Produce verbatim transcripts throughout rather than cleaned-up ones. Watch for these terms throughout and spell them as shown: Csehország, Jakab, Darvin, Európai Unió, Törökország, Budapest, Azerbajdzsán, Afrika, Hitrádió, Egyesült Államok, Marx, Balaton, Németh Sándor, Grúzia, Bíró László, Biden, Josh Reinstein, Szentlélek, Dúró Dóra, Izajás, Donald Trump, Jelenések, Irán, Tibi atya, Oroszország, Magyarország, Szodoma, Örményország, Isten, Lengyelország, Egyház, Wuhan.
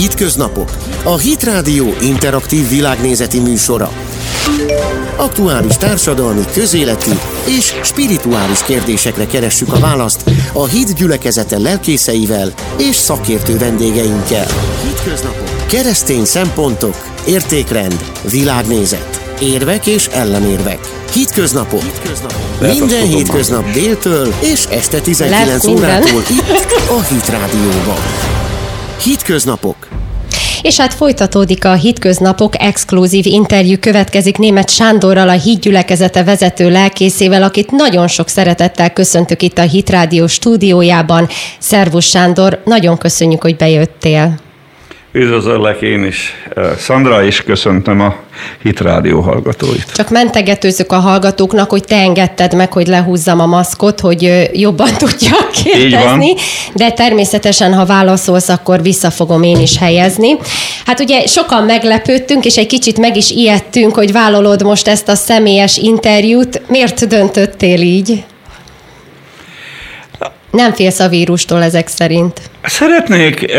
Hitköznapok. A Hitrádió interaktív világnézeti műsora. Aktuális társadalmi, közéleti és spirituális kérdésekre keressük a választ a Hit Gyülekezete lelkészeivel és szakértő vendégeinkkel. Hitköznapok. Keresztény szempontok, értékrend, világnézet. Érvek és ellenérvek. Hitköznapok. Hitköznapok. Minden hétköznap déltől és este tizenkilenc órától itt a Hit Rádióban. Hitköznapok. És hát folytatódik a Hitköznapok, exkluzív interjú következik Németh Sándorral, a Hit Gyülekezete vezető lelkészével, akit nagyon sok szeretettel köszöntök itt a Hitrádió stúdiójában. Szervusz Sándor, nagyon köszönjük, hogy bejöttél. Üdvözöllek én is, Szandra, és köszöntöm a Hitrádió hallgatóit. Csak mentegetőzök a hallgatóknak, hogy te engedted meg, hogy lehúzzam a maszkot, hogy jobban tudjak kérdezni, de természetesen, ha válaszolsz, akkor vissza fogom én is helyezni. Hát ugye sokan meglepődtünk, és egy kicsit meg is ijedtünk, hogy vállalod most ezt a személyes interjút. Miért döntöttél így? Nem félsz a vírustól ezek szerint? Szeretnék,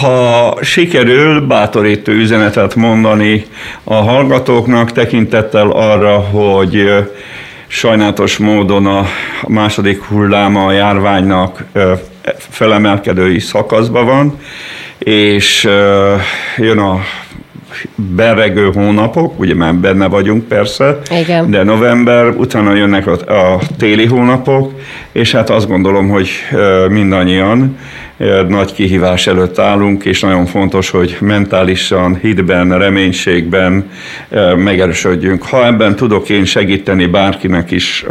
ha sikerül, bátorító üzenetet mondani a hallgatóknak, tekintettel arra, hogy sajnálatos módon a második hulláma a járványnak felemelkedői szakaszban van, és jön a beregő hónapok, ugye már benne vagyunk persze, igen, de november, utána jönnek a, a téli hónapok, és hát azt gondolom, hogy mindannyian nagy kihívás előtt állunk, és nagyon fontos, hogy mentálisan, hitben, reménységben megerősödjünk. Ha ebben tudok én segíteni bárkinek is,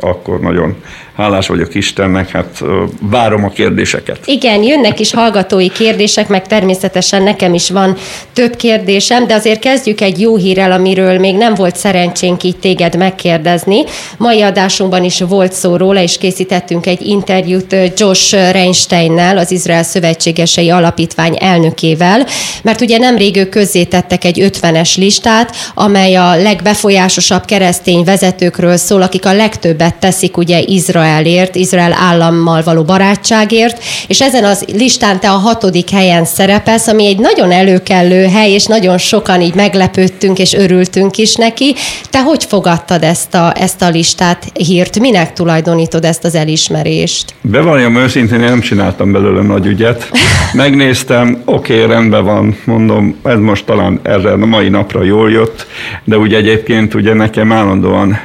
akkor nagyon hálás vagyok Istennek, hát várom a kérdéseket. Igen, jönnek is hallgatói kérdések, meg természetesen nekem is van több kérdésem, de azért kezdjük egy jó hírrel, amiről még nem volt szerencsénk így téged megkérdezni. Mai adásunkban is volt szó róla, és készítettünk egy interjút Josh Reinsteinnel, az Izrael Szövetségesei Alapítvány elnökével, mert ugye nemrég ők közzétettek egy ötvenes listát, amely a legbefolyásosabb keresztény vezetőkről szól, akik a legtöbbet teszik ugye Izraelért, Izrael állammal való barátságért, és ezen az listán te a hatodik helyen szerepelsz, ami egy nagyon előkelő hely, és nagyon sokan így meglepődtünk, és örültünk is neki. Te hogy fogadtad ezt a, ezt a listát, hírt? Minek tulajdonítod ezt az elismerést? Bevalljam őszintén, én nem csináltam belőle nagy ügyet. Megnéztem, oké, okay, rendben van, mondom, ez most talán erre a mai napra jól jött, de ugye egyébként ugye nekem állandóan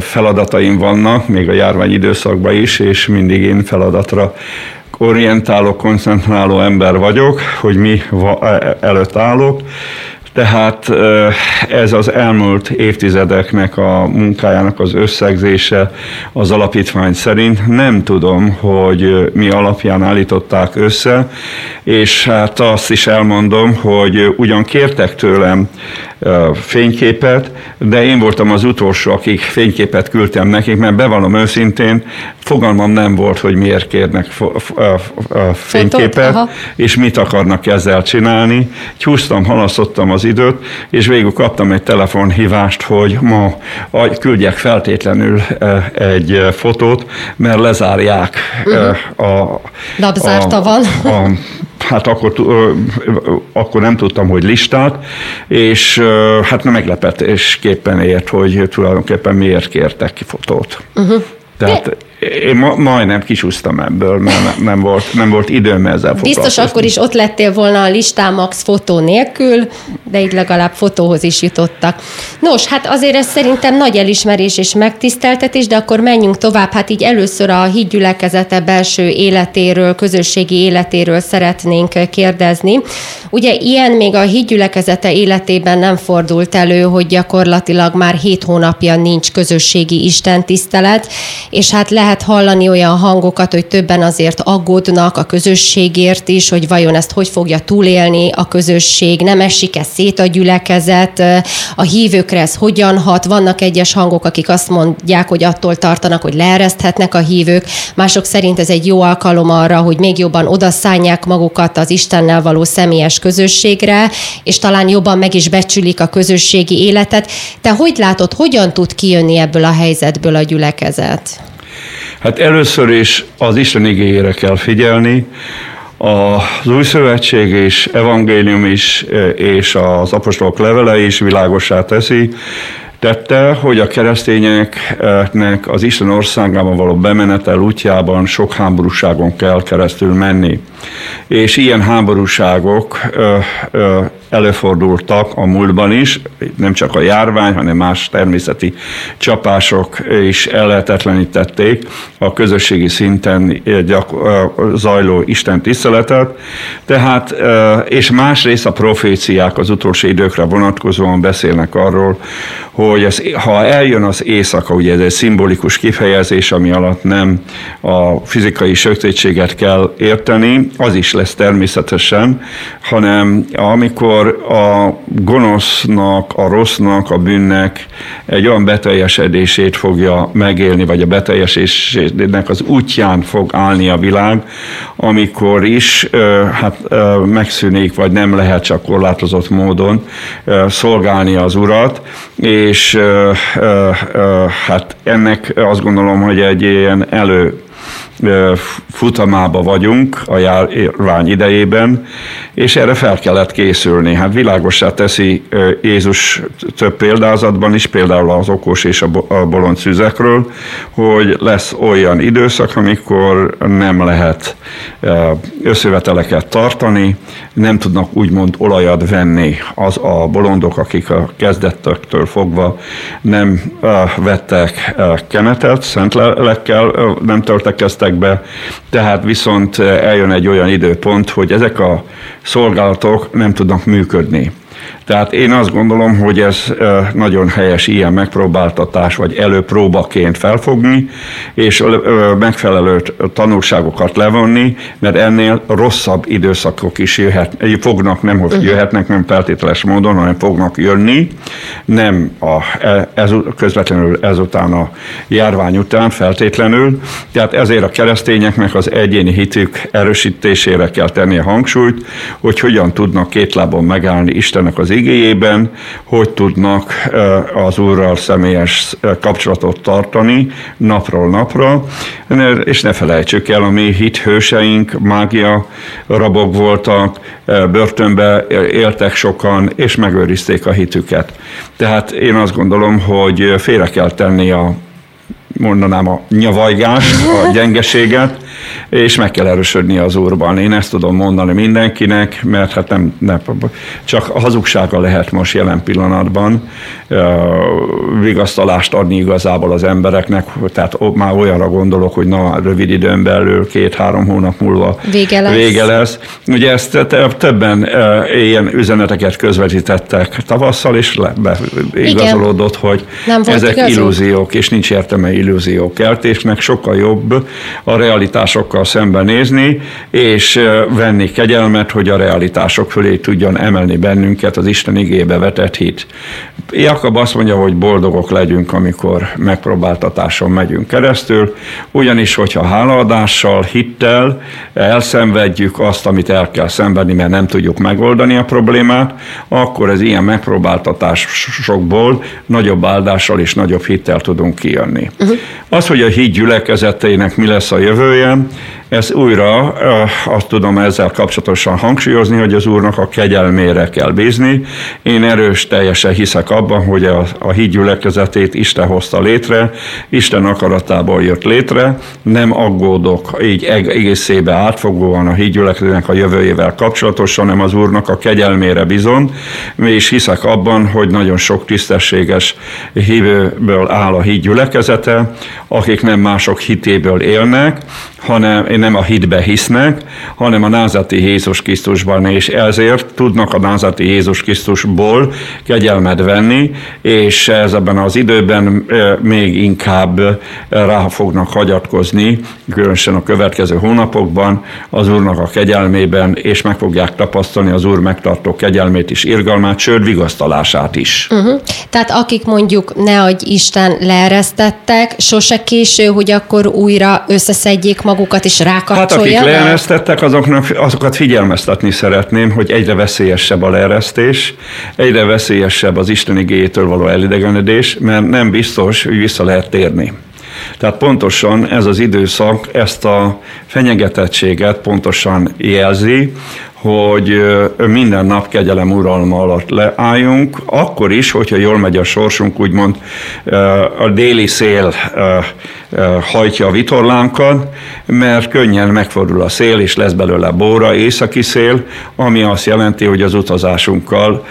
feladataim vannak, még a járvány időszakban is, és mindig én feladatra orientáló, koncentráló ember vagyok, hogy mi előtt állok. Tehát ez az elmúlt évtizedeknek a munkájának az összegzése az alapítvány szerint. Nem tudom, hogy mi alapján állították össze, és hát azt is elmondom, hogy ugyan kértek tőlem fényképet, de én voltam az utolsó, akik fényképet küldtem nekik, mert bevallom őszintén, fogalmam nem volt, hogy miért kérnek fényképet, és mit akarnak ezzel csinálni. Húztam, halasztottam az időt, és végül kaptam egy telefonhívást, hogy ma küldjek feltétlenül egy fotót, mert lezárják a... Labzárta van. A, hát akkor, akkor nem tudtam, hogy listát, és hát nem meglepetésképpen ért, hogy tulajdonképpen miért kértek ki fotót. Uh-huh. Tehát én ma, majdnem kisúsztam ebből, mert nem, nem, volt, nem volt időm ezzel foglalkozni. Biztos akkor is ott lettél volna a listán max fotó nélkül, de így legalább fotóhoz is jutottak. Nos, hát azért ez szerintem nagy elismerés és megtiszteltetés, de akkor menjünk tovább. Hát így először a Hit Gyülekezete belső életéről, közösségi életéről szeretnénk kérdezni. Ugye ilyen még a Hit Gyülekezete életében nem fordult elő, hogy gyakorlatilag már hét hónapja nincs közösségi istentisztelet, és hát lehet lehet hallani olyan hangokat, hogy többen azért aggódnak a közösségért is, hogy vajon ezt hogy fogja túlélni a közösség, nem esik-e szét a gyülekezet, a hívőkre ez hogyan hat, vannak egyes hangok, akik azt mondják, hogy attól tartanak, hogy leereszthetnek a hívők, mások szerint ez egy jó alkalom arra, hogy még jobban odaszállják magukat az Istennel való személyes közösségre, és talán jobban meg is becsülik a közösségi életet. Te hogy látod, hogyan tud kijönni ebből a helyzetből a gyülekezet? Hát először is az Isten igéjére kell figyelni, Az Új Szövetség is, evangélium is, és az apostolok levele is világossá teszi, tette, hogy a keresztényeknek az Isten országában való bemenetel útjában sok háborúságon kell keresztül menni. És ilyen háborúságok előfordultak a múltban is, nem csak a járvány, hanem más természeti csapások is ellehetetlenítették a közösségi szinten zajló Isten tiszteletet. Tehát, és másrészt a proféciák az utolsó időkre vonatkozóan beszélnek arról, hogy ez, ha eljön az éjszaka, ugye ez egy szimbolikus kifejezés, ami alatt nem a fizikai sötétséget kell érteni, az is lesz természetesen, hanem amikor a gonosznak, a rossznak, a bűnnek egy olyan beteljesedését fogja megélni, vagy a beteljesedésnek az útján fog állni a világ, amikor is hát, megszűnik, vagy nem lehet csak korlátozott módon szolgálni az Urat, és és uh, uh, uh, hát ennek azt gondolom, hogy egy ilyen elő uh, futamába vagyunk a járvány idejében, és erre fel kellett készülni. Hát világossá teszi uh, Jézus több példázatban is, például az okos és a bolond szüzekről, hogy lesz olyan időszak, amikor nem lehet uh, összejöveteleket tartani, nem tudnak úgymond olajat venni az a bolondok, akik a kezdetektől fogva nem vettek kenetet, Szentlélekkel nem töltekeztek be, tehát viszont eljön egy olyan időpont, hogy ezek a szolgálatok nem tudnak működni. Tehát én azt gondolom, hogy ez nagyon helyes ilyen megpróbáltatás, vagy előpróbaként felfogni, és megfelelő tanulságokat levonni, mert ennél rosszabb időszakok is jöhet, fognak, nem jöhetnek, nem feltételes módon, hanem fognak jönni, nem a, ez, közvetlenül ezután a járvány után feltétlenül. Tehát ezért a keresztényeknek az egyéni hitük erősítésére kell tenni a hangsúlyt, hogy hogyan tudnak két lábon megállni Istennek az igéjében, hogy tudnak az Úrral személyes kapcsolatot tartani napról napra, és ne felejtsük el, a mi hithőseink mágia rabok voltak, börtönbe éltek sokan, és megőrizték a hitüket. Tehát én azt gondolom, hogy félre kell tenni a mondanám a nyavajgást, a gyengeséget, és meg kell erősödni az Úrban. Én ezt tudom mondani mindenkinek, mert hát nem, nem csak a hazugsága lehet most jelen pillanatban vigasztalást adni igazából az embereknek, tehát már olyanra gondolok, hogy na, rövid időn belül, két-három hónap múlva vége lesz. Vége lesz. Ugye ezt többen ilyen üzeneteket közvetítettek tavasszal, és igazolódott, hogy ezek igazán illúziók, és nincs értelme illúzió keltésnek, sokkal jobb a realitásokkal szembenézni, és venni kegyelmet, hogy a realitások fölé tudjon emelni bennünket az Isten igébe vetett hit. Jakab azt mondja, hogy boldogok legyünk, amikor megpróbáltatáson megyünk keresztül, ugyanis, hogyha hálaadással, hittel elszenvedjük azt, amit el kell szenvedni, mert nem tudjuk megoldani a problémát, akkor ez ilyen megpróbáltatásokból nagyobb áldással és nagyobb hittel tudunk kijönni. Uh-huh. Az, hogy a hit gyülekezetének mi lesz a jövője, ezt újra azt tudom ezzel kapcsolatosan hangsúlyozni, hogy az Úrnak a kegyelmére kell bízni. Én erős teljesen hiszek abban, hogy a, a hit gyülekezetét Isten hozta létre, Isten akaratából jött létre, nem aggódok így egészébe átfogóan a hit gyülekezetének a jövőjével kapcsolatosan, hanem az Úrnak a kegyelmére bízom, és hiszek abban, hogy nagyon sok tisztességes hívőből áll a hit gyülekezete, akik nem mások hitéből élnek, hanem nem a hitbe hisznek, hanem a názáreti Jézus Krisztusban, és ezért tudnak a názáreti Jézus Krisztusból kegyelmet venni, és ez ebben az időben még inkább rá fognak hagyatkozni, különösen a következő hónapokban az Úrnak a kegyelmében, és meg fogják tapasztalni az Úr megtartó kegyelmét és irgalmát, sőt vigasztalását is. Uh-huh. Tehát akik mondjuk ne adj Isten leeresztettek, sose késő, hogy akkor újra összeszedjék magukat és rákapcsoljanak? Hát akik leeresztettek, azoknak, azokat figyelmeztetni szeretném, hogy egyre veszélyesebb a leeresztés, egyre veszélyesebb az Isten igéjétől való elidegenedés, mert nem biztos, hogy vissza lehet térni. Tehát pontosan ez az időszak ezt a fenyegetettséget pontosan jelzi, hogy minden nap kegyelem uralma alatt leálljunk, akkor is, hogyha jól megy a sorsunk, úgymond a déli szél hajtja a vitorlánkat, mert könnyen megfordul a szél, és lesz belőle bóra, északi szél, ami azt jelenti, hogy az utazásunkkal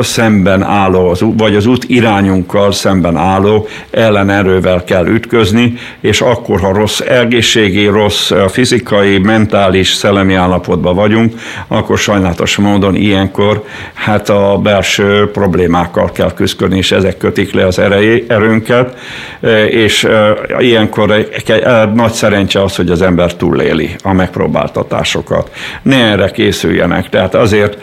szemben álló, vagy az út irányunkkal szemben álló ellenerővel kell ütközni, és akkor, ha rossz egészségi, rossz fizikai, mentális, szellemi állapotban vagyunk, akkor sajnálatos módon ilyenkor hát a belső problémákkal kell küzdködni, és ezek kötik le az erejé, erőnket, és ilyenkor nagy szerencse az, hogy az ember túléli a megpróbáltatásokat. Ne erre készüljenek, tehát azért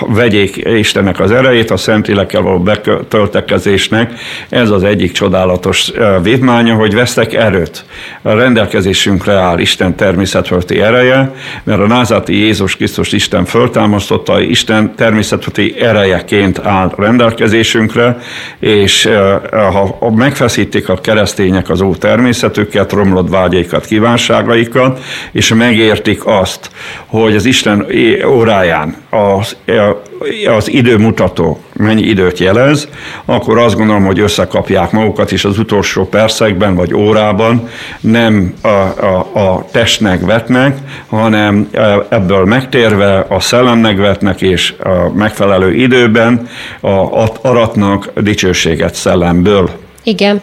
vegyék Istennek az erejét, a Szentlélekkel való betöltekezésnek ez az egyik csodálatos vívmánya, hogy vesztek erőt. A rendelkezésünkre áll Isten természetfölti ereje, mert a názáti Jézus Krisztus Isten föltámasztotta, Isten természetfölti erejeként áll rendelkezésünkre, és ha megfeszítik a keresztények az ó természetüket, romlott vágyaikat, kívánságaikat, és megértik azt, hogy az Isten óráján az, az időmutató mennyi időt jelez, akkor azt gondolom, hogy összekapják magukat, és az utolsó percekben vagy órában nem a, a, a testnek vetnek, hanem ebből megtérve a szellemnek vetnek, és a megfelelő időben a, aratnak dicsőséget szellemből. Igen.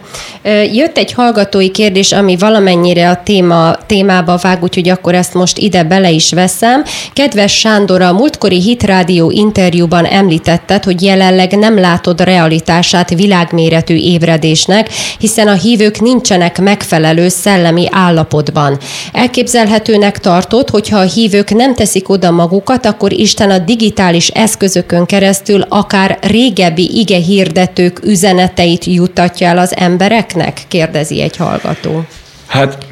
Jött egy hallgatói kérdés, ami valamennyire a téma, témába vág, úgyhogy akkor ezt most ide bele is veszem. Kedves Sándor, a múltkori Hitrádió interjúban említetted, hogy jelenleg nem látod realitását világméretű ébredésnek, hiszen a hívők nincsenek megfelelő szellemi állapotban. Elképzelhetőnek tartod, hogyha a hívők nem teszik oda magukat, akkor Isten a digitális eszközökön keresztül akár régebbi ige hirdetők üzeneteit juttatja el az embereknek? Kérdezi egy hallgató. Hát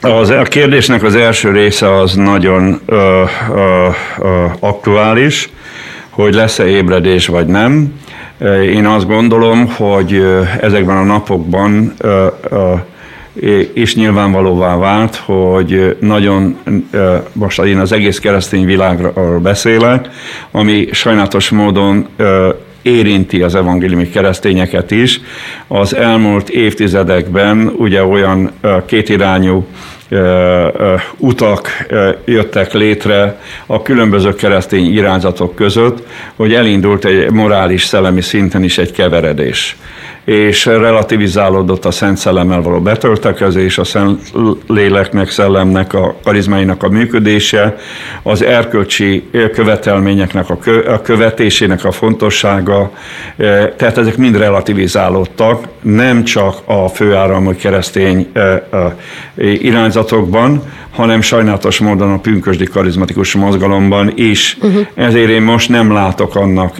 az, a kérdésnek az első része az nagyon ö, ö, ö, aktuális, hogy lesz-e ébredés vagy nem. Én azt gondolom, hogy ezekben a napokban ö, ö, és nyilvánvalóvá vált, hogy nagyon, most én az egész keresztény világról beszélek, ami sajnálatos módon ö, érinti az evangéliumi keresztényeket is. Az elmúlt évtizedekben ugye olyan kétirányú utak jöttek létre a különböző keresztény irányzatok között, hogy elindult egy morális, szellemi szinten is egy keveredés, és relativizálódott a Szent Szellemmel való betöltekezés, a Szent Léleknek, Szellemnek, a karizmáinak a működése, az erkölcsi követelményeknek a követésének a fontossága, tehát ezek mind relativizálódtak, nem csak a főáramú keresztény irányzatokban, hanem sajnálatos módon a pünkösdi karizmatikus mozgalomban is. Uh-huh. Ezért én most nem látok annak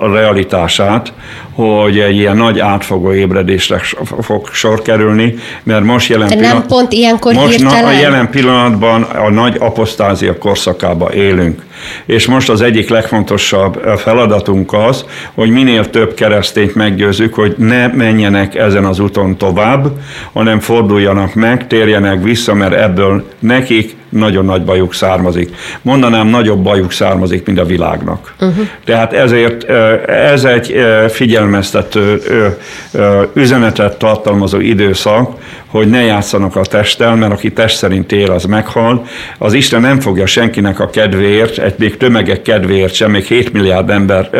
a realitását, hogy egy ilyen nagy átfogó ébredésre fog sor kerülni, mert most jelen, nem pillanat, pont ilyenkor most na, a jelen pillanatban a nagy apostázia korszakában élünk. És most az egyik legfontosabb feladatunk az, hogy minél több keresztényt meggyőzzük, hogy ne menjenek ezen az úton tovább, hanem forduljanak meg, térjenek vissza, mert ebből nekik nagyon nagy bajuk származik. Mondanám, nagyobb bajuk származik, mint a világnak. Uh-huh. Tehát ezért ez egy figyelmeztető üzenetet tartalmazó időszak, hogy ne játszanak a testtel, mert aki test szerint él, az meghal. Az Isten nem fogja senkinek a kedvéért, egy még tömegek kedvéért sem, még hét milliárd ember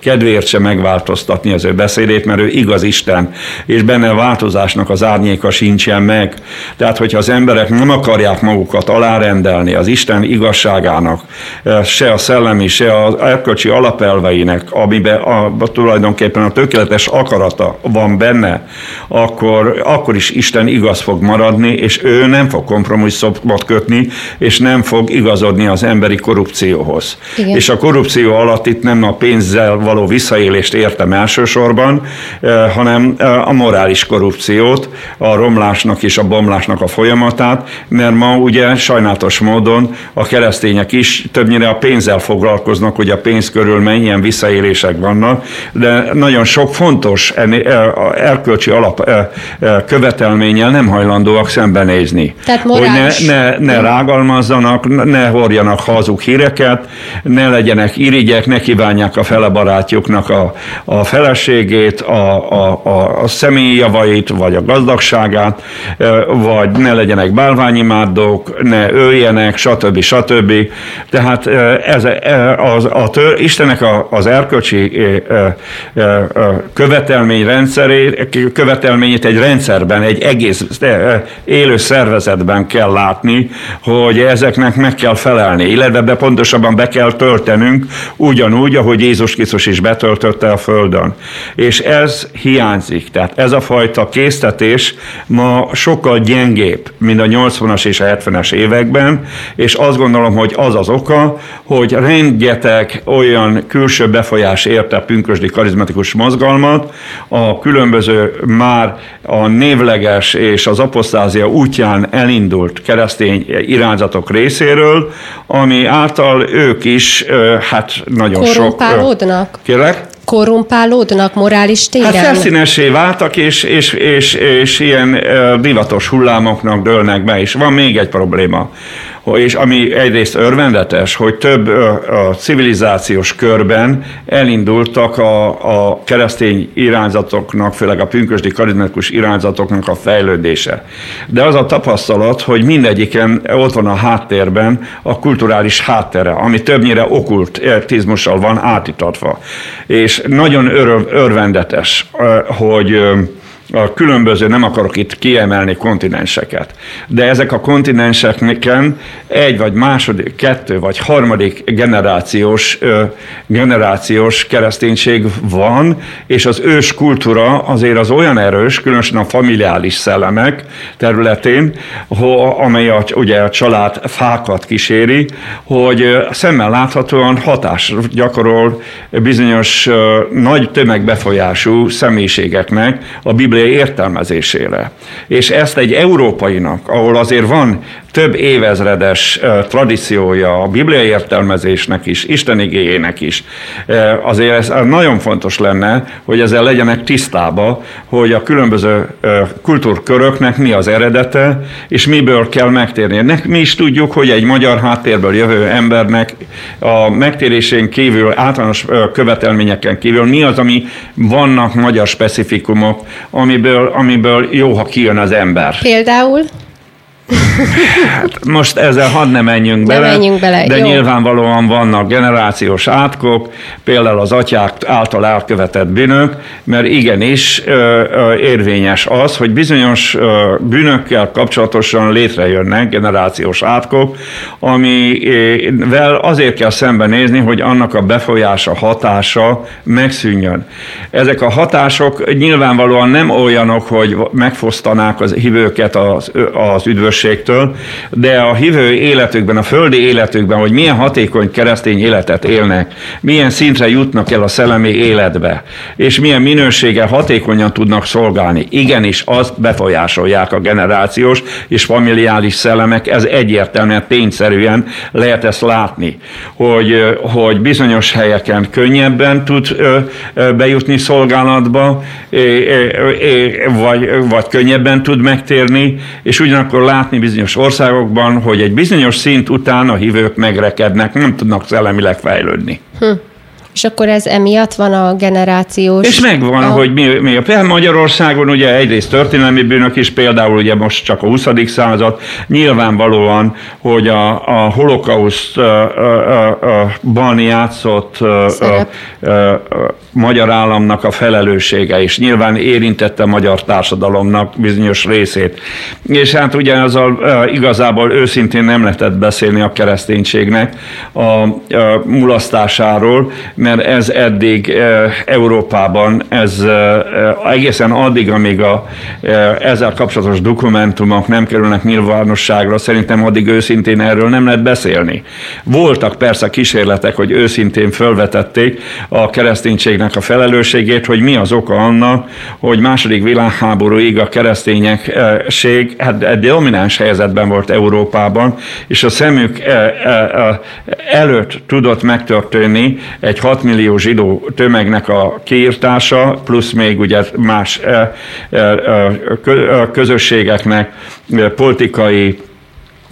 kedvéért sem megváltoztatni az ő beszédét, mert ő igaz Isten, és benne a változásnak az árnyéka sincsen meg. Tehát, hogyha az emberek nem akarják magukat alárendelni az Isten igazságának, se a szellemi, se az erkölcsi alapelveinek, amiben a, tulajdonképpen a tökéletes akarata van benne, akkor, akkor is Isten igazságának, mindig az fog maradni, és ő nem fog kompromisszumot kötni, és nem fog igazodni az emberi korrupcióhoz. Igen. És a korrupció alatt itt nem a pénzzel való visszaélést értem elsősorban, hanem a morális korrupciót, a romlásnak és a bomlásnak a folyamatát, mert ma ugye sajnálatos módon a keresztények is többnyire a pénzzel foglalkoznak, hogy a pénz körül mennyien visszaélések vannak, de nagyon sok fontos erkölcsi alap követelménnyel nem hajlandóak szembenézni. Tehát morális. Hogy ne, ne, ne rágalmazzanak, ne hordjanak hazug híreket, ne legyenek irigyek, ne kívánják a fele barátjuknak a, a feleségét, a, a, a személyi javait, vagy a gazdagságát, vagy ne legyenek bálványimádók, ne öljenek, stb. Stb. Tehát ez az, a tör, Istenek az erkölcsi követelmény követelményét egy rendszerben, egy egész élő szervezetben kell látni, hogy ezeknek meg kell felelni, illetve be pontosabban be kell töltenünk, ugyanúgy, ahogy Jézus Krisztus is betöltötte a Földön. És ez hiányzik. Tehát ez a fajta késztetés ma sokkal gyengébb, mint a nyolcvanas és a hetvenes években, és azt gondolom, hogy az az oka, hogy rengeteg olyan külső befolyás érte pünkösdi karizmatikus mozgalmat, a különböző már a névleges és az apostázia útján elindult keresztény irányzatok részéről, ami által ők is hát nagyon sok... Kérlek? Korrumpálódnak morális téren? Hát felszínessé váltak, és, és, és, és ilyen divatos hullámoknak dőlnek be, és van még egy probléma, és ami egyrészt örvendetes, hogy több a civilizációs körben elindultak a, a keresztény irányzatoknak, főleg a pünkösdi karizmatikus irányzatoknak a fejlődése. De az a tapasztalat, hogy mindegyiken ott van a háttérben a kulturális háttere, ami többnyire okkultizmussal van átítatva. És nagyon örv, örvendetes, hogy... a különböző, nem akarok itt kiemelni kontinenseket, de ezek a kontinenseken egy vagy második, kettő vagy harmadik generációs, generációs kereszténység van, és az ős kultúra azért az olyan erős, különösen a familiális szellemek területén, amely a, ugye a család fákat kíséri, hogy szemmel láthatóan hatást gyakorol bizonyos nagy tömegbefolyású személyiségeknek a Biblia értelmezésére. És ezt egy európainak, ahol azért van több évezredes tradíciója a bibliai értelmezésnek is, Isten igéjének is, azért ez nagyon fontos lenne, hogy ezzel legyenek tisztába, hogy a különböző kultúrköröknek mi az eredete, és miből kell megtérni. Mi is tudjuk, hogy egy magyar háttérből jövő embernek a megtérésén kívül, általános követelményeken kívül mi az, ami vannak magyar specifikumok, amiből, amiből jó, ha kijön az ember. Például? Hát most ezzel hadd ne menjünk bele, menjünk bele, de jó. Nyilvánvalóan vannak generációs átkok, például az atyák által elkövetett bűnök, mert igenis ö, ö, érvényes az, hogy bizonyos ö, bűnökkel kapcsolatosan létrejönnek generációs átkok, amivel azért kell szembenézni, hogy annak a befolyása, hatása megszűnjön. Ezek a hatások nyilvánvalóan nem olyanok, hogy megfosztanák az hívőket az, az üdvösségtől, de a hívő életükben, a földi életükben, hogy milyen hatékony keresztény életet élnek, milyen szintre jutnak el a szellemi életbe, és milyen minőséggel hatékonyan tudnak szolgálni. Igenis, azt befolyásolják a generációs és familiális szellemek, ez egyértelműen, tényszerűen lehet ezt látni, hogy, hogy bizonyos helyeken könnyebben tud bejutni szolgálatba, vagy, vagy könnyebben tud megtérni, és ugyanakkor látni, látni bizonyos országokban, hogy egy bizonyos szint után a hívők megrekednek, nem tudnak szellemileg fejlődni. Hm. És akkor ez emiatt van a generációs... És megvan, a... hogy mi, mi a Magyarországon ugye egyrészt történelmi bűnök is, például ugye most csak a huszadik század, nyilvánvalóan, hogy a, a holokausztban játszott Szerep. A, a, a magyar államnak a felelőssége is nyilván érintette a magyar társadalomnak bizonyos részét. És hát ugye azzal igazából őszintén nem lehetett beszélni a kereszténységnek a, a mulasztásáról, mert ez eddig e, Európában, ez e, egészen addig, amíg a, e, ezzel kapcsolatos dokumentumok nem kerülnek nyilvánosságra, szerintem addig őszintén erről nem lehet beszélni. Voltak persze kísérletek, hogy őszintén felvetették a kereszténységnek a felelősségét, hogy mi az oka annak, hogy második világháborúig a kereszténység hát, domináns helyzetben volt Európában, és a szemük e, e, előtt tudott megtörténni egy hat millió zsidó tömegnek a kiirtása, plusz még ugye más közösségeknek, politikai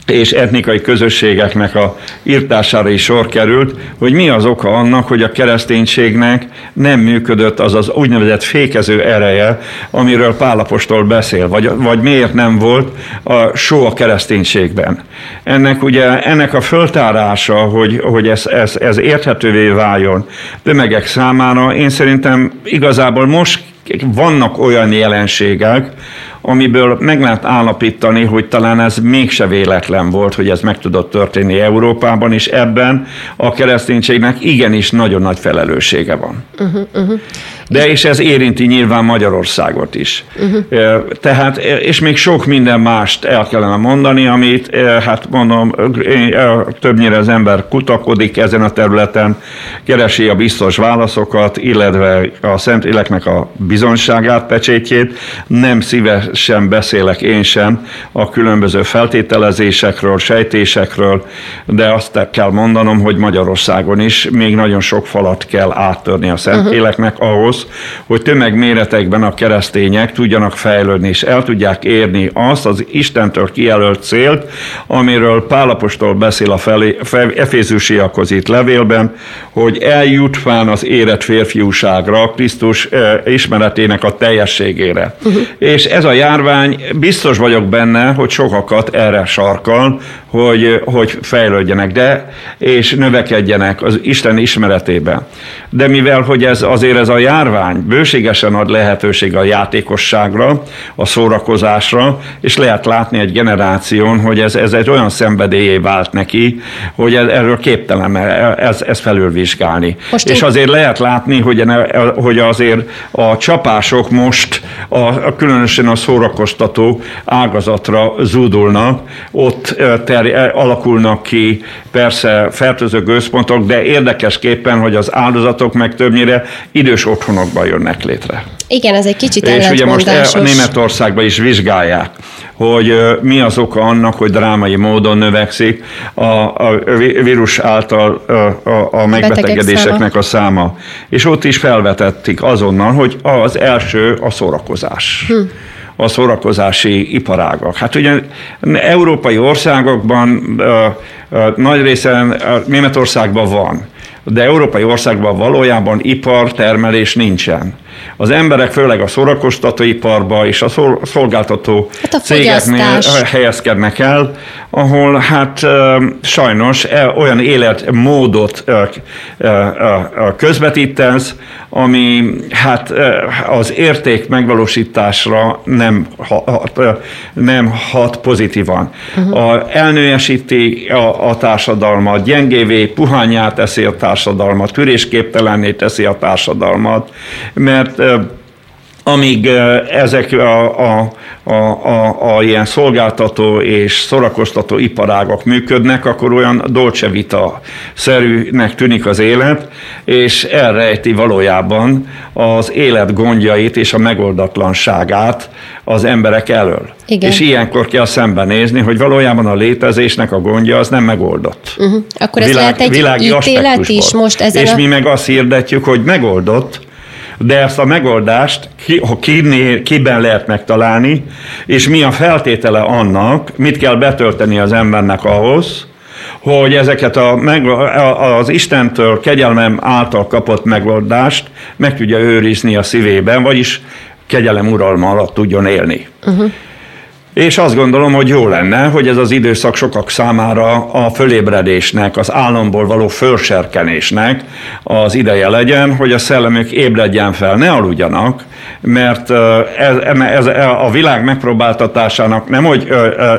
és etnikai közösségeknek a írtására is sor került, hogy mi az oka annak, hogy a kereszténységnek nem működött az az úgynevezett fékező ereje, amiről Pál apostol beszél, vagy, vagy miért nem volt a só a kereszténységben. Ennek, ugye, ennek a föltárása, hogy, hogy ez, ez, ez érthetővé váljon tömegek számára, én szerintem igazából most vannak olyan jelenségek, amiből meg lehet állapítani, hogy talán ez mégse véletlen volt, hogy ez meg tudott történni Európában, és ebben a kereszténységnek igenis nagyon nagy felelőssége van. Uh-huh, uh-huh. De és ez érinti nyilván Magyarországot is. Uh-huh. Tehát, és még sok minden mást el kellene mondani, amit, hát mondom, többnyire az ember kutakodik ezen a területen, keresi a biztos válaszokat, illetve a Szentléleknek a bizonyságát, pecsétjét, nem szíves sem beszélek én sem a különböző feltételezésekről, sejtésekről, de azt kell mondanom, hogy Magyarországon is még nagyon sok falat kell áttörni a Szentléleknek ahhoz, hogy tömegméretekben a keresztények tudjanak fejlődni, és el tudják érni azt az Istentől kijelölt célt, amiről Pál apostol beszél a Efézusiakhoz itt levélben, hogy eljutván az érett férfiúságra, Krisztus ismeretének a teljességére. Uh-huh. És ez a járvány, biztos vagyok benne, hogy sokakat erre sarkal, hogy, hogy fejlődjenek, de és növekedjenek az Isten ismeretében. De mivel, hogy ez azért ez a járvány bőségesen ad lehetőség a játékosságra, a szórakozásra, és lehet látni egy generáción, hogy ez, ez egy olyan szenvedélyé vált neki, hogy erről képtelen ez, ez felülvizsgálni. Most és én... azért lehet látni, hogy, hogy azért a csapások most a, a különösen a szórakoztató ágazatra zúdulnak, ott ter, alakulnak ki persze fertőző gőzpontok, de érdekesképpen, hogy az áldozatok meg többnyire idős otthonokban jönnek létre. Igen, ez egy kicsit ellentmondásos. És ugye most a Németországban is vizsgálják, hogy mi az oka annak, hogy drámai módon növekszik a, a vírus által a, a megbetegedéseknek a száma. És ott is felvetették azonnal, hogy az első a szórakozás. Hm. A szórakozási iparágak. Hát ugye európai országokban nagy részen Németországban van, de európai országban valójában ipar, termelés nincsen. Az emberek főleg a szórakoztatóiparba és a szolgáltató hát a cégeknél helyezkednek el, ahol hát sajnos olyan életmódot közvetítesz, ami hát az érték megvalósításra nem hat, nem hat pozitívan. Uh-huh. A, elnőesíti a, a társadalmat, gyengévé, puhánnyá teszi a társadalmat, tűrésképtelenné teszi a társadalmat, mert amíg ezek a, a, a, a, a ilyen szolgáltató és szórakoztató iparágak működnek, akkor olyan dolce vita-szerűnek tűnik az élet, és elrejti valójában az élet gondjait és a megoldatlanságát az emberek elől. Igen. És ilyenkor kell szembenézni, hogy valójában a létezésnek a gondja az nem megoldott. Uh-huh. Akkor ez Világ, lehet egy ítélet is most ezen És a... mi meg azt hirdetjük, hogy megoldott, de ezt a megoldást ki, ki, kiben lehet megtalálni, és mi a feltétele annak, mit kell betölteni az embernek ahhoz, hogy ezeket a, az Istentől kegyelmem által kapott megoldást meg tudja őrizni a szívében, vagyis kegyelem uralma alatt tudjon élni. Uh-huh. És azt gondolom, hogy jó lenne, hogy ez az időszak sokak számára a fölébredésnek, az álomból való fölserkenésnek az ideje legyen, hogy a szellemük ébredjen fel, ne aludjanak, mert ez, ez a világ megpróbáltatásának nem, hogy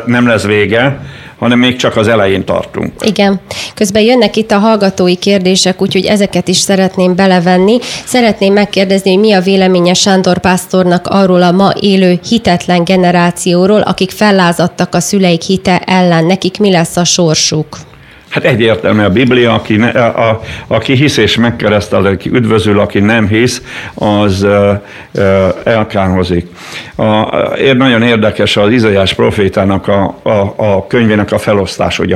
nem lesz vége, hanem még csak az elején tartunk. Igen. Közben jönnek itt a hallgatói kérdések, úgyhogy ezeket is szeretném belevenni. Szeretném megkérdezni, hogy mi a véleménye Sándor pásztornak arról a ma élő hitetlen generációról, akik fellázadtak a szüleik hite ellen. Nekik mi lesz a sorsuk? Hát egyértelmű a Biblia, aki, ne, a, a, aki hisz és megkeresztel, aki üdvözül, aki nem hisz, az e, e, elkárhozik. A, e, nagyon érdekes az Izajás profétának a, a, a könyvének a felosztás, ugye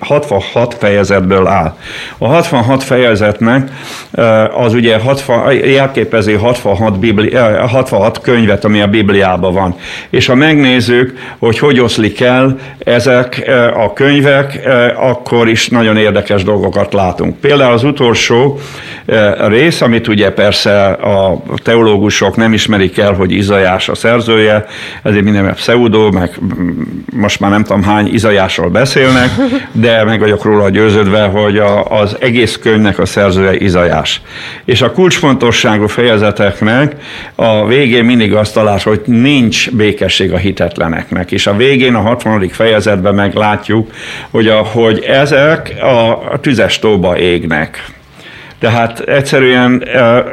hatvanhat fejezetből áll. A hatvanhat fejezetnek az ugye hatvan, jelképezi hatvanhat, Bibli, hatvanhat könyvet, ami a Bibliában van. És ha megnézzük, hogy hogy oszlik el ezek a könyvek, a akkor is nagyon érdekes dolgokat látunk. Például az utolsó rész, amit ugye persze a teológusok nem ismerik el, hogy Izajás a szerzője, ezért minden pseudó, meg most már nem tudom hány Izajásról beszélnek, de meg vagyok róla győződve, hogy a, az egész könyvnek a szerzője Izajás. És a kulcsfontosságú fejezeteknek a végén mindig azt találsz, hogy nincs békesség a hitetleneknek. És a végén, a hatvan. fejezetben meglátjuk, hogy a hogy hogy ezek a tüzes tóba égnek. Tehát egyszerűen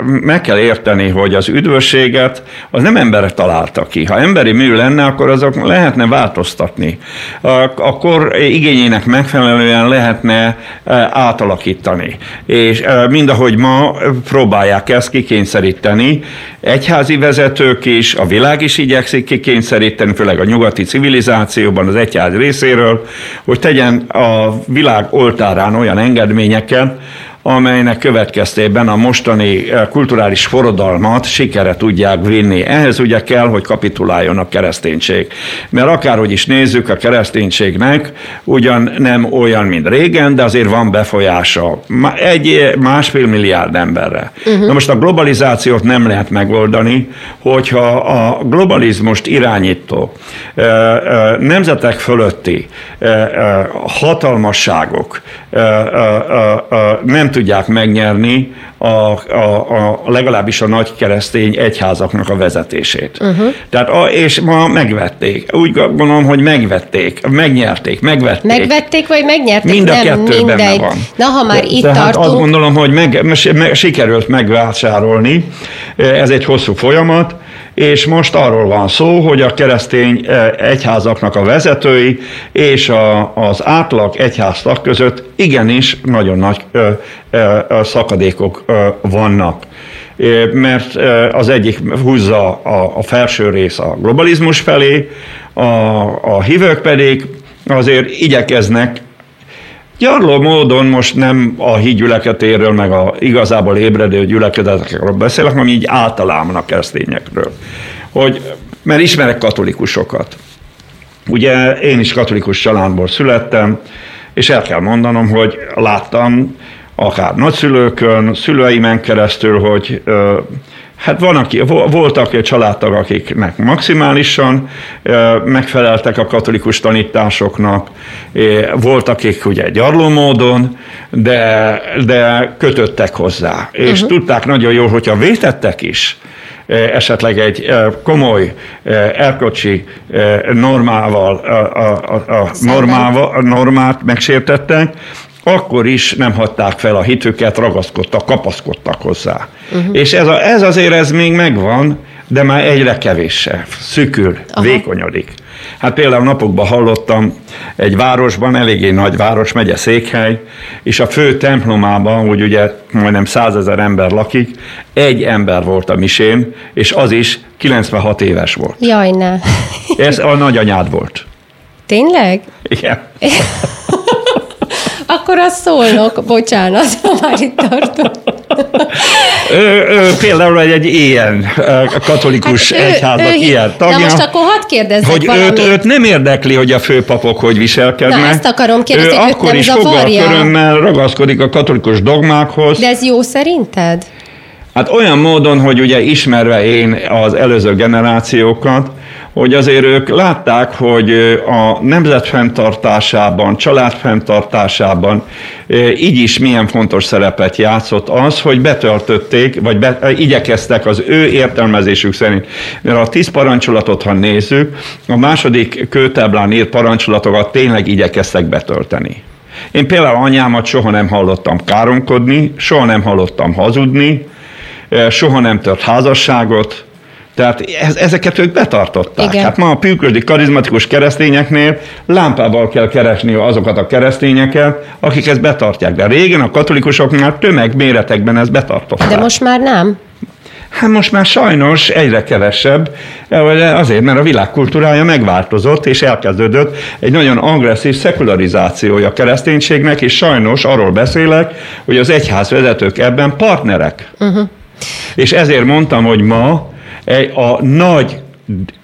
meg kell érteni, hogy az üdvösséget az nem emberek találta ki. Ha emberi mű lenne, akkor azok lehetne változtatni. Akkor igényének megfelelően lehetne átalakítani. És mindahogy ma próbálják ezt kikényszeríteni, egyházi vezetők is, a világ is igyekszik kikényszeríteni, főleg a nyugati civilizációban az egyház részéről, hogy tegyen a világ oltárán olyan engedményeket, amelynek következtében a mostani kulturális forradalmat sikere tudják vinni. Ehhez ugye kell, hogy kapituláljon a kereszténység. Mert akárhogy is nézzük, a kereszténységnek ugyan nem olyan, mint régen, de azért van befolyása egy másfél milliárd emberre. Uh-huh. Na most a globalizációt nem lehet megoldani, hogyha a globalizmust irányító nemzetek fölötti hatalmasságok nem tudják megnyerni a, a, a legalábbis a nagy keresztény egyházaknak a vezetését. Uh-huh. Tehát a, és ma megvették. Úgy gondolom, hogy megvették, megnyerték, megvették. Megvették, vagy megnyerték? Mind a nem, kettő benne van. Na, ha már de, itt de tartunk. Hát azt gondolom, hogy meg, meg, sikerült megvásárolni. Ez egy hosszú folyamat, és most arról van szó, hogy a keresztény egyházaknak a vezetői és a, az átlag egyháztag között igenis nagyon nagy ö, ö, szakadékok ö, vannak. Mert az egyik húzza a, a felső rész a globalizmus felé, a, a hívők pedig azért igyekeznek gyarló módon, most nem a hit gyülekezetéről, meg a igazából ébredő gyülekezetekről beszélek, hanem így általában a keresztényekről. Hogy, mert ismerek katolikusokat. Ugye én is katolikus családból születtem, és el kell mondanom, hogy láttam akár nagyszülőkön, szüleimen keresztül, hogy hát van, aki, voltak egy családtag, akiknek maximálisan megfeleltek a katolikus tanításoknak, volt, akik ugye gyarló módon, de, de kötöttek hozzá. Uh-huh. És tudták nagyon jól, hogyha vétettek is, esetleg egy komoly erkölcsi normával, a, a, a normával, normát megsértettek, akkor is nem hagyták fel a hitüket, ragaszkodtak, kapaszkodtak hozzá. Uh-huh. És ez, a, ez azért ez még megvan, de már egyre kevéssel, szükül, aha, vékonyodik. Hát például napokban hallottam egy városban, eléggé nagy város, megye székhely, és a fő templomában, hogy ugye majdnem százezer ember lakik, egy ember volt a misén, és az is kilencvenhat éves volt. Jaj, ne. Ez a nagyanyád volt. Tényleg? Igen. Akkor azt szólnok, bocsánat, ha már itt tartom. ő, ő például egy, egy ilyen katolikus hát egyháznak ilyen tagja. Na most akkor hadd kérdezzek hogy valamit. Őt, őt nem érdekli, hogy a főpapok hogy viselkednek. Na ezt akarom kérdezni, hogy őt nem zavarja. Ő akkor is fogalkörömmel ragaszkodik a katolikus dogmákhoz. De ez jó szerinted? Hát olyan módon, hogy ugye ismerve én az előző generációkat, hogy azért ők látták, hogy a nemzet fenntartásában, család fenntartásában így is milyen fontos szerepet játszott az, hogy betöltötték, vagy be, igyekeztek az ő értelmezésük szerint. Mert a tíz parancsolatot, ha nézzük, a második kőtáblán írt parancsolatokat tényleg igyekeztek betölteni. Én például anyámat soha nem hallottam káromkodni, soha nem hallottam hazudni, soha nem tört házasságot, tehát ezeket ők betartották. Igen. Hát ma a pünkösdi karizmatikus keresztényeknél lámpával kell keresni azokat a keresztényeket, akik ezt betartják. De régen a katolikusoknál tömegméretekben ezt betartották. De most már nem? Hát most már sajnos egyre kevesebb, azért, mert a világ kultúrája megváltozott, és elkezdődött egy nagyon agresszív szekularizációja a kereszténységnek, és sajnos arról beszélek, hogy az egyházvezetők ebben partnerek. Uh-huh. És ezért mondtam, hogy ma a nagy,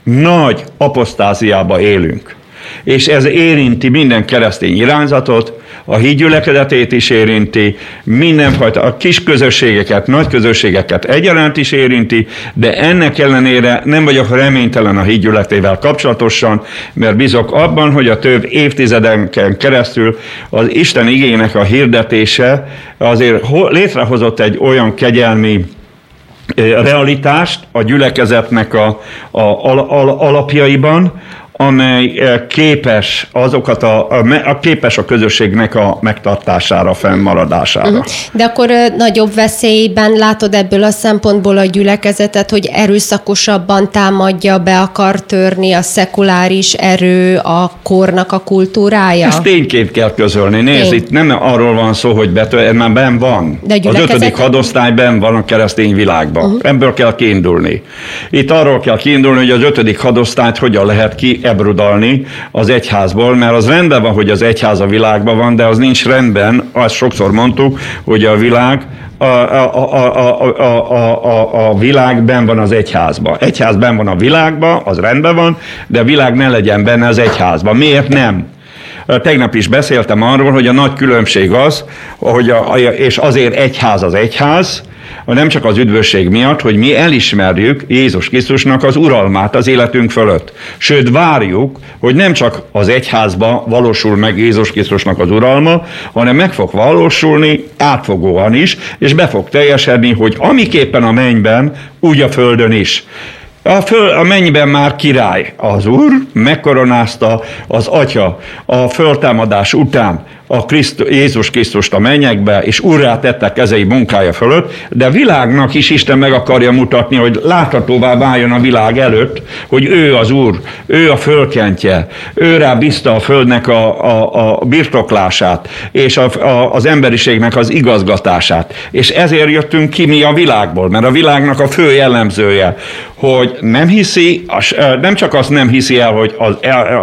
nagy apostáziába élünk. És ez érinti minden keresztény irányzatot, a hídgyülekezetét is érinti, mindenfajta, a kis közösségeket, nagy közösségeket egyaránt is érinti, de ennek ellenére nem vagyok reménytelen a hídgyülekezetével kapcsolatosan, mert bízok abban, hogy a több évtizedeken keresztül az Isten igének a hirdetése azért létrehozott egy olyan kegyelmi realitást a gyülekezetnek a, a, a, a alapjaiban, amely képes azokat a, a képes a közösségnek a megtartására, fennmaradására. De akkor nagyobb veszélyben látod ebből a szempontból a gyülekezetet, hogy erőszakosabban támadja, be akar törni a szekuláris erő a kornak a kultúrája? Ezt tényként kell közölni. Nézd, Én. itt nem arról van szó, hogy betör, már benn van. De gyülekezet... Az ötödik hadosztály benn van a keresztény világban. Uh-huh. Ebből kell kiindulni. Itt arról kell kiindulni, hogy az ötödik hadosztályt hogyan lehet ki ebrudalni az egyházból, mert az rendben van, hogy az egyház a világban van, de az nincs rendben, azt sokszor mondtuk, hogy a világ a, a, a, a, a, a, a világ benn van az egyházban. Egyház benn van a világban, az rendben van, de a világ ne legyen benne az egyházban. Miért nem? Tegnap is beszéltem arról, hogy a nagy különbség az, hogy a, és azért egyház az egyház, nem csak az üdvösség miatt, hogy mi elismerjük Jézus Krisztusnak az uralmát az életünk fölött. Sőt, várjuk, hogy nem csak az egyházba valósul meg Jézus Krisztusnak az uralma, hanem meg fog valósulni átfogóan is, és be fog teljesedni, hogy amiképpen a mennyben, úgy a földön is. A, föl, a mennyben már király az Úr, megkoronázta az Atya a föltámadás után a Krisztus, Jézus Krisztust a mennyekbe, és urrá tette kezei munkája fölött, de világnak is Isten meg akarja mutatni, hogy láthatóvá váljon a világ előtt, hogy ő az Úr, ő a fölkentje, ő rá bízta a földnek a, a, a birtoklását, és a, a, az emberiségnek az igazgatását. És ezért jöttünk ki mi a világból, mert a világnak a fő jellemzője, hogy nem hiszi, nem csak azt nem hiszi el, hogy, az,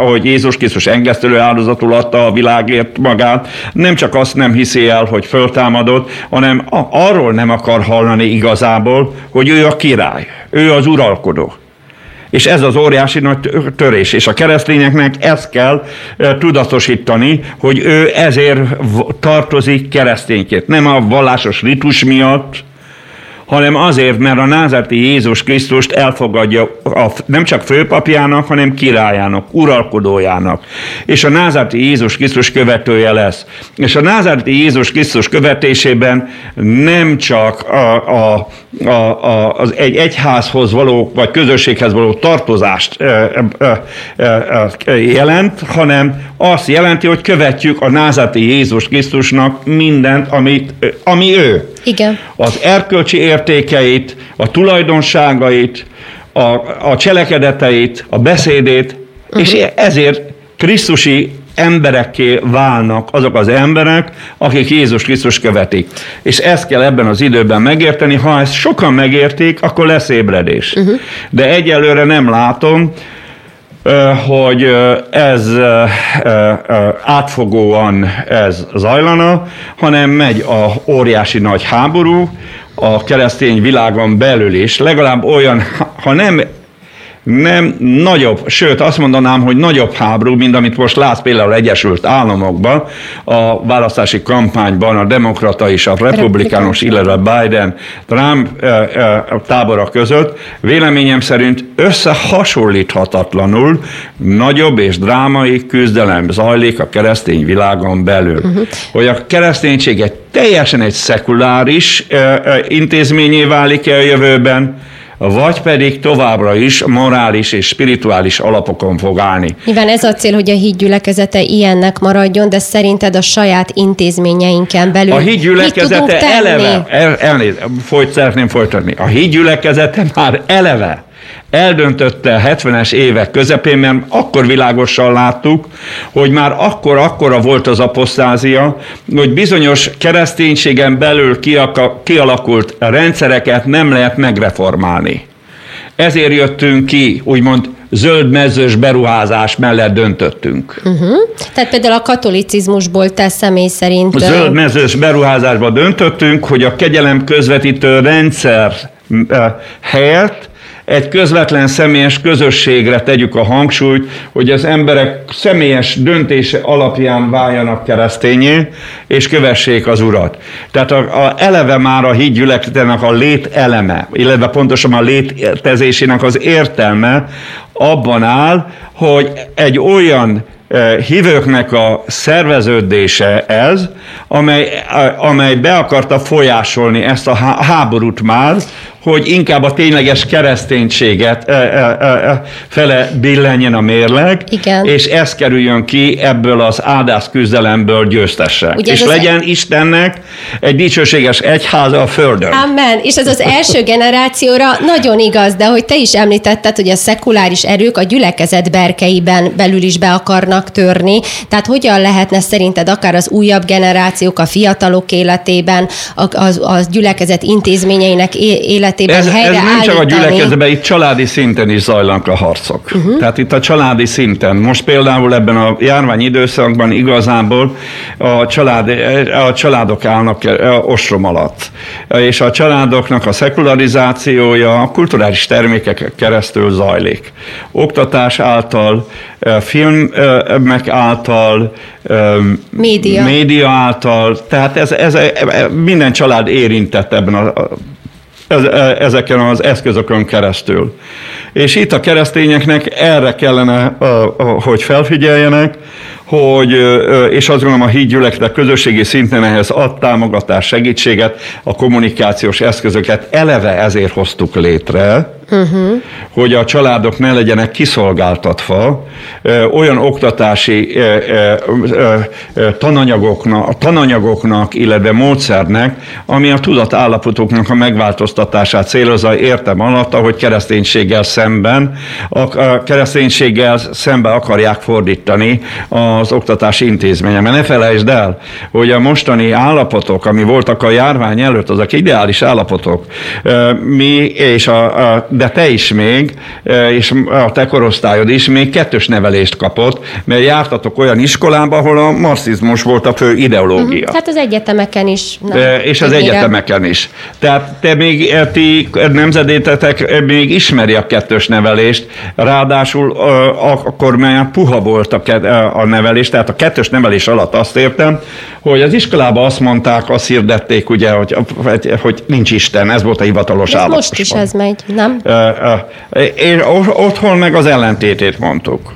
hogy Jézus Krisztus engesztelő áldozatul adta a világért magát, nem csak azt nem hiszi el, hogy föltámadott, hanem arról nem akar hallani igazából, hogy ő a király, ő az uralkodó. És ez az óriási nagy törés, és a keresztényeknek ezt kell tudatosítani, hogy ő ezért tartozik keresztényként, nem a vallásos ritus miatt, hanem azért, mert a názáreti Jézus Krisztust elfogadja a, nem csak főpapjának, hanem királyának, uralkodójának. És a názáreti Jézus Krisztus követője lesz. És a názáreti Jézus Krisztus követésében nem csak a, a, a, a, az egy egyházhoz való, vagy közösséghez való tartozást ö, ö, ö, ö, jelent, hanem azt jelenti, hogy követjük a názáreti Jézus Krisztusnak mindent, amit, ami ő. Igen. Az erkölcsi értékeit, a tulajdonságait, a, a cselekedeteit, a beszédét, uh-huh. és ezért krisztusi emberekké válnak azok az emberek, akik Jézus Krisztus követik. És ezt kell ebben az időben megérteni, ha ezt sokan megértik, akkor lesz ébredés. Uh-huh. De egyelőre nem látom, hogy ez átfogóan ez zajlana, hanem megy a óriási nagy háború a keresztény világon belül is, legalább olyan, ha nem nem nagyobb, sőt azt mondanám, hogy nagyobb háború, mint amit most látsz például Egyesült Államokban, a választási kampányban a demokrata és a republikánus, illetve Biden-Trump tábora között, véleményem szerint összehasonlíthatatlanul nagyobb és drámai küzdelem zajlik a keresztény világon belül. Uh-huh. Hogy a kereszténység egy teljesen egy szekuláris intézményé válik el jövőben, vagy pedig továbbra is morális és spirituális alapokon fog állni. Nyilván ez a cél, hogy a Hit Gyülekezete ilyennek maradjon, de szerinted a saját intézményeinken belül a Hit Gyülekezete eleve, el, elnéz, folyt, szeretném folytatni, a Hit Gyülekezete már eleve eldöntötte a hetvenes évek közepén, mert akkor világosan láttuk, hogy már akkor akkora volt az apostázia, hogy bizonyos kereszténységen belül kialakult rendszereket nem lehet megreformálni. Ezért jöttünk ki, úgymond zöldmezős beruházás mellett döntöttünk. Uh-huh. Tehát például a katolicizmusból te személy szerint... Zöldmezős beruházásba döntöttünk, hogy a kegyelem közvetítő rendszer helyett egy közvetlen személyes közösségre tegyük a hangsúlyt, hogy az emberek személyes döntése alapján váljanak keresztényé, és kövessék az Urat. Tehát a, a eleve már a Hit Gyülekezetének a lételeme, illetve pontosan a létezésének az értelme abban áll, hogy egy olyan hívőknek a szerveződése ez, amely, amely be akarta folyásolni ezt a háborút már, hogy inkább a tényleges kereszténységet e, e, e, fele billenjen a mérleg, igen, és ez kerüljön ki ebből az áldász küzdelemből győztessel. És az legyen az... Istennek egy dicsőséges egyháza a földön. Amen. És ez az első generációra nagyon igaz, de hogy te is említetted, hogy a szekuláris erők a gyülekezet berkeiben belül is be akarnak törni. Tehát hogyan lehetne szerinted akár az újabb generációk, a fiatalok életében, a, az, az gyülekezet intézményeinek életében, Ez, ez nem csak a gyülekezetben, itt családi szinten is zajlanak a harcok. Uh-huh. Tehát itt a családi szinten. Most például ebben a járvány időszakban igazából a, család, a családok állnak ostrom alatt. És a családoknak a szekularizációja a kulturális termékek keresztül zajlik. Oktatás által, filmek által, média, média által. Tehát ez, ez, minden család érintett ebben a ezeken az eszközökön keresztül. És itt a keresztényeknek erre kellene, hogy felfigyeljenek, hogy, és azt gondolom a Hit Gyülekezete közösségi szinten ehhez ad támogatás, segítséget, a kommunikációs eszközöket eleve ezért hoztuk létre, uh-huh, hogy a családok ne legyenek kiszolgáltatva olyan oktatási tananyagoknak, tananyagoknak, illetve módszernek, ami a tudatállapotoknak a megváltoztatását célozza, értem alatt, ahogy kereszténységgel szemben, a kereszténységgel szemben akarják fordítani az oktatási intézmények. Mert ne felejtsd el, hogy a mostani állapotok, ami voltak a járvány előtt, azok ideális állapotok, mi és a, a de te is még, és a te korosztályod is még kettős nevelést kapott, mert jártatok olyan iskolába, ahol a marxizmus volt a fő ideológia. Hát az egyetemeken is. Nem, és az mire? Egyetemeken is. Tehát te még, ti nemzedétetek még ismeri a kettős nevelést, ráadásul akkor már puha volt a nevelés, tehát a kettős nevelés alatt azt értem, hogy az iskolában azt mondták, azt hirdették, ugye, hogy, hogy nincs Isten, ez volt a hivatalos állapot. Most is ez megy, nem? És otthon meg az ellentétét mondtuk.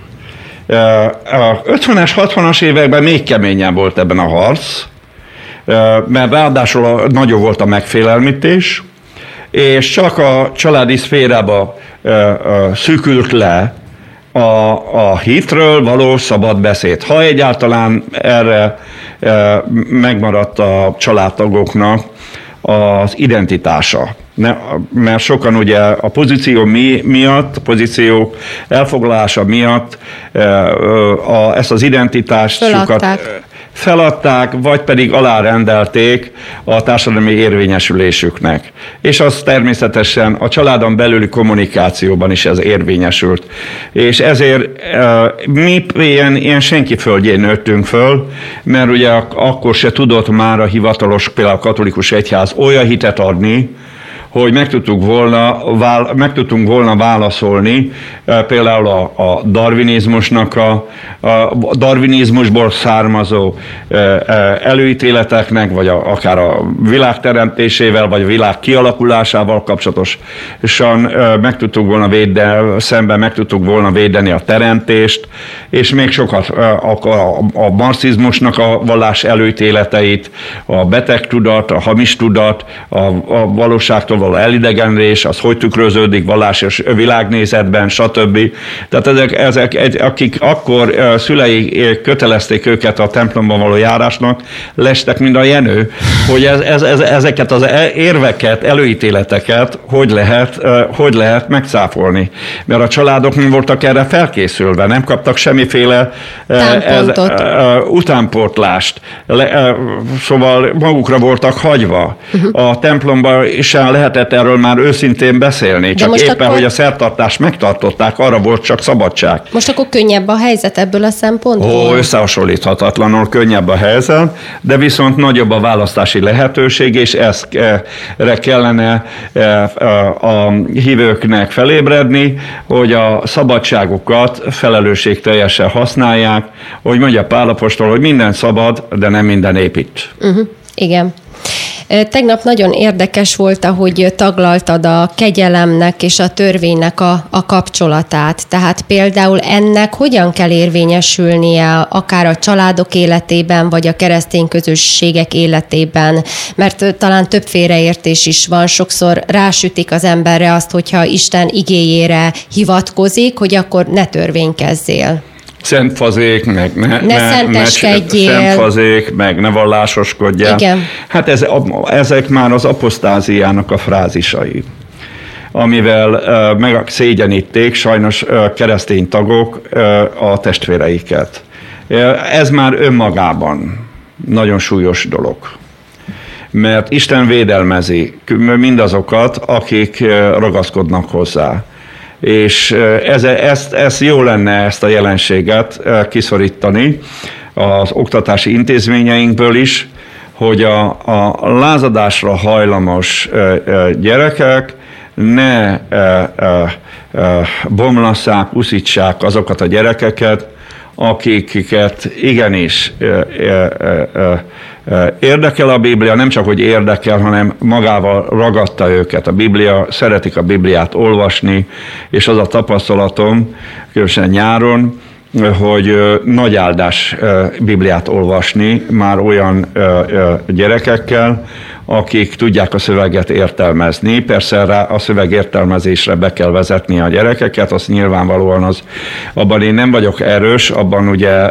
A ötvenes, hatvanas években még keményebb volt ebben a harc, mert ráadásul nagyobb volt a megfélemlítés, és csak a családi szférába szűkült le a, a hitről való szabad beszéd. Ha egyáltalán erre megmaradt a családtagoknak az identitása. Mert sokan ugye a pozíció miatt, a pozíciók elfoglalása miatt ezt az identitásukat feladták, vagy pedig alárendelték a társadalmi érvényesülésüknek. És az természetesen a családon belüli kommunikációban is ez érvényesült. És ezért e, mi ilyen, ilyen senki földjén nőttünk föl, mert ugye akkor se tudott már a hivatalos, például a katolikus egyház olyan hitet adni, hogy meg tudtunk volna, vál, meg tudtunk volna válaszolni például a, a darwinizmusnak, a, a darwinizmusból származó előítéleteknek, vagy a, akár a világ teremtésével, vagy a világ kialakulásával kapcsolatosan meg tudtuk volna védeni, szemben meg tudtuk volna védeni a teremtést, és még sokat a, a, a marxizmusnak a vallás előítéleteit, a beteg tudat, a hamis tudat, a, a valóságtól való elidegenedés, az hogy tükröződik vallásos világnézetben, stb. Tehát ezek, ezek egy, akik akkor szülei kötelezték őket a templomban való járásnak, lestek mind a jenő, hogy ez, ez, ez, ezeket az érveket, előítéleteket hogy lehet, hogy lehet megcáfolni. Mert a családok nem voltak erre felkészülve, nem kaptak semmiféle ez, utánpótlást. Le, szóval magukra voltak hagyva. A templomban sem lehetett erről már őszintén beszélni, csak éppen, akkor... hogy a szertartást megtartották, arra volt csak szabadság. Most akkor könnyebb a helyzet ebből a szempontból? Ó, összehasonlíthatatlanul könnyebb a helyzet, de viszont nagyobb a választási lehetőség, és ezre kellene a hívőknek felébredni, hogy a szabadságukat felelősségteljesen használják, hogy mondja Pál apostol, hogy minden szabad, de nem minden épít. Uh-huh. Igen. Tegnap nagyon érdekes volt, ahogy taglaltad a kegyelemnek és a törvénynek a, a kapcsolatát. Tehát például ennek hogyan kell érvényesülnie akár a családok életében, vagy a keresztény közösségek életében? Mert talán több félreértés is van. Sokszor rásütik az emberre azt, hogyha Isten igéjére hivatkozik, hogy akkor ne törvénykezzél. Szentfazék, meg ne, ne, ne szenteskedjél. Ne szentfazék, meg ne vallásoskodjál. Igen. Hát ez, ezek már az apostáziának a frázisai, amivel uh, meg szégyeníték sajnos uh, keresztény tagok uh, a testvéreiket. Uh, ez már önmagában nagyon súlyos dolog. Mert Isten védelmezi mindazokat, akik uh, ragaszkodnak hozzá. És ez, ezt, ezt jó lenne ezt a jelenséget kiszorítani az oktatási intézményeinkből is, hogy a, a lázadásra hajlamos gyerekek ne bomlasszák, uszítsák azokat a gyerekeket, akiket igenis érdekel a Biblia, nem csak, hogy érdekel, hanem magával ragadta őket a Biblia, szeretik a Bibliát olvasni, és az a tapasztalatom, különösen nyáron, hogy nagy áldás Bibliát olvasni már olyan gyerekekkel, akik tudják a szöveget értelmezni. Persze rá a szöveg értelmezésre be kell vezetni a gyerekeket, az nyilvánvalóan az, abban én nem vagyok erős, abban ugye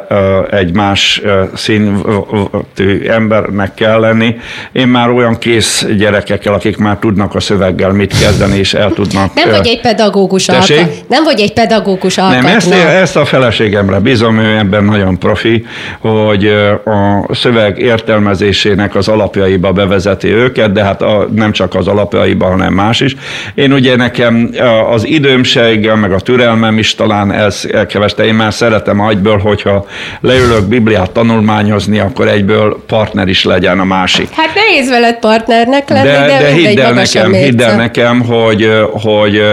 egy más szintű embernek kell lenni. Én már olyan kész gyerekekkel, akik már tudnak a szöveggel mit kezdeni, és el tudnak... Nem vagy egy pedagógus alkat. Nem vagy egy pedagógus alkat. Nem, ezt, ezt a feleségemre bízom, ő ebben nagyon profi, hogy a szöveg értelmezésének az alapjaiba bevezeti őket, de hát a, nem csak az alapjaiban, hanem más is. Én ugye nekem az időmséggel, meg a türelmem is talán ez elkeveste. Én már szeretem agyből, hogyha leülök Bibliát tanulmányozni, akkor egyből partner is legyen a másik. Hát nehéz veled partnernek lenni, de, de, de hidd el nekem, hidd el nekem, hogy, hogy,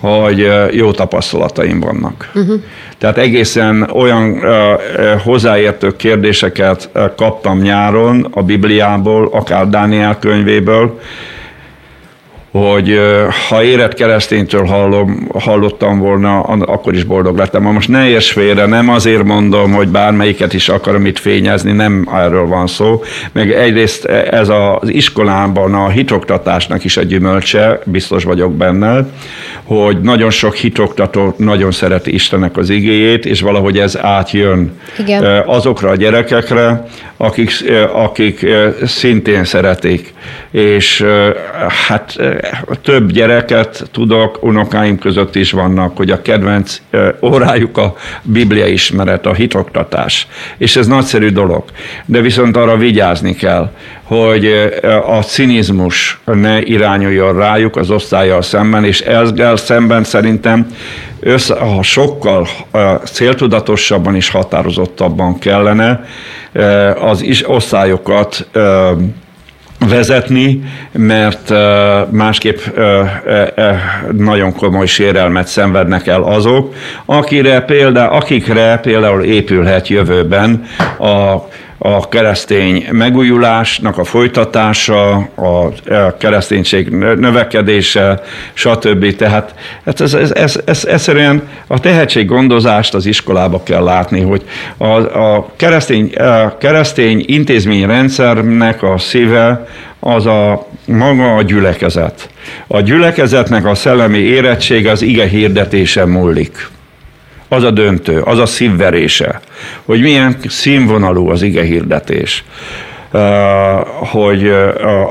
hogy jó tapasztalataim vannak. Uh-huh. Tehát egészen olyan uh, hozzáértő kérdéseket uh, kaptam nyáron a Bibliából, akár Dániel könyvéből, hogy uh, ha érett kereszténytől hallom, hallottam volna, akkor is boldog lettem. Most ne érts félre, nem azért mondom, hogy bármelyiket is akarom itt fényezni, nem erről van szó. Meg egyrészt ez az iskolában a hitoktatásnak is egy gyümölcse, biztos vagyok benne, hogy nagyon sok hitoktató nagyon szereti Istennek az igéjét, és valahogy ez átjön Igen. azokra a gyerekekre, akik, akik szintén szeretik. És hát több gyereket tudok, unokáim között is vannak, hogy a kedvenc órájuk a Biblia ismeret, a hitoktatás. És ez nagyszerű dolog. De viszont arra vigyázni kell, hogy a cinizmus ne irányuljon rájuk az osztállyal szemben, és ezzel szemben szerintem össze, ha sokkal céltudatosabban és határozottabban kellene az is osztályokat vezetni, mert másképp nagyon komoly sérelmet szenvednek el azok, akire például, akikre például épülhet jövőben a a keresztény megújulásnak a folytatása, a kereszténység növekedése, stb. Tehát ez, ez, ez, ez egyszerűen a tehetséggondozást az iskolába kell látni, hogy a, a, keresztény, a keresztény intézményrendszernek a szíve az a maga a gyülekezet. A gyülekezetnek a szellemi érettsége az ige hirdetésen múlik. Az a döntő, az a szívverése, hogy milyen színvonalú az ige hirdetés, hogy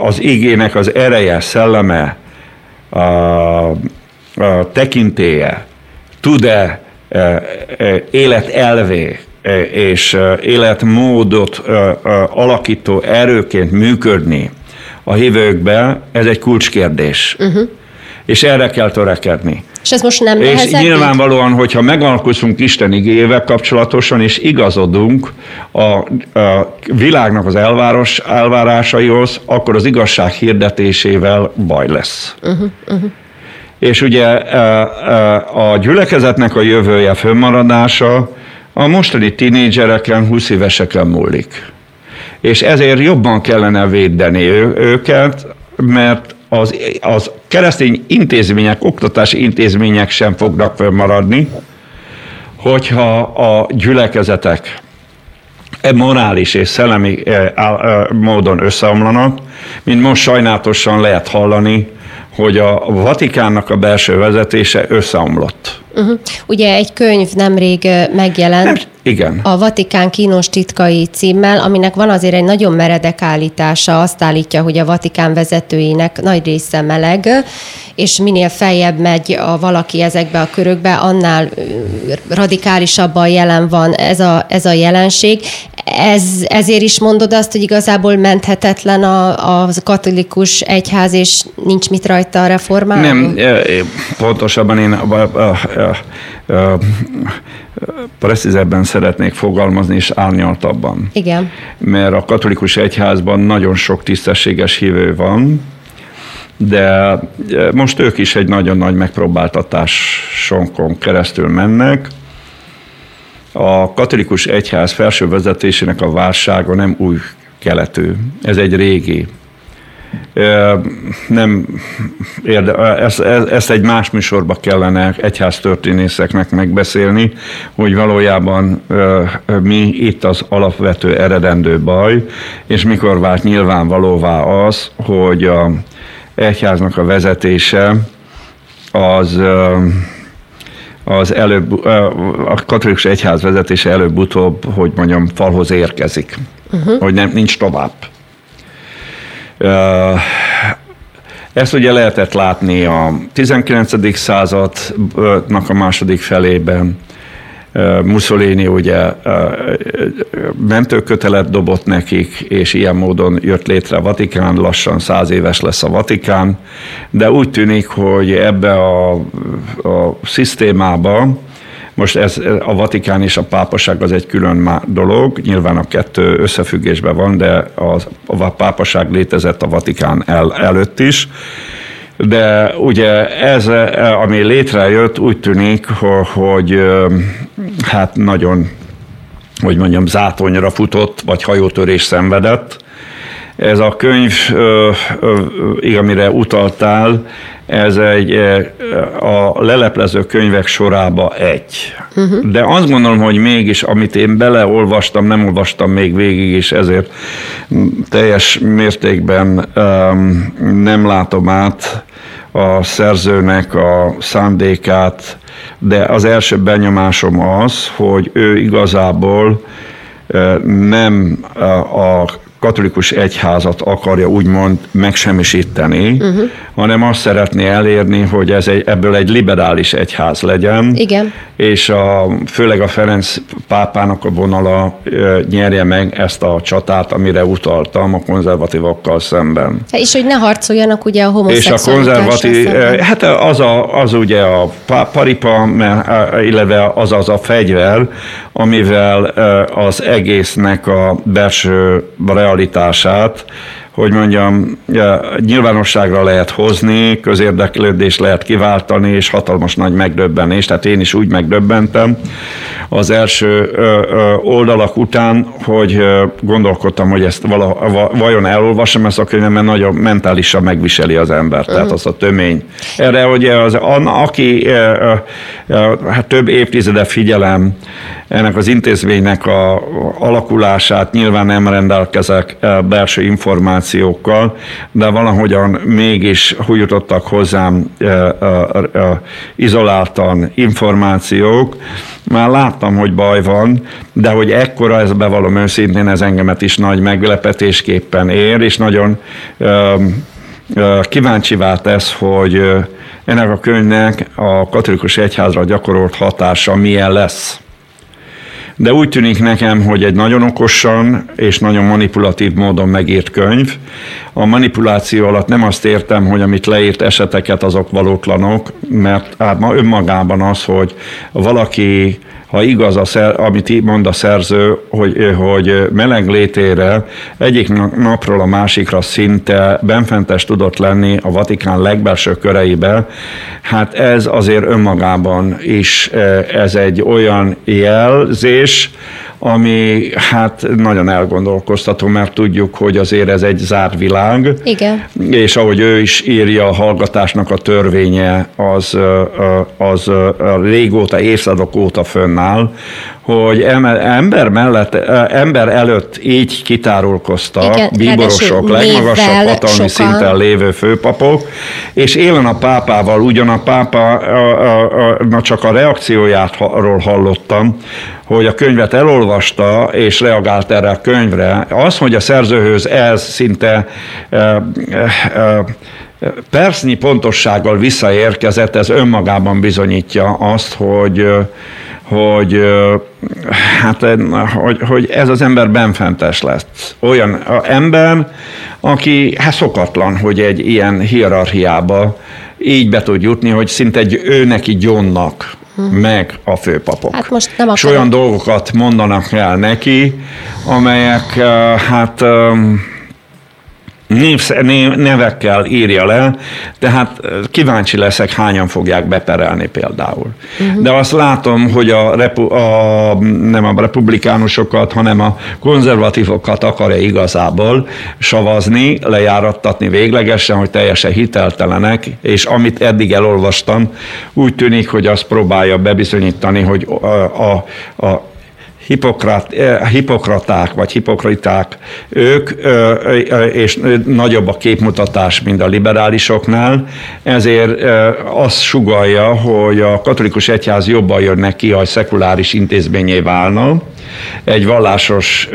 az igének az ereje, szelleme, tekintélye tud-e életelvé és életmódot alakító erőként működni a hívőkben, ez egy kulcskérdés. Uh-huh. És erre kell törekedni. És ez most nem nehezebb? És nyilvánvalóan, hogyha megalkuszunk Isten igével kapcsolatosan, és igazodunk a, a világnak az elváros, elvárásaihoz, akkor az igazság hirdetésével baj lesz. Uh-huh, uh-huh. És ugye a gyülekezetnek a jövője, fönnmaradása a mostani tínédzsereken, húszéveseken múlik. És ezért jobban kellene védeni ő, őket, mert Az, az keresztény intézmények, oktatási intézmények sem fognak fönnmaradni, hogyha a gyülekezetek morális és szellemi módon összeomlanak, mint most sajnálatosan lehet hallani, hogy a Vatikánnak a belső vezetése összeomlott. Uh-huh. Ugye egy könyv nemrég megjelent, Nem, igen. a Vatikán kínos titkai címmel, aminek van azért egy nagyon meredek állítása, azt állítja, hogy a Vatikán vezetőinek nagy része meleg, és minél feljebb megy a valaki ezekbe a körökbe, annál radikálisabban jelen van ez a, ez a jelenség. Ez, ezért is mondod azt, hogy igazából menthetetlen a, a katolikus egyház, és nincs mit rajta reformálni? Nem, pontosabban én precízebben szeretnék fogalmazni, és árnyaltabban. Igen. Mert a katolikus egyházban nagyon sok tisztességes hívő van, de most ők is egy nagyon nagy megpróbáltatásonkon keresztül mennek. A katolikus egyház felső vezetésének a válsága nem új keletű, ez egy régi. Nem érde, ezt, ezt egy más műsorba kellene egyháztörténészeknek megbeszélni, hogy valójában mi itt az alapvető eredendő baj, és mikor vált nyilvánvalóvá az, hogy a egyháznak a vezetése az, az előbb, a katolikus egyház vezetése előbb-utóbb, hogy mondjam, falhoz érkezik, uh-huh. hogy nem, nincs tovább. Ezt ugye lehetett látni a tizenkilencedik századnak a második felében. Mussolini ugye mentőkötelet dobott nekik, és ilyen módon jött létre a Vatikán, lassan száz éves lesz a Vatikán, de úgy tűnik, hogy ebbe a, a szisztémába, most ez, a Vatikán és a pápaság az egy külön dolog, nyilván a kettő összefüggésben van, de a, a pápaság létezett a Vatikán el, előtt is, de ugye ez, ami létrejött, úgy tűnik, hogy hát nagyon, hogy mondjam, zátonyra futott, vagy hajótörés szenvedett. Ez a könyv, amire utaltál, ez egy a leleplező könyvek sorába egy. Uh-huh. De azt gondolom, hogy mégis, amit én beleolvastam, nem olvastam még végig, és ezért teljes mértékben um, nem látom át a szerzőnek a szándékát, de az első benyomásom az, hogy ő igazából uh, nem uh, a katolikus egyházat akarja úgymond megsemmisíteni, uh-huh. hanem azt szeretné elérni, hogy ez egy, ebből egy liberális egyház legyen, igen. és a, főleg a Ferenc pápának a vonala nyerje meg ezt a csatát, amire utaltam, a konzervatívokkal szemben. És hogy ne harcoljanak ugye a homoszexualitásra. Hát az, a, az ugye a paripa, illetve az az a fegyver, amivel az egésznek a belső realitását hogy mondjam, nyilvánosságra lehet hozni, közérdeklődést lehet kiváltani, és hatalmas nagy megdöbbenés. Tehát én is úgy megdöbbentem az első oldalak után, hogy gondolkodtam, hogy ezt vala, vajon elolvasom ezt a könyvet, mert nagyon mentálisan megviseli az ember, tehát az a tömény. Erre ugye az, aki hát több évtizede figyelem ennek az intézménynek a alakulását, nyilván nem rendelkezek belső információkkal, de valahogyan mégis hujutottak hozzám izoláltan információk. Már láttam, hogy baj van, de hogy ekkora, ez bevallom őszintén, ez engemet is nagy meglepetésképpen ér, és nagyon kíváncsivá tesz, hogy ennek a könyvnek a katolikus egyházra gyakorolt hatása milyen lesz. De úgy tűnik nekem, hogy egy nagyon okosan és nagyon manipulatív módon megírt könyv. A manipuláció alatt nem azt értem, hogy amit leírt eseteket, azok valótlanok, mert hát ma önmagában az, hogy valaki, ha igaz, a szer, amit mond a szerző, hogy, hogy meleg létére egyik napról a másikra szinte benfentes tudott lenni a Vatikán legbelső köreibe, hát ez azért önmagában is ez egy olyan jelzés, ami hát nagyon elgondolkoztató, mert tudjuk, hogy azért ez egy zárt világ. Igen. És ahogy ő is írja, a hallgatásnak a törvénye az, az régóta, évszázadok óta fönnáll, hogy ember mellett, ember előtt így kitárulkoztak bíborosok, legmagasabb hatalmi szinten lévő főpapok, és élen a pápával, ugyan a pápa, na csak a reakciójáról hallottam, hogy a könyvet elolvasta, és reagált erre a könyvre. Az, hogy a szerzőhöz ez szinte e, e, percnyi pontossággal visszaérkezett, ez önmagában bizonyítja azt, hogy, hogy, hát, hogy, hogy ez az ember benfentes lett. Olyan ember, aki hát szokatlan, hogy egy ilyen hierarchiába így be tud jutni, hogy szinte egy, ő neki gyónnak meg a főpapok. Hát most nem és olyan dolgokat mondanak el neki, amelyek hát nevekkel írja le, tehát kíváncsi leszek, hányan fogják beperelni például. Uh-huh. De azt látom, hogy a, repu- a nem a republikánusokat, hanem a konzervatívokat akarja igazából savazni, lejárattatni véglegesen, hogy teljesen hiteltelenek, és amit eddig elolvastam, úgy tűnik, hogy azt próbálja bebizonyítani, hogy a, a, a Hipokrat, hipokraták vagy hipokriták ők, és nagyobb a képmutatás, mint a liberálisoknál, ezért azt sugallja, hogy a katolikus egyház jobban jön neki, ha szekuláris intézményé válna, egy vallásos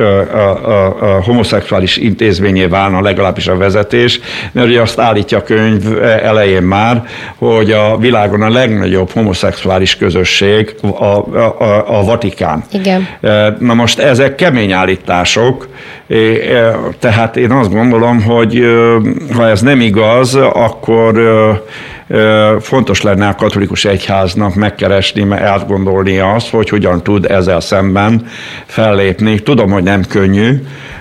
homoszexuális intézményé válna legalábbis a vezetés, mert ugye azt állítja a könyv elején már, hogy a világon a legnagyobb homoszexuális közösség a, a, a, a Vatikán. Igen. Na most ezek kemény állítások, tehát én azt gondolom, hogy ha ez nem igaz, akkor fontos lenne a katolikus egyháznak megkeresni, mert átgondolni azt, hogy hogyan tud ezzel szemben fellépni. Tudom, hogy nem könnyű,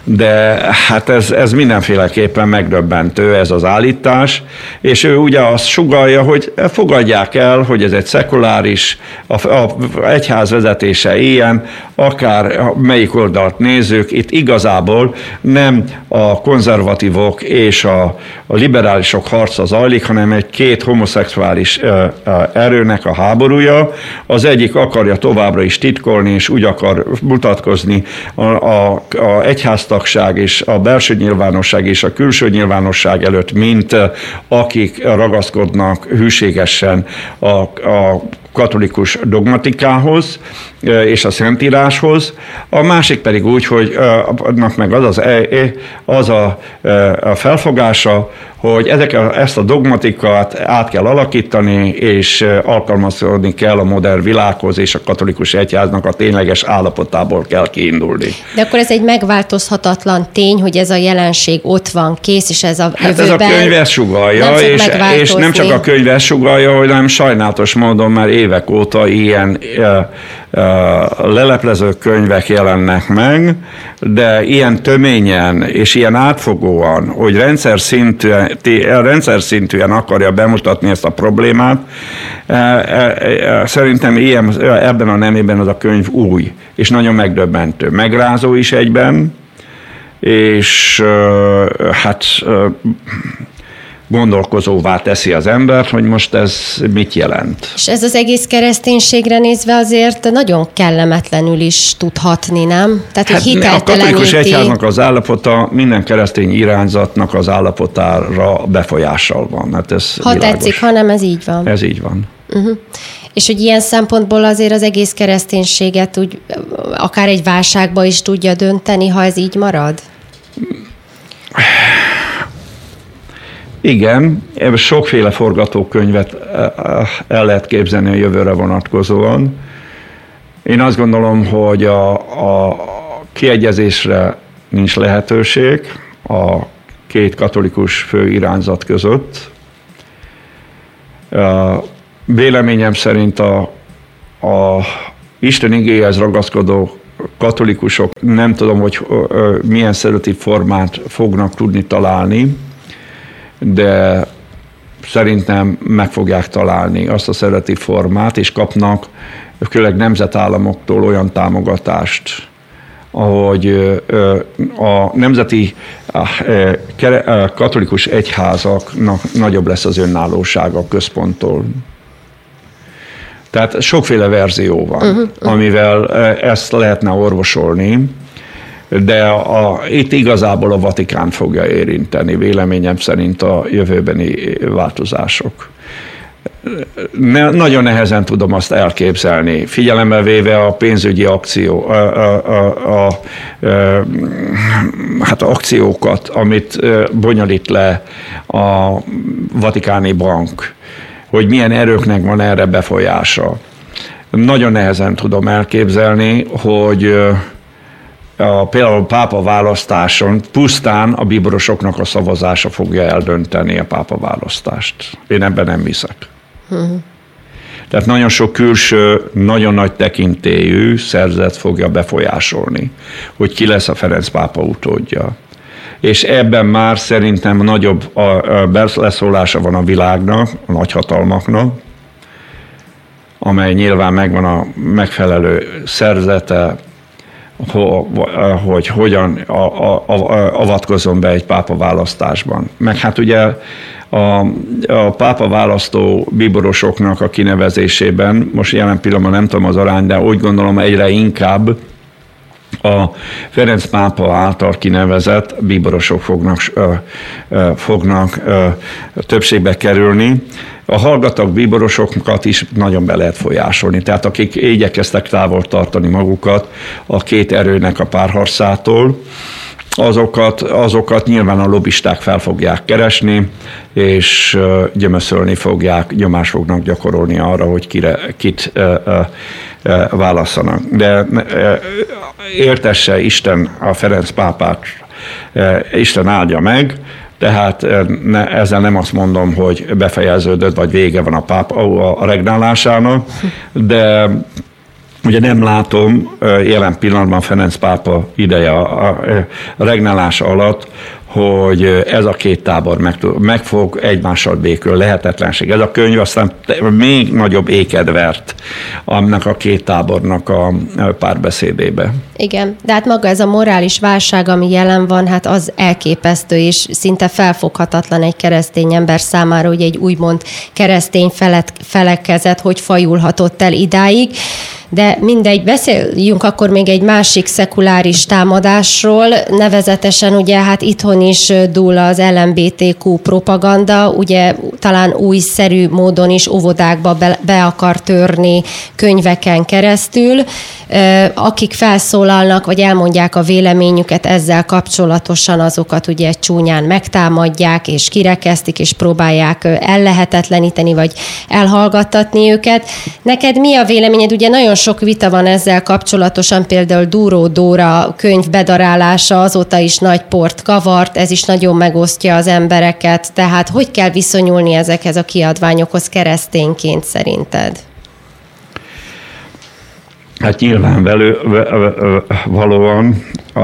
de hát ez, ez mindenféleképpen megdöbbentő, ez az állítás, és ő ugye azt sugallja, hogy fogadják el, hogy ez egy szekuláris, a, a egyház vezetése ilyen, akár melyik oldalt nézzük, itt igazából nem a konzervatívok és a, a liberálisok harca zajlik, hanem egy két homoszexuális ö, ö, erőnek a háborúja, az egyik akarja továbbra is titkolni, és úgy akar mutatkozni a, a, a egyháztal, és a belső nyilvánosság és a külső nyilvánosság előtt, mint akik ragaszkodnak hűségesen a, a katolikus dogmatikához és a szentíráshoz, a másik pedig úgy, hogy annak meg az, az, az a, a felfogása, hogy ezek, ezt a dogmatikát át kell alakítani, és alkalmazkodni kell a modern világhoz, és a katolikus egyháznak a tényleges állapotából kell kiindulni. De akkor ez egy megváltozhatatlan tény, hogy ez a jelenség ott van, kész, és ez a jövőben hát ez a könyv sugallja, és, és nem csak a könyv sugallja, hanem sajnálatos módon már év évek óta ilyen leleplező könyvek jelennek meg, de ilyen töményen és ilyen átfogóan, hogy rendszer szintűen, rendszer szintűen akarja bemutatni ezt a problémát, szerintem ilyen, ebben a nemében az a könyv új, és nagyon megdöbbentő. Megrázó is egyben, és hát gondolkozóvá teszi az embert, hogy most ez mit jelent. És ez az egész kereszténységre nézve azért nagyon kellemetlenül is tudhatni, nem? Tehát, hát hogy hitelteleníti. A katolikus egyháznak az állapota minden keresztény irányzatnak az állapotára befolyással van. Hát ez ha világos. Tetszik, ha nem, ez így van. Ez így van. Uh-huh. És hogy ilyen szempontból azért az egész kereszténységet úgy akár egy válságba is tudja dönteni, ha ez így marad? Igen, sokféle forgatókönyvet el lehet képzelni a jövőre vonatkozóan. Én azt gondolom, hogy a, a kiegyezésre nincs lehetőség a két katolikus főirányzat között. Véleményem szerint a, a Isten igéhez ragaszkodó katolikusok nem tudom, hogy milyen szereti formát fognak tudni találni, de szerintem meg fogják találni azt a szereti formát, és kapnak főleg nemzetállamoktól olyan támogatást, ahogy a nemzeti katolikus egyházaknak nagyobb lesz az önállósága a központtól. Tehát sokféle verzió van, uh-huh, uh-huh. amivel ezt lehetne orvosolni, de a, itt igazából a Vatikán fogja érinteni, véleményem szerint a jövőbeni változások. Ne, nagyon nehezen tudom azt elképzelni, figyelembe véve a pénzügyi akció, a, a, a, a, hát akciókat, amit bonyolít le a Vatikáni Bank, hogy milyen erőknek van erre befolyása. Nagyon nehezen tudom elképzelni, hogy A, például a pápa választáson pusztán a bíborosoknak a szavazása fogja eldönteni a pápa választást. Én ebben nem hiszek. Uh-huh. Tehát nagyon sok külső, nagyon nagy tekintélyű szerzet fogja befolyásolni, hogy ki lesz a Ferenc pápa utódja. És ebben már szerintem nagyobb a, a beleszólása van a világnak, a nagyhatalmaknak, amely nyilván megvan a megfelelő szerzete, hogy hogyan avatkozzon be egy pápa választásban. Meg hát ugye a, a pápa választó bíborosoknak a kinevezésében, most jelen pillanatban nem tudom az arány, de úgy gondolom egyre inkább a Ferenc pápa által kinevezett bíborosok fognak, fognak többségbe kerülni. A hallgatag bíborosokat is nagyon be lehet folyásolni. Tehát akik igyekeztek távol tartani magukat a két erőnek a párharcától, azokat, azokat nyilván a lobbisták fel fogják keresni, és gyömöszölni fogják, nyomást fognak gyakorolni arra, hogy kire, kit e, e, e, válasszanak. De e, értesse Isten a Ferenc pápát, e, Isten áldja meg, tehát ne, ezzel nem azt mondom, hogy befejeződött, vagy vége van a pápa a regnálásának, de ugye nem látom jelen pillanatban Ferenc pápa ideje a regnálása alatt, hogy ez a két tábor meg, meg fog egymással békülni, lehetetlenség. Ez a könyv aztán még nagyobb éket vert annak a két tábornak a párbeszédébe. Igen, de hát maga ez a morális válság, ami jelen van, hát az elképesztő, és szinte felfoghatatlan egy keresztény ember számára, hogy egy úgymond keresztény felet, felekezet, hogy fajulhatott el idáig. De mindegy, beszéljünk akkor még egy másik szekuláris támadásról, nevezetesen ugye hát itthon is dúl az el em bé té kú propaganda, ugye talán újszerű módon is óvodákba be, be akar törni könyveken keresztül. Akik felszólalnak, vagy elmondják a véleményüket ezzel kapcsolatosan, azokat ugye csúnyán megtámadják, és kirekesztik, és próbálják ellehetetleníteni, vagy elhallgattatni őket. Neked mi a véleményed? Ugye nagyon sok vita van ezzel kapcsolatosan, például Dúró Dóra könyv bedarálása azóta is nagy port kavart, ez is nagyon megosztja az embereket, tehát hogy kell viszonyulni ezekhez a kiadványokhoz keresztényként szerinted? hát nyilvánvalóan a,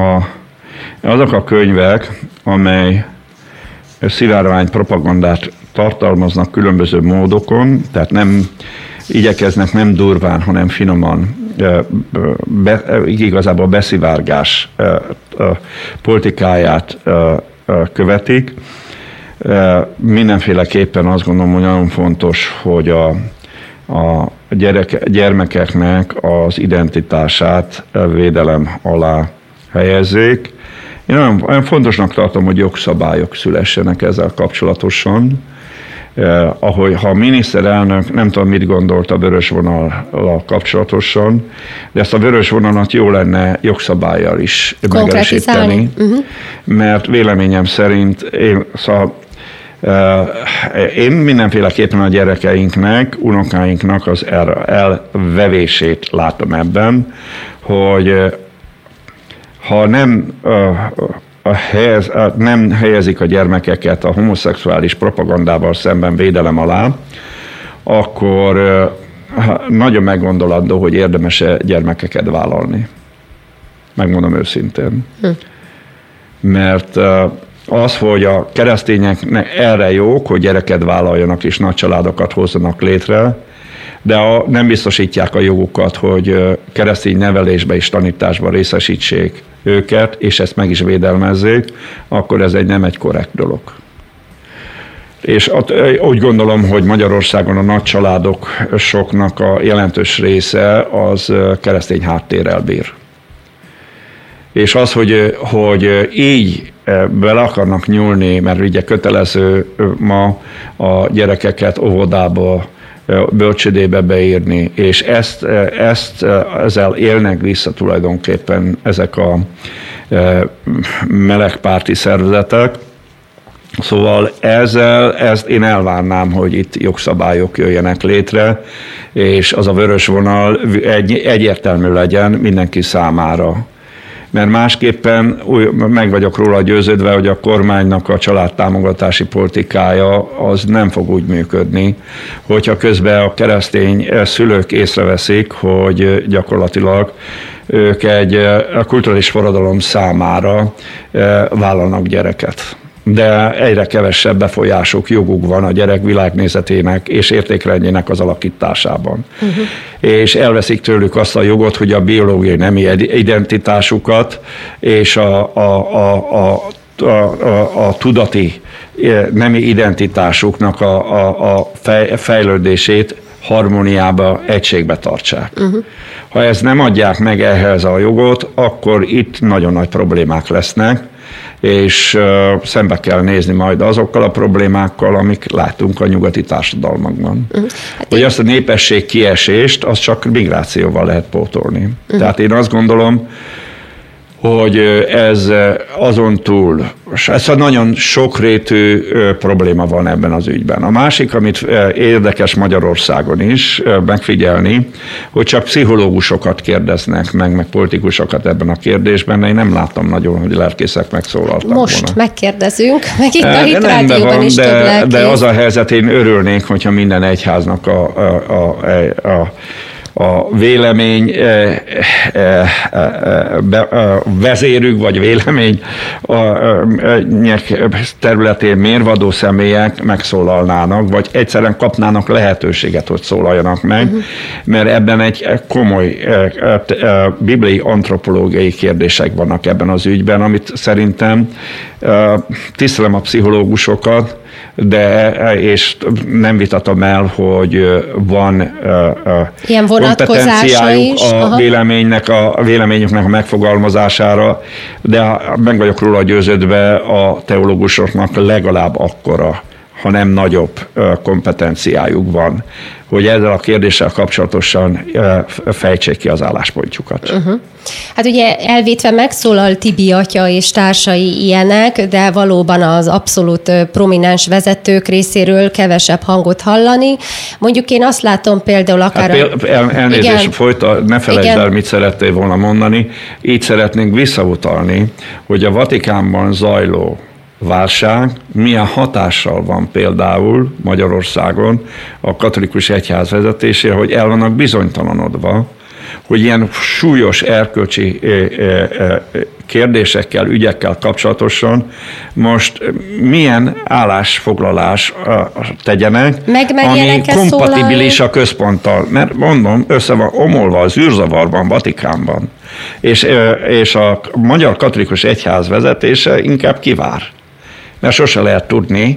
a, azok a könyvek, amely szivárvány propagandát tartalmaznak különböző módokon, tehát nem igyekeznek nem durván, hanem finoman, be, igazából beszivárgás politikáját követik. Mindenféleképpen azt gondolom, hogy nagyon fontos, hogy a, a gyereke, gyermekeknek az identitását védelem alá helyezzék. Én olyan, olyan fontosnak tartom, hogy jogszabályok szülessenek ezzel kapcsolatosan. Eh, ahogy ha a miniszterelnök, nem tudom, mit gondolt a vörös vonallal kapcsolatosan, de ezt a vörös vonalat jó lenne jogszabállyal is megerősíteni, uh-huh. mert véleményem szerint én, szóval, eh, én mindenféleképpen a gyerekeinknek, unokáinknak az el, elvevését látom ebben, hogy ha nem... Eh, A helyez, nem helyezik a gyermekeket a homoszexuális propagandával szemben védelem alá, akkor nagyon meggondolandó, hogy érdemes-e gyermekeket vállalni. Megmondom őszintén. Hm. Mert az, hogy a keresztényeknek erre jók, hogy gyereket vállaljanak és nagy családokat hozzanak létre, de a, nem biztosítják a jogukat, hogy keresztény nevelésbe és tanításban részesítsék őket, és ezt meg is védelmezzék, akkor ez egy nem egy korrekt dolog. És at, úgy gondolom, hogy Magyarországon a nagy családok soknak a jelentős része az keresztény háttérrel bír. És az, hogy, hogy így bele akarnak nyúlni, mert ugye kötelező ma a gyerekeket óvodába, bölcsödébe beírni, és ezt, ezt, ezzel élnek vissza tulajdonképpen ezek a melegpárti szervezetek. Szóval ezzel, ezt én elvárnám, hogy itt jogszabályok jöjjenek létre, és az a vörös vonal egy, egyértelmű legyen mindenki számára. Mert másképpen meg vagyok róla győződve, hogy a kormánynak a családtámogatási politikája az nem fog úgy működni, hogyha közben a keresztény szülők észreveszik, hogy gyakorlatilag ők egy a kulturális forradalom számára vállalnak gyereket. De egyre kevesebb befolyásuk, joguk van a gyerek világnézetének és értékrendjének az alakításában. Uh-huh. És elveszik tőlük azt a jogot, hogy a biológiai nemi identitásukat és a, a, a, a, a, a, a tudati nemi identitásuknak a, a, a fejlődését harmóniába, egységbe tartsák. Uh-huh. Ha ezt nem adják meg ehhez a jogot, akkor itt nagyon nagy problémák lesznek, és szembe kell nézni majd azokkal a problémákkal, amik látunk a nyugati társadalmakban. Uh-huh. Hát hogy én... azt a népesség kiesést, azt csak migrációval lehet pótolni. Uh-huh. Tehát én azt gondolom, hogy ez azon túl, ez nagyon sokrétű probléma van ebben az ügyben. A másik, amit érdekes Magyarországon is megfigyelni, hogy csak pszichológusokat kérdeznek meg, meg politikusokat ebben a kérdésben, de én nem láttam nagyon, hogy lelkészek megszólaltak volna. Most megkérdezünk, meg itt a Hitrádióban is több lelkész. De az a helyzet, én örülnék, hogyha minden egyháznak a... a, a, a, a a vélemény vezérük, vagy vélemény területén mérvadó személyek megszólalnának, vagy egyszerűen kapnának lehetőséget, hogy szólaljanak meg, uh-huh. mert ebben egy komoly bibliai antropológiai kérdések vannak ebben az ügyben, amit szerintem tisztelem a pszichológusokat, de és nem vitatom el, hogy van ilyen kompetenciájuk is a véleménynek, a, a véleményüknek a megfogalmazására, de meg vagyok róla győződve, a teológusoknak legalább akkora, ha nem nagyobb kompetenciájuk van, hogy ezzel a kérdéssel kapcsolatosan fejtsék ki az álláspontjukat. Uh-huh. Hát ugye elvétve megszólal Tibi atya és társai ilyenek, de valóban az abszolút prominens vezetők részéről kevesebb hangot hallani. Mondjuk én azt látom például akár... Hát péld, el, elnézést, igen, folyta, ne felejtsd el, mit szerettél volna mondani. Így szeretnénk visszautalni, hogy a Vatikánban zajló válság milyen hatással van például Magyarországon a katolikus egyház vezetésére, hogy el vannak bizonytalanodva, hogy ilyen súlyos erkölcsi kérdésekkel, ügyekkel kapcsolatosan most milyen állásfoglalás tegyenek, ami kompatibilis a központtal. Mert mondom, össze van omolva az űrzavarban, Vatikánban. És, és a magyar katolikus egyház vezetése inkább kivár. Mert sose lehet tudni,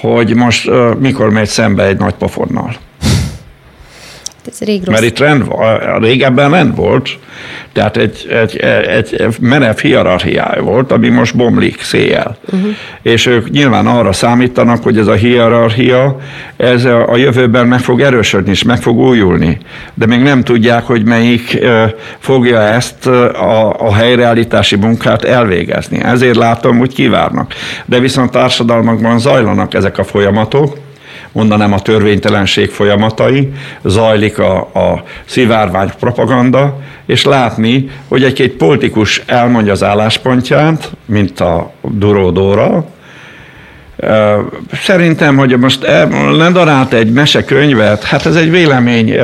hogy most mikor megy szembe egy nagy pofonnal. Ez rég rossz. Mert itt rend, régebben rend volt, tehát egy, egy, egy merev hierarchiája volt, ami most bomlik széjjel. Uh-huh. És ők nyilván arra számítanak, hogy ez a hierarchia ez a jövőben meg fog erősödni, és meg fog újulni. De még nem tudják, hogy melyik fogja ezt a, a helyreállítási munkát elvégezni. Ezért látom, hogy kivárnak. De viszont társadalmakban zajlanak ezek a folyamatok, mondanám a törvénytelenség folyamatai, zajlik a, a szivárvány propaganda, és látni, hogy egy-két politikus elmondja az álláspontját, mint a Duró Dóra. Szerintem, hogy most ledarált egy mesekönyvet, hát ez egy vélemény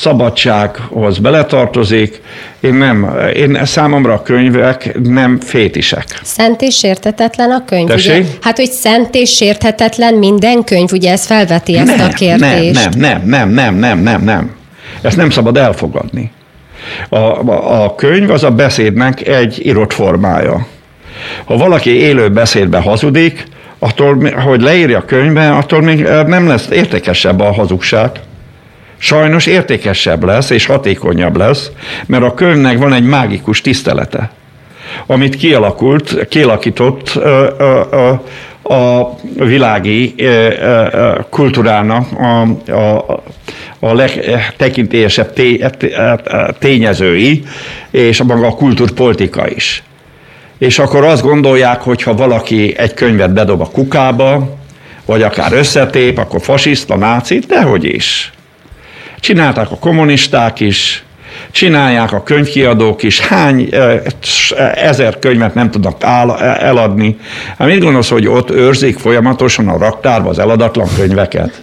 szabadsághoz beletartozik. Én nem, én számomra a könyvek nem fétisek. Szent és sérthetetlen a könyv, ugye? Hát, hogy szent és sérthetetlen minden könyv, ugye ez felveti ezt nem, a kérdést. Nem, nem, nem, nem, nem, nem, nem. Ezt nem szabad elfogadni. A, a, a könyv az a beszédnek egy írott formája. Ha valaki élő beszédbe hazudik, attól, hogy leírja a könyvbe, attól még nem lesz értékesebb a hazugság. Sajnos értékesebb lesz és hatékonyabb lesz, mert a könyvnek van egy mágikus tisztelete, amit kialakult, kialakított a, a, a világi kultúrának a, a, a legtekintélyesebb tényezői, és maga a kultúrpolitika is. És akkor azt gondolják, hogy ha valaki egy könyvet bedob a kukába, vagy akár összetép, akkor fasiszta, náci, dehogy is. Csinálták a kommunisták is, csinálják a könyvkiadók is, hány ezer könyvet nem tudnak eladni. Hát mit gondolsz, hogy ott őrzik folyamatosan a raktárba az eladatlan könyveket?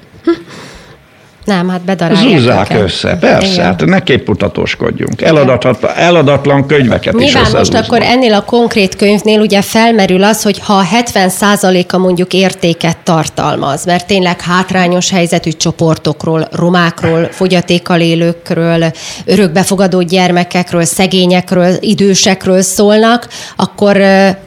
Nem, hát bedarálják. Zúzzák őket össze, persze, igen. Hát ne képmutatóskodjunk. Eladatlan, eladatlan könyveket nyilván is összezúznak. Most akkor ennél a konkrét könyvnél ugye felmerül az, hogy ha a hetven százaléka mondjuk értéket tartalmaz, mert tényleg hátrányos helyzetű csoportokról, romákról, fogyatékkal élőkről, örökbefogadó gyermekekről, szegényekről, idősekről szólnak, akkor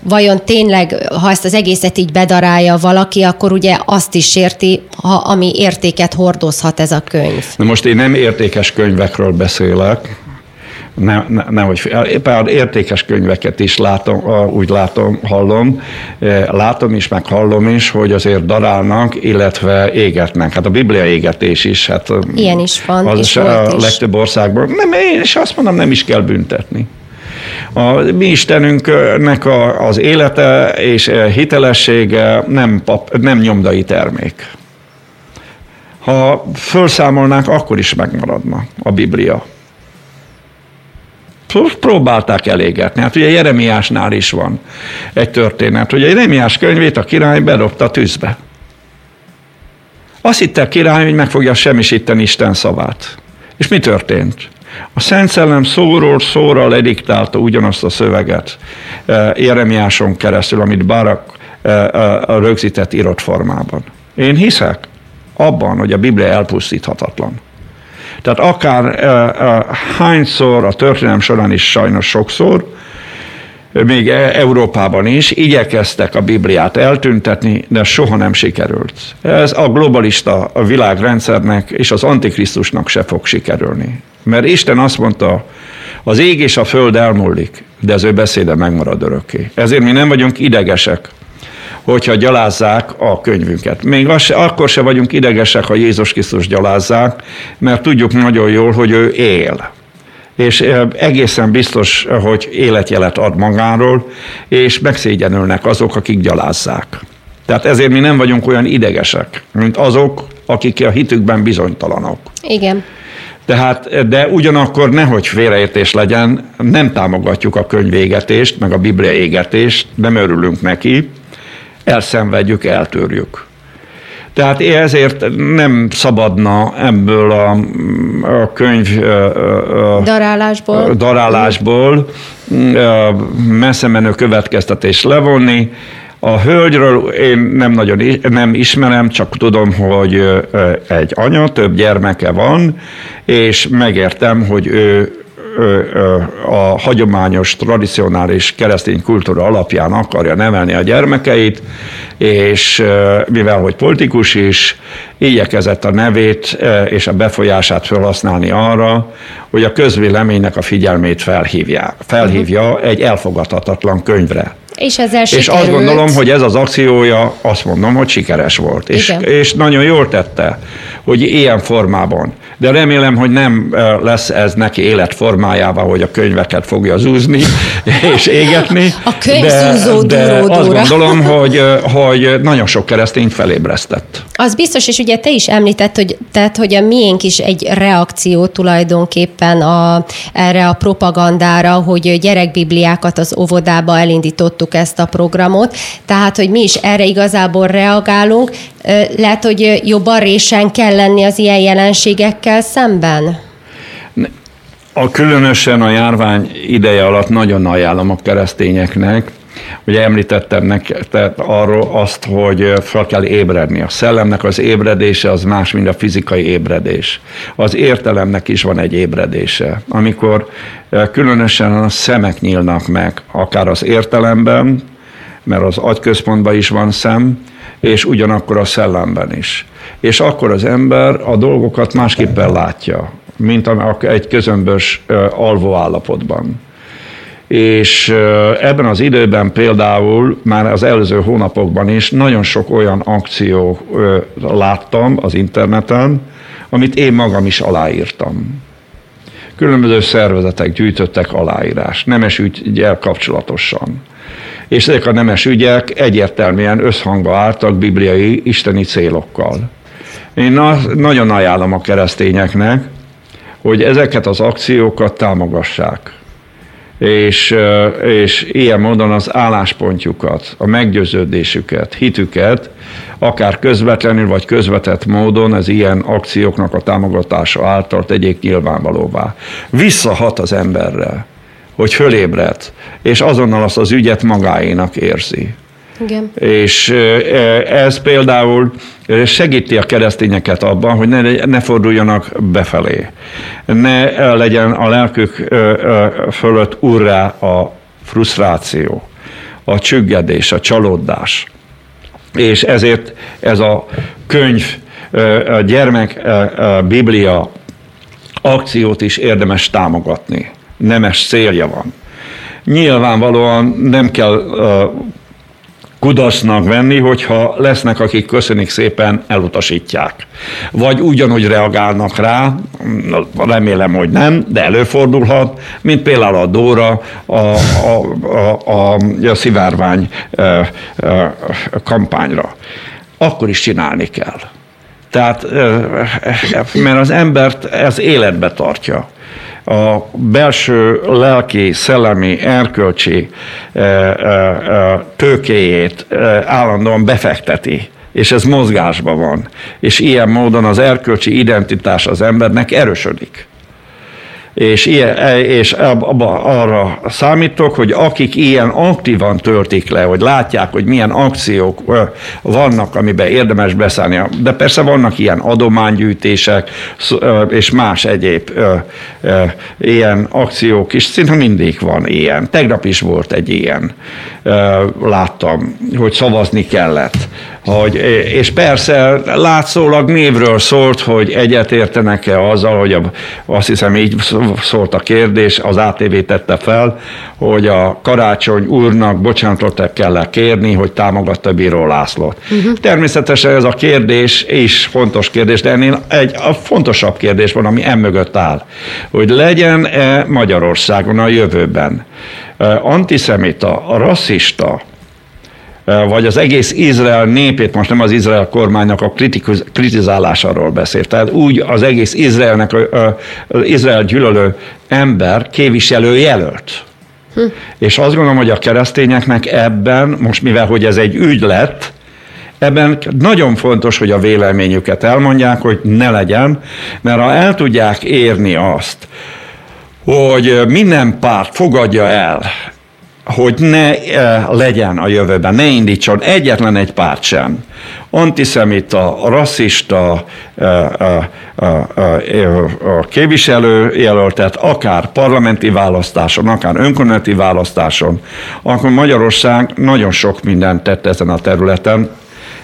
vajon tényleg, ha ezt az egészet így bedarálja valaki, akkor ugye azt is érti, ha ami értéket hordozhat ez a könyv. Na most én nem értékes könyvekről beszélek, ne, ne, nehogy, pár értékes könyveket is látom, úgy látom, hallom, látom is, meg hallom is, hogy azért darálnak, illetve égetnek. Hát a Biblia égetés is. Hát ilyen is van, az is volt is. Legtöbb országban. Nem, én is azt mondom, nem is kell büntetni. A mi Istenünknek a, az élete és hitelessége nem, pap, nem nyomdai termék. Ha felszámolnák, akkor is megmaradna a Biblia. Próbálták elégetni. Hát ugye Jeremiásnál is van egy történet, hogy a Jeremiás könyvét a király bedobta a tűzbe. Azt hitte a király, hogy meg fogja semmisíteni Isten szavát. És mi történt? A Szent Szellem szóról szóra lediktálta ugyanazt a szöveget Jeremiáson keresztül, amit Barak rögzített írott formában. Én hiszek abban, hogy a Biblia elpusztíthatatlan. Tehát akár uh, uh, hányszor, a történelem során is sajnos sokszor, még Európában is igyekeztek a Bibliát eltüntetni, de soha nem sikerült. Ez a globalista a világrendszernek és az antikrisztusnak se fog sikerülni. Mert Isten azt mondta, az ég és a föld elmúlik, de az ő beszéde megmarad örökké. Ezért mi nem vagyunk idegesek, hogyha gyalázzák a könyvünket. Még az, akkor se vagyunk idegesek, ha Jézus Krisztus gyalázzák, mert tudjuk nagyon jól, hogy ő él. És egészen biztos, hogy életjelet ad magáról, és megszégyenülnek azok, akik gyalázzák. Tehát ezért mi nem vagyunk olyan idegesek, mint azok, akik a hitükben bizonytalanok. Igen. Tehát, de ugyanakkor nehogy félreértés legyen, nem támogatjuk a könyvégetést, meg a Biblia égetést, nem örülünk neki, elszenvedjük, eltörjük. Tehát ezért nem szabadna ebből a, a könyv a, darálásból, darálásból messze menő következtetést levonni. A hölgyről én nem nagyon is, nem ismerem, csak tudom, hogy egy anya, több gyermeke van, és megértem, hogy ő a hagyományos, tradicionális keresztény kultúra alapján akarja nevelni a gyermekeit, és mivel hogy politikus is, igyekezett a nevét és a befolyását felhasználni arra, hogy a közvéleménynek a figyelmét felhívja, felhívja egy elfogadhatatlan könyvre. És ezzel sikerült. És azt gondolom, hogy ez az akciója, azt mondom, hogy sikeres volt. És, és nagyon jól tette, hogy ilyen formában. De remélem, hogy nem lesz ez neki életformájában, hogy a könyveket fogja zúzni és égetni. A könyvzúzó de, de azt gondolom, hogy, hogy nagyon sok keresztényt felébresztett. Az biztos, és ugye te is említett, hogy, tehát, hogy a miénk is egy reakció tulajdonképpen a, erre a propagandára, hogy gyerekbibliákat az óvodába elindítottuk, ezt a programot, tehát, hogy mi is erre igazából reagálunk. Lehet, hogy jobban résen kell lenni az ilyen jelenségekkel szemben? A különösen a járvány ideje alatt nagyon ajánlom a keresztényeknek, ugye említettem neked arról azt, hogy fel kell ébredni. A szellemnek az ébredése az más, mint a fizikai ébredés. Az értelemnek is van egy ébredése. Amikor különösen a szemek nyílnak meg, akár az értelemben, mert az agyközpontban is van szem, és ugyanakkor a szellemben is. És akkor az ember a dolgokat másképpen látja, mint egy közömbös alvó állapotban. És ebben az időben például már az előző hónapokban is nagyon sok olyan akciót láttam az interneten, amit én magam is aláírtam. Különböző szervezetek gyűjtöttek aláírás, nemes üggyel kapcsolatosan. És ezek a nemes ügyek egyértelműen összhangba álltak bibliai, isteni célokkal. Én nagyon ajánlom a keresztényeknek, hogy ezeket az akciókat támogassák. És, és ilyen módon az álláspontjukat, a meggyőződésüket, hitüket, akár közvetlenül vagy közvetett módon az ilyen akcióknak a támogatása által tegyék nyilvánvalóvá. Visszahat az emberre, hogy fölébred, és azonnal azt az ügyet magáénak érzi. Igen. És ez például segíti a keresztényeket abban, hogy ne, ne forduljanak befelé. Ne legyen a lelkük fölött urrá a frusztráció, a csüggedés, a csalódás. És ezért ez a könyv, a gyermek a Biblia akciót is érdemes támogatni. Nemes célja van. Nyilvánvalóan nem kell kudarcnak venni, hogyha lesznek, akik köszönik szépen, elutasítják. Vagy ugyanúgy reagálnak rá, remélem, hogy nem, de előfordulhat, mint például a Dóra a, a, a, a, a szivárvány a, a kampányra. Akkor is csinálni kell. Tehát, mert az embert ez életbe tartja. A belső lelki, szellemi, erkölcsi tőkéjét állandóan befekteti, és ez mozgásban van. És ilyen módon az erkölcsi identitás az embernek erősödik. És, ilyen, és abba, arra számítok, hogy akik ilyen aktívan töltik le, hogy látják, hogy milyen akciók vannak, amiben érdemes beszállni. De persze vannak ilyen adománygyűjtések és más egyéb ilyen akciók is, szinte mindig van ilyen. Tegnap is volt egy ilyen. Láttam, hogy szavazni kellett. Hogy, és persze látszólag névről szólt, hogy egyetértenek-e azzal, hogy a, azt hiszem így szólt a kérdés, az á té vé tette fel, hogy a Karácsony úrnak bocsánatot kell kérni, hogy támogatta Bíró Lászlót. Uh-huh. Természetesen ez a kérdés is fontos kérdés, de ennél egy a fontosabb kérdés van, ami emögött áll, hogy legyen-e Magyarországon a jövőben antiszemita, rasszista, vagy az egész Izrael népét, most nem az Izrael kormánynak a kritikus, kritizálásáról beszél. Tehát úgy az egész Izraelnek, az Izrael gyűlölő ember képviselő jelölt. Hm. És azt gondolom, hogy a keresztényeknek ebben, most mivel hogy ez egy ügy lett, Ebben nagyon fontos, hogy a véleményüket elmondják, hogy ne legyen, mert ha el tudják érni azt, hogy minden párt fogadja el, hogy ne legyen a jövőben, ne indítson egyetlen egy párt sem antiszemita, rasszista képviselőjelöltet, akár parlamenti választáson, akár önkormányzati választáson, akkor Magyarország nagyon sok mindent tett ezen a területen,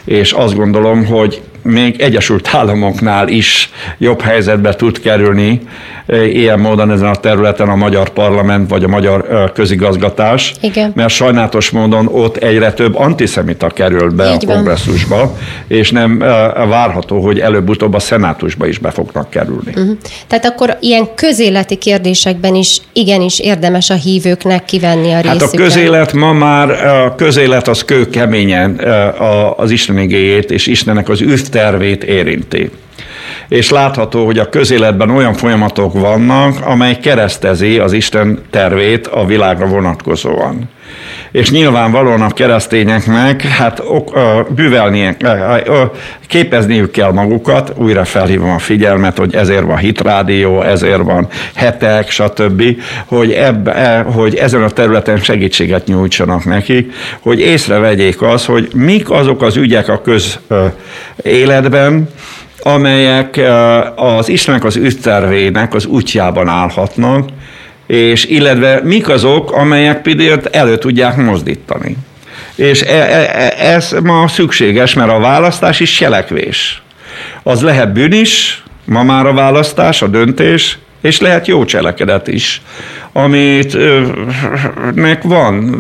és azt gondolom, hogy még Egyesült Államoknál is jobb helyzetbe tud kerülni ilyen módon ezen a területen a magyar parlament vagy a magyar közigazgatás, igen, mert sajnálatos módon ott egyre több antiszemita kerül be így a kongresszusba, van, és nem várható, hogy előbb-utóbb a szenátusba is be fognak kerülni. Uh-huh. Tehát akkor ilyen közéleti kérdésekben is igenis érdemes a hívőknek kivenni a részüket. Hát a közélet ma már, a közélet az kőkeményen az Isten igéjét és Istennek az üvtervét érinti. És látható, hogy a közéletben olyan folyamatok vannak, amely keresztezi az Isten tervét a világra vonatkozóan. És nyilvánvalóan a keresztényeknek hát bűvelni, képezniük kell magukat, újra felhívom a figyelmet, hogy ezért van Hitrádió, ezért van hetek, stb., hogy, ebbe, hogy ezen a területen segítséget nyújtsanak nekik, hogy észrevegyék az, hogy mik azok az ügyek a közéletben, amelyek az Istennek az ügytervének az útjában állhatnak, és illetve mik azok, amelyek például elő tudják mozdítani. És ez ma szükséges, mert a választás is cselekvés. Az lehet bűn is, ma már a választás, a döntés, és lehet jó cselekedet is, amit nek van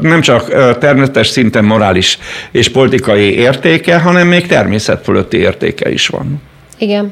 nem csak természetes szinten morális és politikai értéke, hanem még természet fölötti értéke is van. Igen.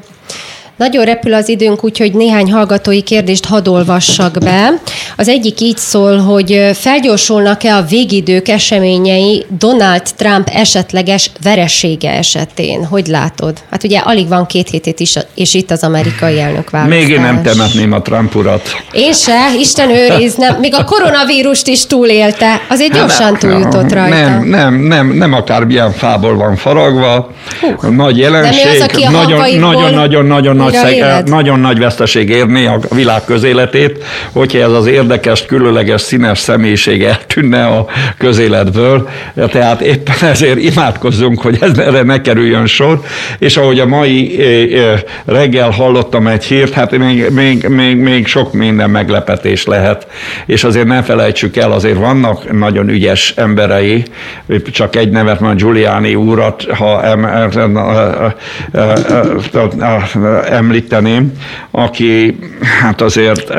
Nagyon repül az időnk, úgyhogy néhány hallgatói kérdést hadd olvassak be. Az egyik így szól, hogy felgyorsulnak-e a végidők eseményei Donald Trump esetleges veresége esetén? Hogy látod? Hát ugye alig van két hétét is, és itt az amerikai elnökválasztás. Még én nem temetném a Trump urat. Én se, Isten őrizne. Még a koronavírust is túlélte. Azért gyorsan túljutott rajta. Nem, nem, nem, nem akármilyen fából van faragva. Hú. Nagy jelenség. Nagyon-nagyon-nagyon Nagy, nagyon nagy veszteség érné a világ közéletét, hogyha ez az érdekes, különleges, színes személyiség eltűnne a közéletből. Tehát éppen ezért imádkozzunk, hogy ez erre ne kerüljön sor. És ahogy a mai reggel hallottam egy hírt, hát még, még, még, még sok minden meglepetés lehet. És azért ne felejtsük el, azért vannak nagyon ügyes emberei, csak egy nevet van, Giuliani úrat, ha említeném, aki hát azért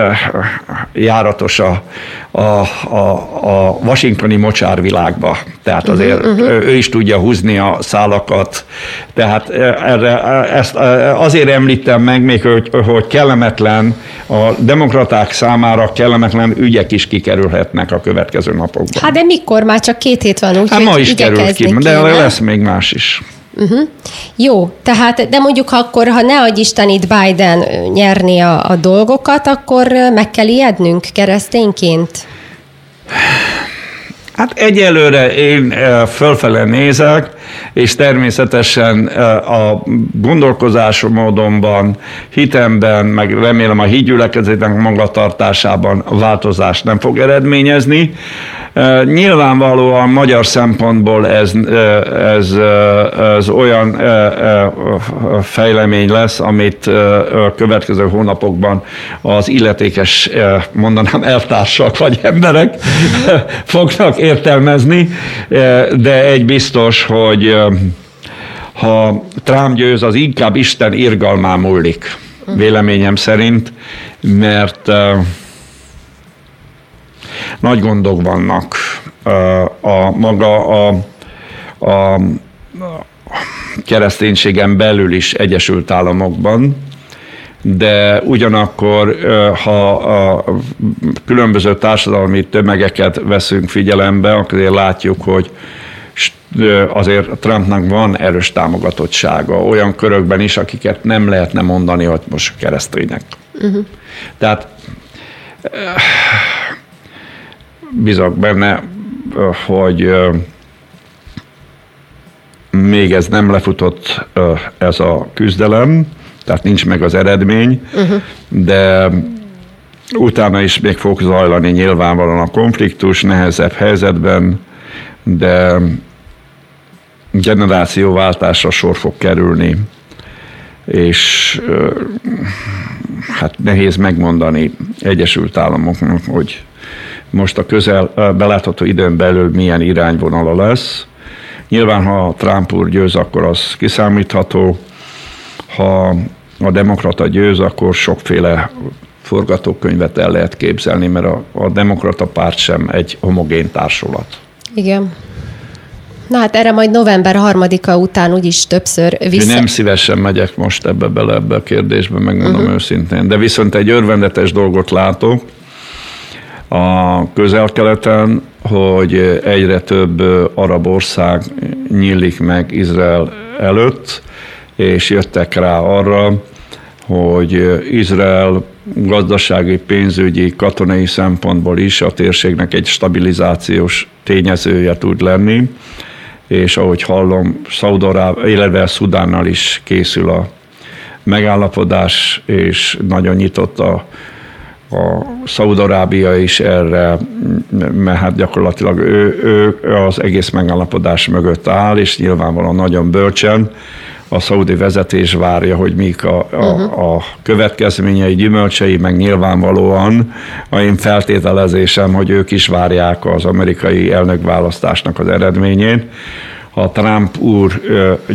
járatos a, a, a, a washingtoni mocsárvilágba. Tehát azért uh-huh. ő is tudja húzni a szálakat. Tehát erre, ezt azért említem meg még, hogy, hogy kellemetlen, a demokraták számára kellemetlen ügyek is kikerülhetnek a következő napokban. Hát de mikor? Már csak két hét van, úgyhogy hát ma is került ki, kéne. De lesz még más is. Uh-huh. Jó, tehát de mondjuk akkor, ha ne adj Isten itt Biden nyerni a, a dolgokat, akkor meg kell ijednünk keresztényként? Hát egyelőre én fölfele nézek, és természetesen a gondolkozásom módonban, hitemben, meg remélem a hitgyülekezetnek magatartásában változást nem fog eredményezni. Nyilvánvalóan magyar szempontból ez, ez, ez olyan fejlemény lesz, amit a következő hónapokban az illetékes, mondanám, eltársak vagy emberek fognak értelmezni, de egy biztos, hogy ha Trump győz, az inkább Isten irgalmán múlik, véleményem szerint, mert nagy gondok vannak a, a maga a, a kereszténységen belül is Egyesült Államokban, de ugyanakkor, ha a különböző társadalmi tömegeket veszünk figyelembe, akkor látjuk, hogy azért Trumpnak van erős támogatottsága olyan körökben is, akiket nem lehetne mondani, hogy most keresztények. Uh-huh. Tehát bízok benne, hogy még ez nem lefutott ez a küzdelem, tehát nincs meg az eredmény, uh-huh. de utána is még fog zajlani nyilvánvalóan a konfliktus, nehezebb helyzetben, de generációváltásra sor fog kerülni, és hát nehéz megmondani Egyesült Államoknak, hogy most a közel, belátható időn belül milyen irányvonala lesz. Nyilván, ha Trump úr győz, akkor az kiszámítható, ha a demokrata győz, akkor sokféle forgatókönyvet el lehet képzelni, mert a, a demokrata párt sem egy homogén társulat. Igen. Na hát erre majd november harmadika után úgyis többször vissza... Én nem szívesen megyek most ebbe bele, ebbe a kérdésbe, megmondom uh-huh. őszintén. De viszont egy örvendetes dolgot látok a Közel-Keleten, hogy egyre több arab ország nyílik meg Izrael előtt, és jöttek rá arra, hogy Izrael gazdasági, pénzügyi, katonai szempontból is a térségnek egy stabilizációs tényezője tud lenni, és ahogy hallom, Szaúd-Arábia, illetve Szudánnal is készül a megállapodás, és nagyon nyitott a, a Szaúd-Arábia is erre, mert hát gyakorlatilag ő, ő az egész megállapodás mögött áll, és nyilvánvalóan nagyon bölcsen a szaudi vezetés várja, hogy mik a, a, a következményei, gyümölcsei, meg nyilvánvalóan a én feltételezésem, hogy ők is várják az amerikai elnökválasztásnak az eredményét. Ha Trump úr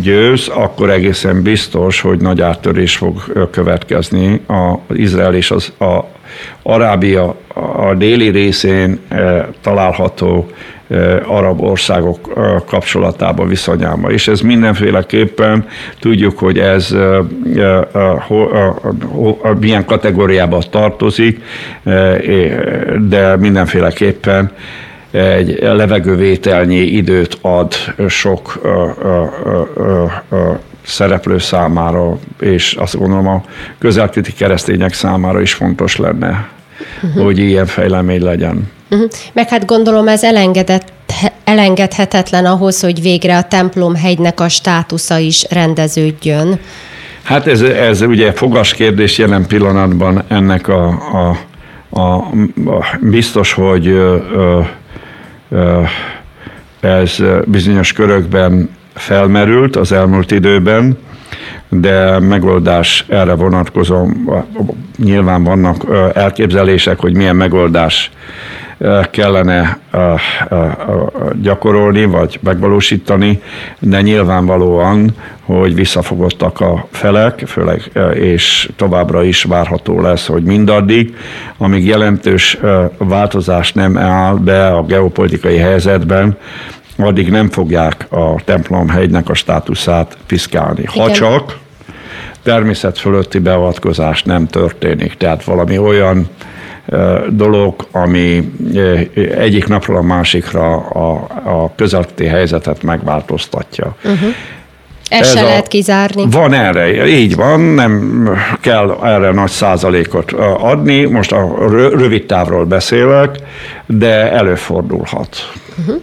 győz, akkor egészen biztos, hogy nagy áttörés fog következni. Az Izrael és az a Arábia a déli részén található arab országok kapcsolatába, viszonyába. És ez mindenféleképpen tudjuk, hogy ez milyen kategóriába tartozik, de mindenféleképpen egy levegővételnyi időt ad sok szereplő számára, és azt gondolom a közelkeleti keresztények számára is fontos lenne, uh-huh. hogy ilyen fejlemény legyen. Uh-huh. Meg hát gondolom ez elengedett, elengedhetetlen ahhoz, hogy végre a templomhegynek a státusza is rendeződjön. Hát ez, ez ugye fogaskérdés jelen pillanatban ennek a, a, a, a biztos, hogy ö, ö, ez bizonyos körökben felmerült az elmúlt időben, de megoldás erre vonatkozom. Nyilván vannak elképzelések, hogy milyen megoldás kellene gyakorolni, vagy megvalósítani, de nyilvánvalóan, hogy visszafogottak a felek, főleg, és továbbra is várható lesz, hogy mindaddig, amíg jelentős változás nem áll be a geopolitikai helyzetben, addig nem fogják a templomhegynek a státuszát piszkálni. Igen. Ha csak természet fölötti beavatkozás nem történik. Tehát valami olyan e, dolog, ami e, egyik napról a másikra a, a közelti helyzetet megváltoztatja. Uh-huh. Ezt se lehet kizárni. Van erre, így van, nem kell erre nagy százalékot adni. Most a rövid távról beszélek, de előfordulhat. Uh-huh.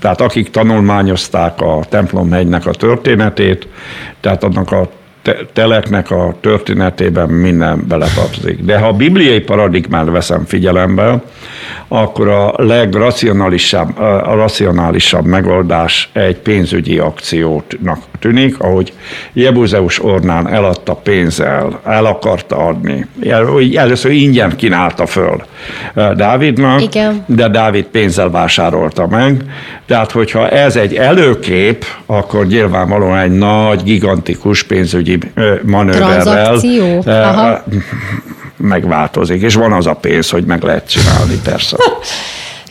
Tehát akik tanulmányozták a templomhegynek a történetét, tehát annak a teleknek a történetében minden beletartozik. De ha a bibliai paradigmát veszem figyelembe, akkor a legracionálisabb a racionálisabb megoldás egy pénzügyi akciónak tűnik, ahogy Jebuzeus Ornán eladta pénzzel, el akarta adni. Először ingyen kínálta föl Dávidnak, igen. de Dávid pénzzel vásárolta meg. Tehát, hogyha ez egy előkép, akkor nyilvánvalóan egy nagy, gigantikus pénzügyi manőverrel megváltozik, és van az a pénz, hogy meg lehet csinálni, persze.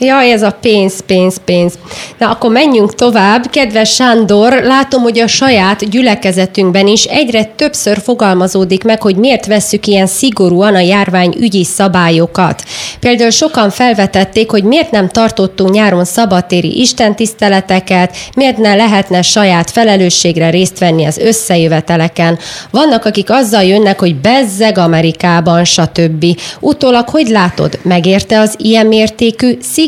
Jaj, ez a pénz, pénz, pénz. Na, akkor menjünk tovább. Kedves Sándor, látom, hogy a saját gyülekezetünkben is egyre többször fogalmazódik meg, hogy miért vesszük ilyen szigorúan a járvány ügyi szabályokat. Például sokan felvetették, hogy miért nem tartottunk nyáron szabadtéri istentiszteleteket, miért ne lehetne saját felelősségre részt venni az összejöveteleken. Vannak, akik azzal jönnek, hogy bezzeg Amerikában, stb. Utólag, hogy látod, megérte az ilyen mértékű szigorú?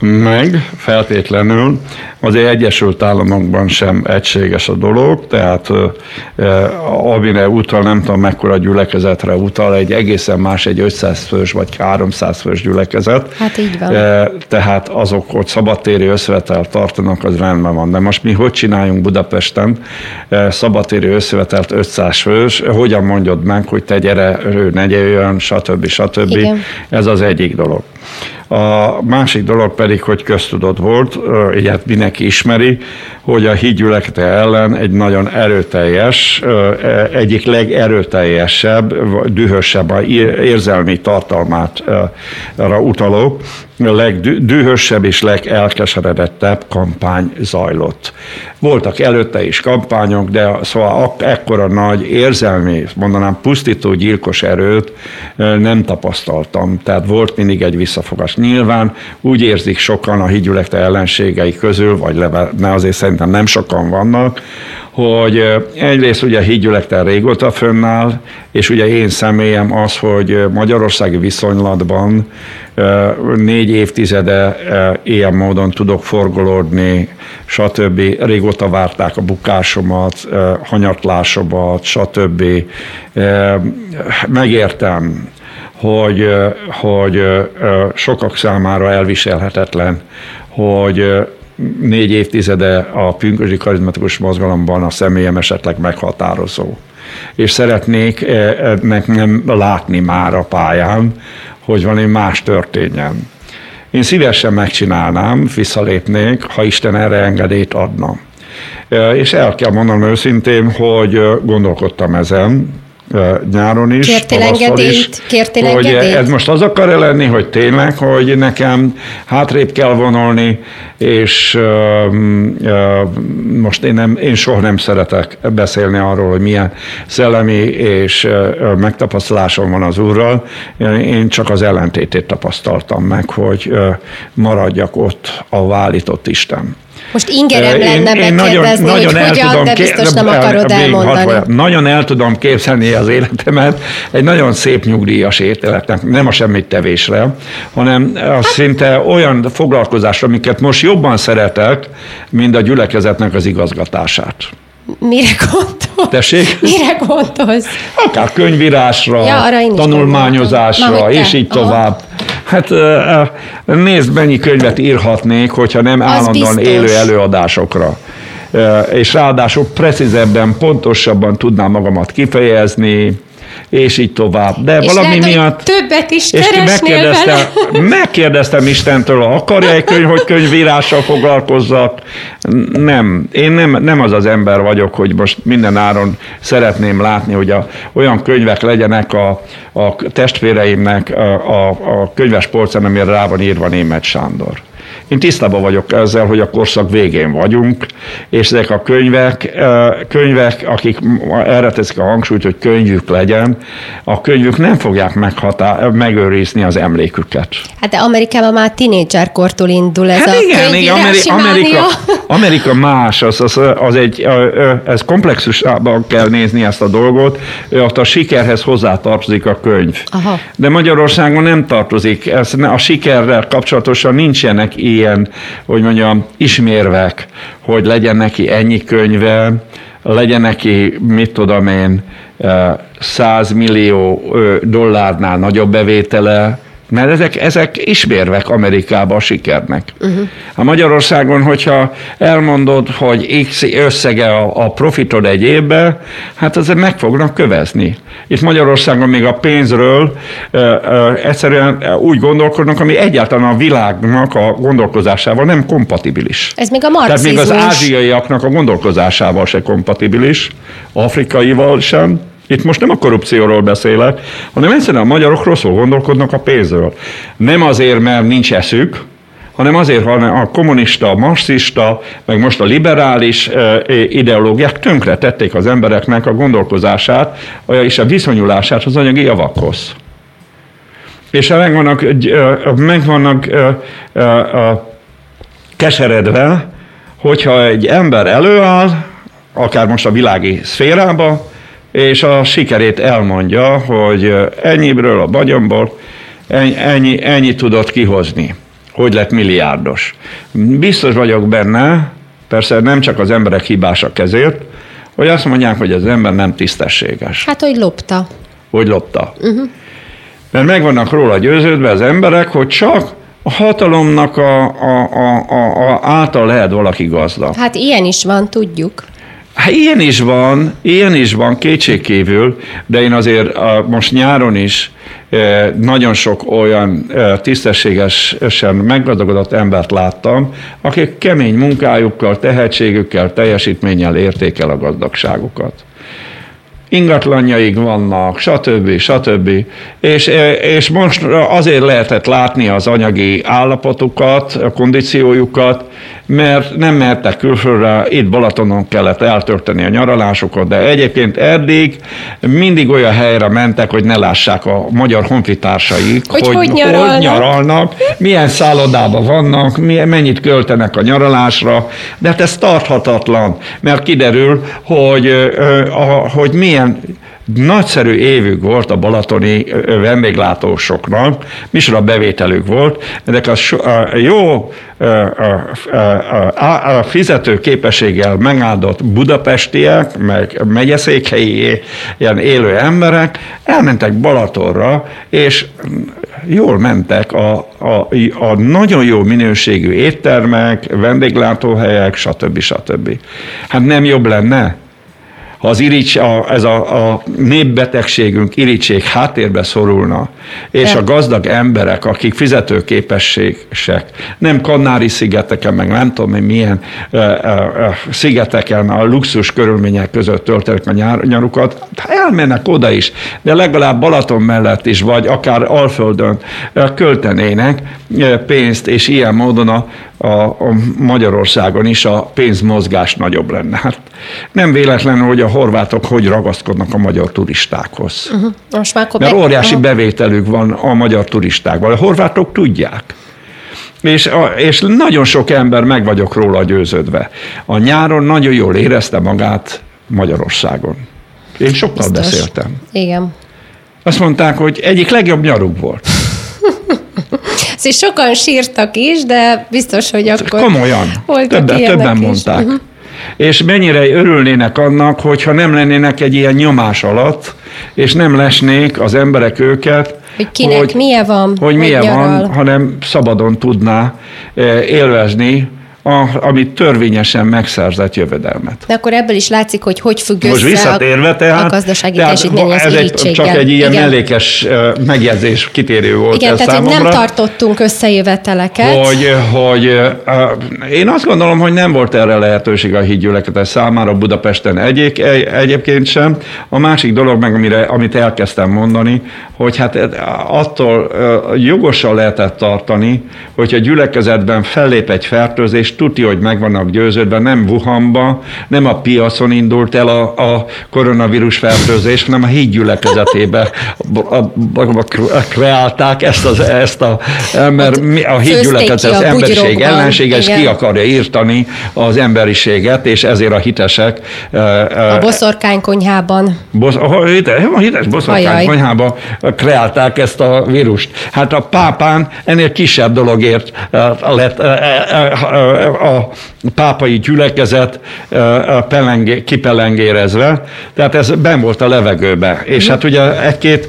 meg feltétlenül az Egyesült Államokban sem egységes a dolog, tehát amire utal, nem tudom mekkora gyülekezetre utal, egy egészen más, egy ötszáz fős vagy háromszáz fős gyülekezet. Hát így van. Tehát azok ott szabadtéri összevetelt tartanak, az rendben van. De most mi hogy csináljunk Budapesten szabadtéri összevetelt ötszáz fős, hogyan mondjad meg, hogy te gyere, ő ne jöjjön, stb. stb. Igen. Ez az egyik dolog. A másik dolog pedig, hogy köztudott volt, ilyet mindenki ismeri, hogy a Hit Gyülekezete ellen egy nagyon erőteljes, egyik legerőteljesebb, dühösebb, érzelmi tartalmát utaló, legdühösebb és legelkeseredettebb kampány zajlott. Voltak előtte is kampányok, de szóval ekkora nagy érzelmi, mondanám pusztító, gyilkos erőt nem tapasztaltam. Tehát volt mindig egy visszafogás. Nyilván úgy érzik sokan a Hit Gyülekezete ellenségei közül, vagy ne azért szerintem nem sokan vannak, hogy egyrészt ugye a Hit Gyülekezete régóta fönnáll, és ugye én személyem az, hogy magyarországi viszonylatban négy évtizede ilyen módon tudok forgolódni, stb. Régóta várták a bukásomat, hanyatlásomat, stb. Megértem, hogy, hogy sokak számára elviselhetetlen, hogy négy évtizede a pünkösdi karizmatikus mozgalomban a személyem esetleg meghatározó. És szeretnék ennek nem látni már a pályán, hogy valami más történjen. Én szívesen megcsinálnám, visszalépnék, ha Isten erre engedélyt adna. És el kell mondanom őszintén, hogy gondolkodtam ezen, nyáron is, kértél engedélyt, is, kértél hogy engedélyt. Ez most az akar-e lenni, hogy tényleg, hogy nekem hátrébb kell vonulni, és uh, uh, most én, nem, én soha nem szeretek beszélni arról, hogy milyen szellemi és uh, megtapasztalásom van az Úrral. Én csak az ellentétét tapasztaltam meg, hogy uh, maradjak ott, ahol állított Isten. Most ingerem lenne megkérdezni, nagyon, hogy nagyon hogyan, de biztos kép... nem akarod elmondani. Hat, nagyon el tudom képzelni az életemet egy nagyon szép nyugdíjas életnek, nem a semmit tevésre, hanem hát. Szinte olyan foglalkozásra, amiket most jobban szeretek, mint a gyülekezetnek az igazgatását. Mire gondolsz? Tessék? Mire gondolsz? Akár könyvírásra, ja, tanulmányozásra, Na, és így aha. tovább. Hát nézd, mennyi könyvet írhatnék, hogyha nem állandóan élő előadásokra. És ráadásul precízebben, pontosabban tudnám magamat kifejezni, és így tovább. De és valami lehet, miatt... többet is keresnél vele. Megkérdeztem Istentől, akarja egy könyv, hogy könyvírással foglalkozzak? Nem. Én nem, nem az az ember vagyok, hogy most minden áron szeretném látni, hogy a, olyan könyvek legyenek a, a testvéreimnek a, a, a könyves polcán, amire rá van írva Németh Sándor. Én tisztában vagyok ezzel, hogy a korszak végén vagyunk, és ezek a könyvek, könyvek, akik erre teszik a hangsúlyt, hogy könyvük legyen, a könyvük nem fogják meghatá- megőrizni az emléküket. Hát de Amerikában már tínédzserkortól indul ez hát a igen, könyvírási mánia. Amerika, Amerika más, az, az, az egy, ez komplexusában kell nézni ezt a dolgot, ott a sikerhez hozzátartozik a könyv. Aha. De Magyarországon nem tartozik, ez, a sikerrel kapcsolatosan nincsenek ilyen, ilyen, hogy mondjam, ismérvek, hogy legyen neki ennyi könyve, legyen neki, mit tudom én, száz millió dollárnál nagyobb bevétele, mert ezek, ezek ismérvek Amerikában a sikernek. Uh-huh. A Magyarországon, hogyha elmondod, hogy X összege a, a profitod egy évben, hát azért meg fognak kövezni. Itt Magyarországon még a pénzről ö, ö, egyszerűen úgy gondolkodnak, ami egyáltalán a világnak a gondolkozásával nem kompatibilis. Ez még a marxizmus. Tehát még az ázsiaiaknak a gondolkozásával se kompatibilis, afrikaival sem. Itt most nem a korrupcióról beszélek, hanem egyszerűen a magyarok rosszul gondolkodnak a pénzről. Nem azért, mert nincs eszük, hanem azért, hanem a kommunista, a marxista, meg most a liberális ideológiák tönkre tették az embereknek a gondolkozását és a viszonyulását az anyagi javakhoz. És meg vannak, meg vannak keseredve, hogyha egy ember előáll, akár most a világi szférába, és a sikerét elmondja, hogy ennyiből a vagyomból ennyi, ennyit tudott kihozni. hogy lett milliárdos. Biztos vagyok benne, persze nem csak az emberek hibásak ezért, hogy azt mondják, hogy az ember nem tisztességes. Hát, hogy lopta. Hogy lopta. Uh-huh. Mert meg vannak róla győződve az emberek, hogy csak a hatalomnak a, a, a, a, a által lehet valaki gazdag. Hát ilyen is van, tudjuk. Hát ilyen is van, ilyen is van kétségkívül, de én azért a, most nyáron is e, nagyon sok olyan e, tisztességesen meggazdagodott embert láttam, akik kemény munkájukkal, tehetségükkel, teljesítménnyel érték el a gazdagságukat. Ingatlanjaik vannak, stb. stb. És, és most azért lehetett látni az anyagi állapotukat, a kondíciójukat, mert nem mertek külföldre, itt Balatonon kellett eltölteni a nyaralásukat, de egyébként eddig mindig olyan helyre mentek, hogy ne lássák a magyar honfitársaik, hogy hogy, hogy, nyaralnak. hogy nyaralnak, milyen szállodában vannak, mennyit költenek a nyaralásra, de hát ez tarthatatlan, mert kiderül, hogy, hogy milyen nagyszerű évük volt a balatoni vendéglátósoknak, micsoda bevételük volt, ezek a jó a fizető képességgel megáldott budapestiek, meg megyeszékhelyi ilyen élő emberek elmentek Balatonra, és jól mentek a, a, a nagyon jó minőségű éttermek, vendéglátóhelyek, stb. stb. Hát nem jobb lenne? Ha az irics, a, ez a, a népbetegségünk, irigység háttérbe szorulna, és a gazdag emberek, akik fizetőképesek, nem Kanári-szigeteken, meg nem tudom én milyen e, e, szigeteken a luxus körülmények között töltenek a nyár, nyarukat, elmennek oda is, de legalább Balaton mellett is, vagy akár Alföldön költenének pénzt, és ilyen módon a a Magyarországon is a pénzmozgás nagyobb lenne. Hát nem véletlenül, hogy a horvátok hogy ragaszkodnak a magyar turistákhoz. Uh-huh. Most már Mert óriási uh-huh. bevételük van a magyar turistákban. A horvátok tudják. És, a, és nagyon sok ember, meg vagyok róla győződve. A nyáron nagyon jól érezte magát Magyarországon. Én sokkal Biztos. beszéltem. Igen. Azt mondták, hogy egyik legjobb nyaruk volt. És sokan sírtak is, de biztos, hogy akkor... Komolyan. Többen, többen mondták. Uh-huh. És mennyire örülnének annak, hogyha nem lennének egy ilyen nyomás alatt, és nem lesnék az emberek őket, hogy kinek hogy, milyen van, hogy milyen van, hanem szabadon tudná élvezni a, amit törvényesen megszerzett jövedelmet. De akkor ebből is látszik, hogy hogy függ Most össze a, tehát, a gazdasági teljesítmény az irítséggel. Csak egy ilyen Igen. mellékes megjegyzés, kitérő volt Igen, tehát számomra, hogy nem tartottunk összejöveteleket. Hogy, hogy, én azt gondolom, hogy nem volt erre lehetőség a Hit Gyülekezete számára Budapesten egyéb, egyébként sem. A másik dolog meg, amire, amit elkezdtem mondani, hogy hát attól jogosan lehetett tartani, hogyha gyülekezetben fellép egy fertőzés, tudja, hogy meg vannak győződve, nem Wuhanban, nem a piacon indult el a, a koronavírus fertőzés, hanem a Hit Gyülekezetében kreálták ezt az, ezt a, mert a Hit Gyülekezet az emberiség ellensége, és ki akarja írtani az emberiséget, és ezért a hitesek... A boszorkánykonyhában. Bosz, a hites boszorkánykonyhában kreálták ezt a vírust. Hát a pápán ennél kisebb dologért lett... a pápai gyülekezet pelengé, kipelengérezve, tehát ez benn volt a levegőbe. És hát ugye egy-két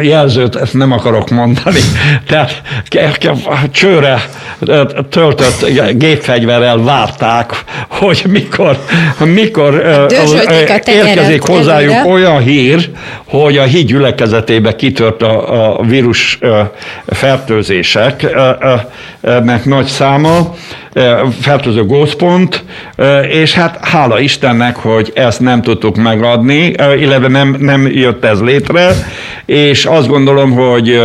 jelzőt ezt nem akarok mondani, tehát csőre töltött gépfegyverrel várták, hogy mikor, mikor érkezik hozzájuk előre olyan hír, hogy a Hit Gyülekezetébe kitört a, a vírus fertőzéseknek nagy száma, fertőző gócpont, és hát hála Istennek, hogy ezt nem tudtuk megadni, illetve nem, nem jött ez létre, és azt gondolom, hogy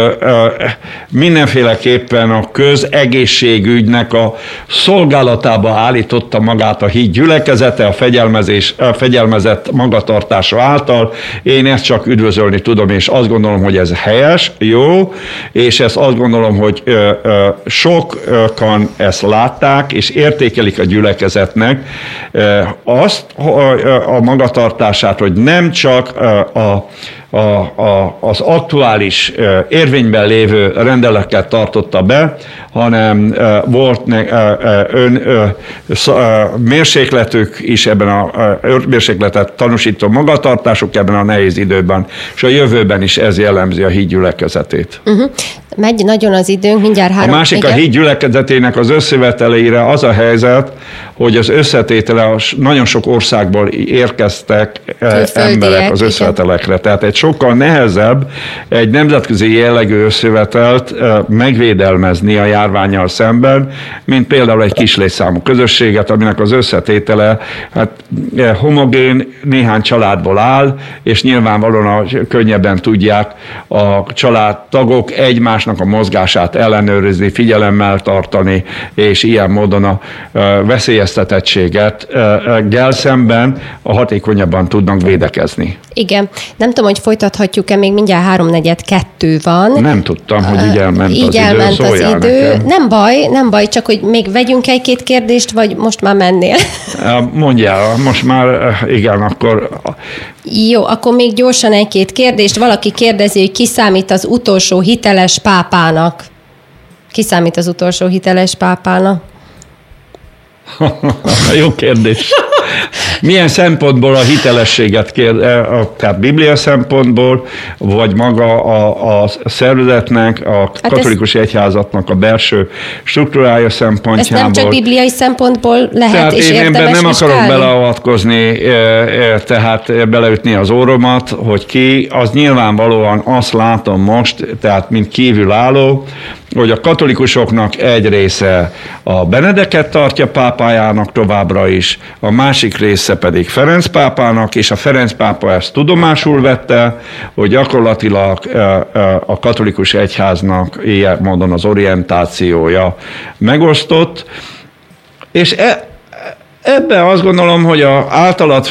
mindenféleképpen a közegészségügynek a szolgálatába állította magát a Hit Gyülekezete, a, fegyelmezés, a fegyelmezett magatartása által. Én ezt csak üdvözölni tudom, és azt gondolom, hogy ez helyes, jó, és ezt azt gondolom, hogy sokan ezt látták, és értékelik a gyülekezetnek azt a magatartását, hogy nem csak a, a, a, az aktuális érvényben lévő rendeleteket tartotta be, hanem volt ne, ön, mérsékletük is ebben a mérsékletet tanúsító magatartásuk ebben a nehéz időben, és a jövőben is ez jellemzi a Hit gyülekezetét. Uh-huh. Megy nagyon az időnk, mindjárt három. A másik igen. A Hit gyülekezetének az összeveteleire az a helyzet, hogy az összetétele nagyon sok országból érkeztek emberek az összevetelekre. Igen. Tehát egy sokkal nehezebb egy nemzetközi jellegű összevetelt megvédelmezni a járvánnyal szemben, mint például egy kis létszámú közösséget, aminek az összetétele hát, homogén néhány családból áll, és nyilvánvalóan könnyebben tudják a családtagok egymás a mozgását ellenőrizni, figyelemmel tartani, és ilyen módon a veszélyeztetettséget gel szemben a hatékonyabban tudnak védekezni. Igen. Nem tudom, hogy folytathatjuk-e, még mindjárt háromnegyed kettő van. Nem tudtam, hogy így elment így az elment idő. Szóljál az idő. Nekem. Nem baj, nem baj, csak hogy még vegyünk egy-két kérdést, vagy most már mennél? Mondjál, most már igen, akkor... Jó, akkor még gyorsan egy-két kérdést. Valaki kérdezi, hogy ki számít az utolsó hiteles pápának? Ki számít az utolsó hiteles pápának? Jó kérdés. Milyen szempontból a hitelességet kér, tehát Biblia szempontból, vagy maga a, a szervezetnek, a hát katolikus ez, egyházatnak a belső struktúrája szempontjából. Ez nem csak bibliai szempontból lehet tehát és érdemes vizsgálni. Nem akarok vizsgálni. Beleavatkozni, tehát beleütni az óromat, hogy ki, az nyilvánvalóan azt látom most, tehát mint kívülálló, hogy a katolikusoknak egy része a Benedeket tartja pápájának továbbra is, a másik része pedig Ferenc pápának, és a Ferenc pápa ezt tudomásul vette, hogy gyakorlatilag a katolikus egyháznak ilyen módon az orientációja megosztott, és e- ebben azt gondolom, hogy az általat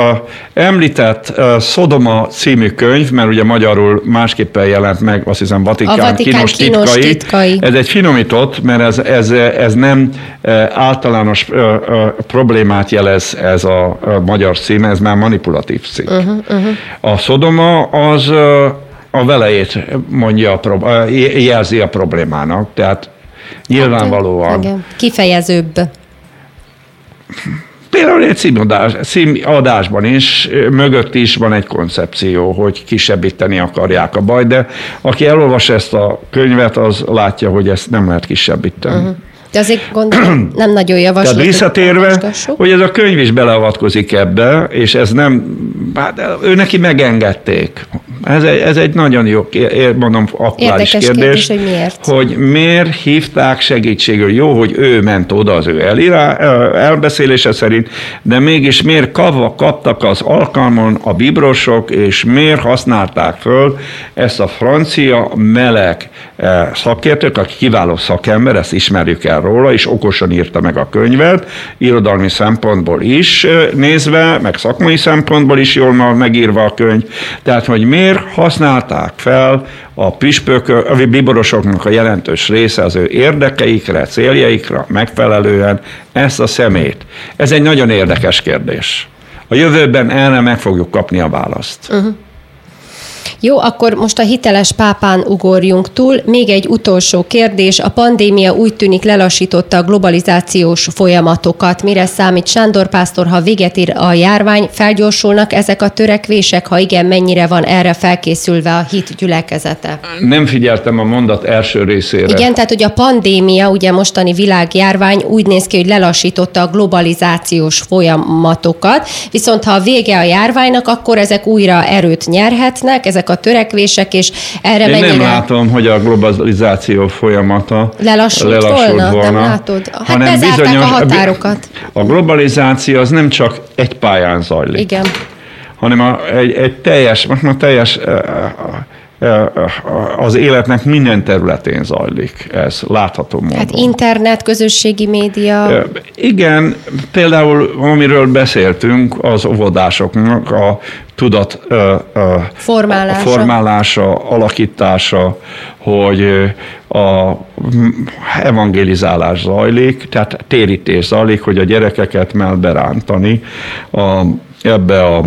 a említett Szodoma című könyv, mert ugye magyarul másképpen jelent meg, azt hiszem Vatikán, a Vatikán kínos, kínos titkai. titkai. Ez egy finomított, mert ez, ez, ez nem általános problémát jelez ez a magyar cím, ez már manipulatív cím. Uh-huh, uh-huh. A Szodoma az a velejét mondja, a, jelzi a problémának, tehát nyilvánvalóan. Hát, igen. Kifejezőbb. Például egy címadás, címadásban is, mögött is van egy koncepció, hogy kisebbíteni akarják a bajt, de aki elolvas ezt a könyvet, az látja, hogy ezt nem lehet kisebbíteni. Uh-huh. De azért gondolom, nem nagyon javaslom. Tehát visszatérve, hogy ez a könyv is beleavatkozik ebbe, és ez nem, hát ő neki megengedték. Ez egy, ez egy nagyon jó, mondom, aktuális kérdés, kérdés, hogy miért. Hogy miért hívták segítségül. Jó, hogy ő ment oda az ő elirá, elbeszélése szerint, de mégis miért kapva kaptak az alkalmon a bibrosok, és miért használták föl ezt a francia meleg szakértők, aki kiváló szakember, ezt ismerjük el róla, és okosan írta meg a könyvet, irodalmi szempontból is nézve, meg szakmai szempontból is jól megírva a könyv. Tehát, hogy miért használták fel a püspök, a biborosoknak a jelentős része az ő érdekeikre, céljaikra megfelelően ezt a szemét. Ez egy nagyon érdekes kérdés. A jövőben erre meg fogjuk kapni a választ. Uh-huh. Jó, akkor most a hiteles pápán ugorjunk túl. Még egy utolsó kérdés. A pandémia úgy tűnik lelassította a globalizációs folyamatokat. Mire számít Sándor pásztor, ha véget ér a járvány, felgyorsulnak ezek a törekvések? Ha igen, mennyire van erre felkészülve a Hit gyülekezete? Nem figyeltem a mondat első részére. Igen, tehát hogy a pandémia, ugye mostani világjárvány úgy néz ki, hogy lelassította a globalizációs folyamatokat, viszont ha vége a járványnak, akkor ezek újra erőt nyerhetnek, ezek a törekvések, és erre én mennyire... Én nem látom, hogy a globalizáció folyamata lelassult, lelassult volna, volna, nem látod? Hát hanem bezárták bizonyos, a határokat. A globalizáció az nem csak egy pályán zajlik, igen. Hanem a, egy, egy teljes, most már teljes az életnek minden területén zajlik. Ez látható módon. Hát internet, közösségi média. Igen, például amiről beszéltünk, az óvodásoknak a tudat formálása, a formálása alakítása, hogy a evangelizálás zajlik, tehát térítés zajlik, hogy a gyerekeket mell berántani a, ebbe a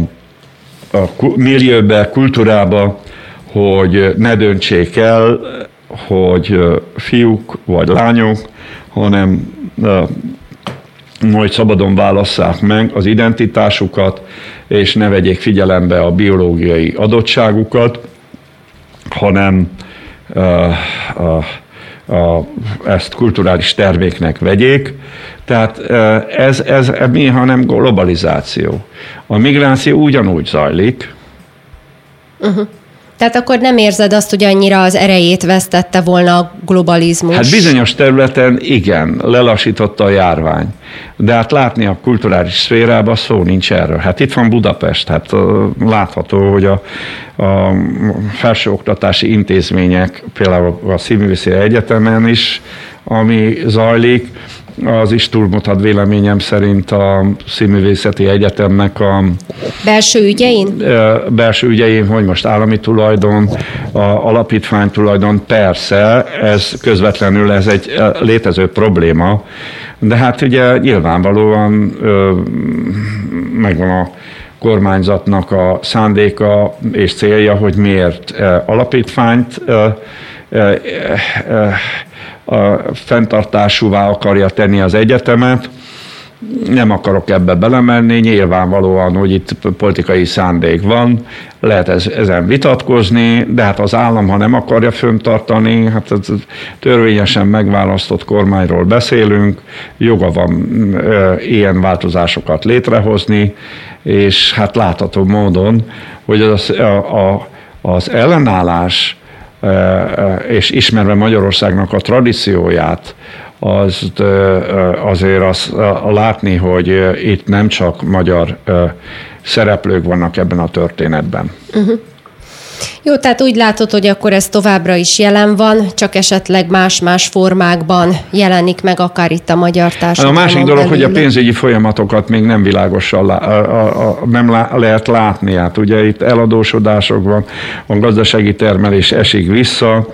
a millióbe, kultúrába, hogy ne döntsék el, hogy fiúk vagy lányok, hanem hogy szabadon válasszák meg az identitásukat, és ne vegyék figyelembe a biológiai adottságukat, hanem a, a, a, ezt kulturális terméknek vegyék. Tehát ez, ez mi, hanem globalizáció. A migráció ugyanúgy zajlik. Uh-huh. Tehát akkor nem érzed azt, hogy annyira az erejét vesztette volna a globalizmus? Hát bizonyos területen igen, lelassította a járvány. De hát látni a kulturális szférában szó nincs erről. Hát itt van Budapest, hát látható, hogy a, a felsőoktatási intézmények, például a Színművészi Egyetemen is, ami zajlik, az is túlmutat véleményem szerint a Színművészeti Egyetemnek a... Belső ügyein? Belső ügyein, hogy most állami tulajdon, a alapítvány tulajdon, persze, ez közvetlenül ez egy létező probléma, de hát ugye nyilvánvalóan megvan a kormányzatnak a szándéka és célja, hogy miért alapítványt a fenntartásúvá akarja tenni az egyetemet. Nem akarok ebbe belemenni, nyilvánvalóan, hogy itt politikai szándék van, lehet ez, ezen vitatkozni, de hát az állam, ha nem akarja fönntartani, hát törvényesen megválasztott kormányról beszélünk, joga van ö, ilyen változásokat létrehozni, és hát látható módon, hogy az, a, a, az ellenállás, és ismerve Magyarországnak a tradícióját, az, azért azt látni, hogy itt nem csak magyar szereplők vannak ebben a történetben. Uh-huh. Jó, tehát úgy látod, hogy akkor ez továbbra is jelen van, csak esetleg más-más formákban jelenik meg akár itt a magyar társadalom. A másik dolog, belül. Hogy a pénzügyi folyamatokat még nem világosan lá- a, a, a, nem lá- lehet látni. Hát ugye itt eladósodások van, a gazdasági termelés esik vissza,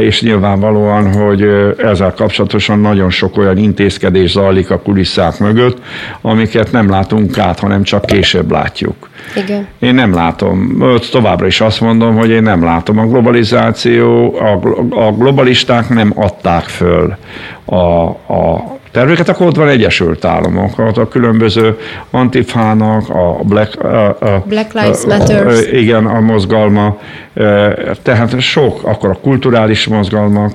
és nyilvánvalóan, hogy ezzel kapcsolatosan nagyon sok olyan intézkedés zajlik a kulisszák mögött, amiket nem látunk át, hanem csak később látjuk. Igen. Én nem látom. Továbbra is azt mondom, hogy én nem látom. A globalizáció, a, a globalisták nem adták föl a, a terveket. Akkor ott van Egyesült Államok, ott a különböző antifának, a Black, a, a, Black Lives Matter. Igen, a mozgalma. Tehát sok, akkor a kulturális mozgalmak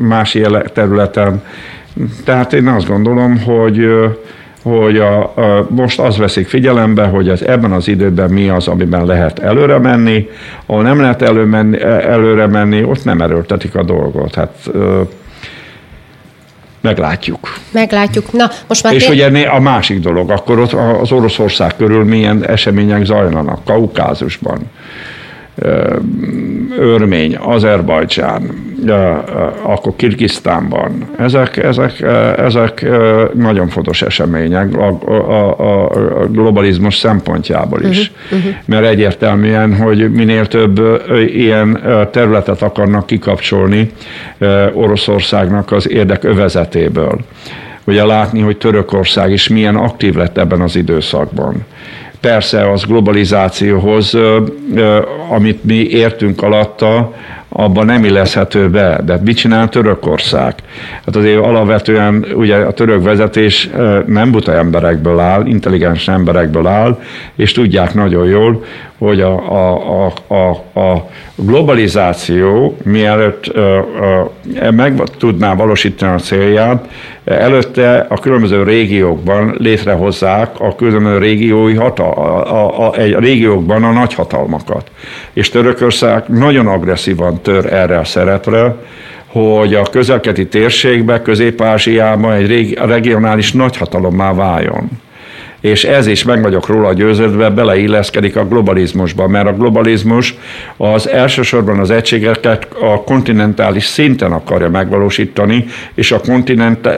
más területen. Tehát én azt gondolom, hogy hogy a, a, most az veszik figyelembe, hogy az, ebben az időben mi az, amiben lehet előre menni, ahol nem lehet elő menni, előre menni, ott nem erőltetik a dolgot. Hát ö, meglátjuk. Meglátjuk. Na, most már És tél... ugye a másik dolog, akkor ott az Oroszország körül milyen események zajlanak, Kaukázusban, Örmény, Azerbajdzsán, akkor Kirgisztánban. Ezek, ezek, ezek nagyon fontos események a, a, a globalizmus szempontjából is. Uh-huh, uh-huh. Mert egyértelműen, hogy minél több ilyen területet akarnak kikapcsolni Oroszországnak az érdekövezetéből. Ugye látni, hogy Törökország is milyen aktív lett ebben az időszakban. Persze az globalizációhoz, amit mi értünk alatta, abban nem illeszhető be. De mit csinál Törökország? Hát azért alapvetően ugye a török vezetés nem buta emberekből áll, intelligens emberekből áll, és tudják nagyon jól, hogy a, a, a, a globalizáció mielőtt meg tudná valósítani a célját, előtte a különböző régiókban létrehozzák a különböző régiói hatal- a, a, a régiókban a nagyhatalmakat. És Törökország nagyon agresszívan tör erre a szerepre, hogy a közelkeleti térségbe, Közép-Ázsiában egy régi, regionális nagyhatalommá váljon. És ez is, meg vagyok róla győződve, beleilleszkedik a globalizmusba, mert a globalizmus az elsősorban az egységeket a kontinentális szinten akarja megvalósítani, és a kontinent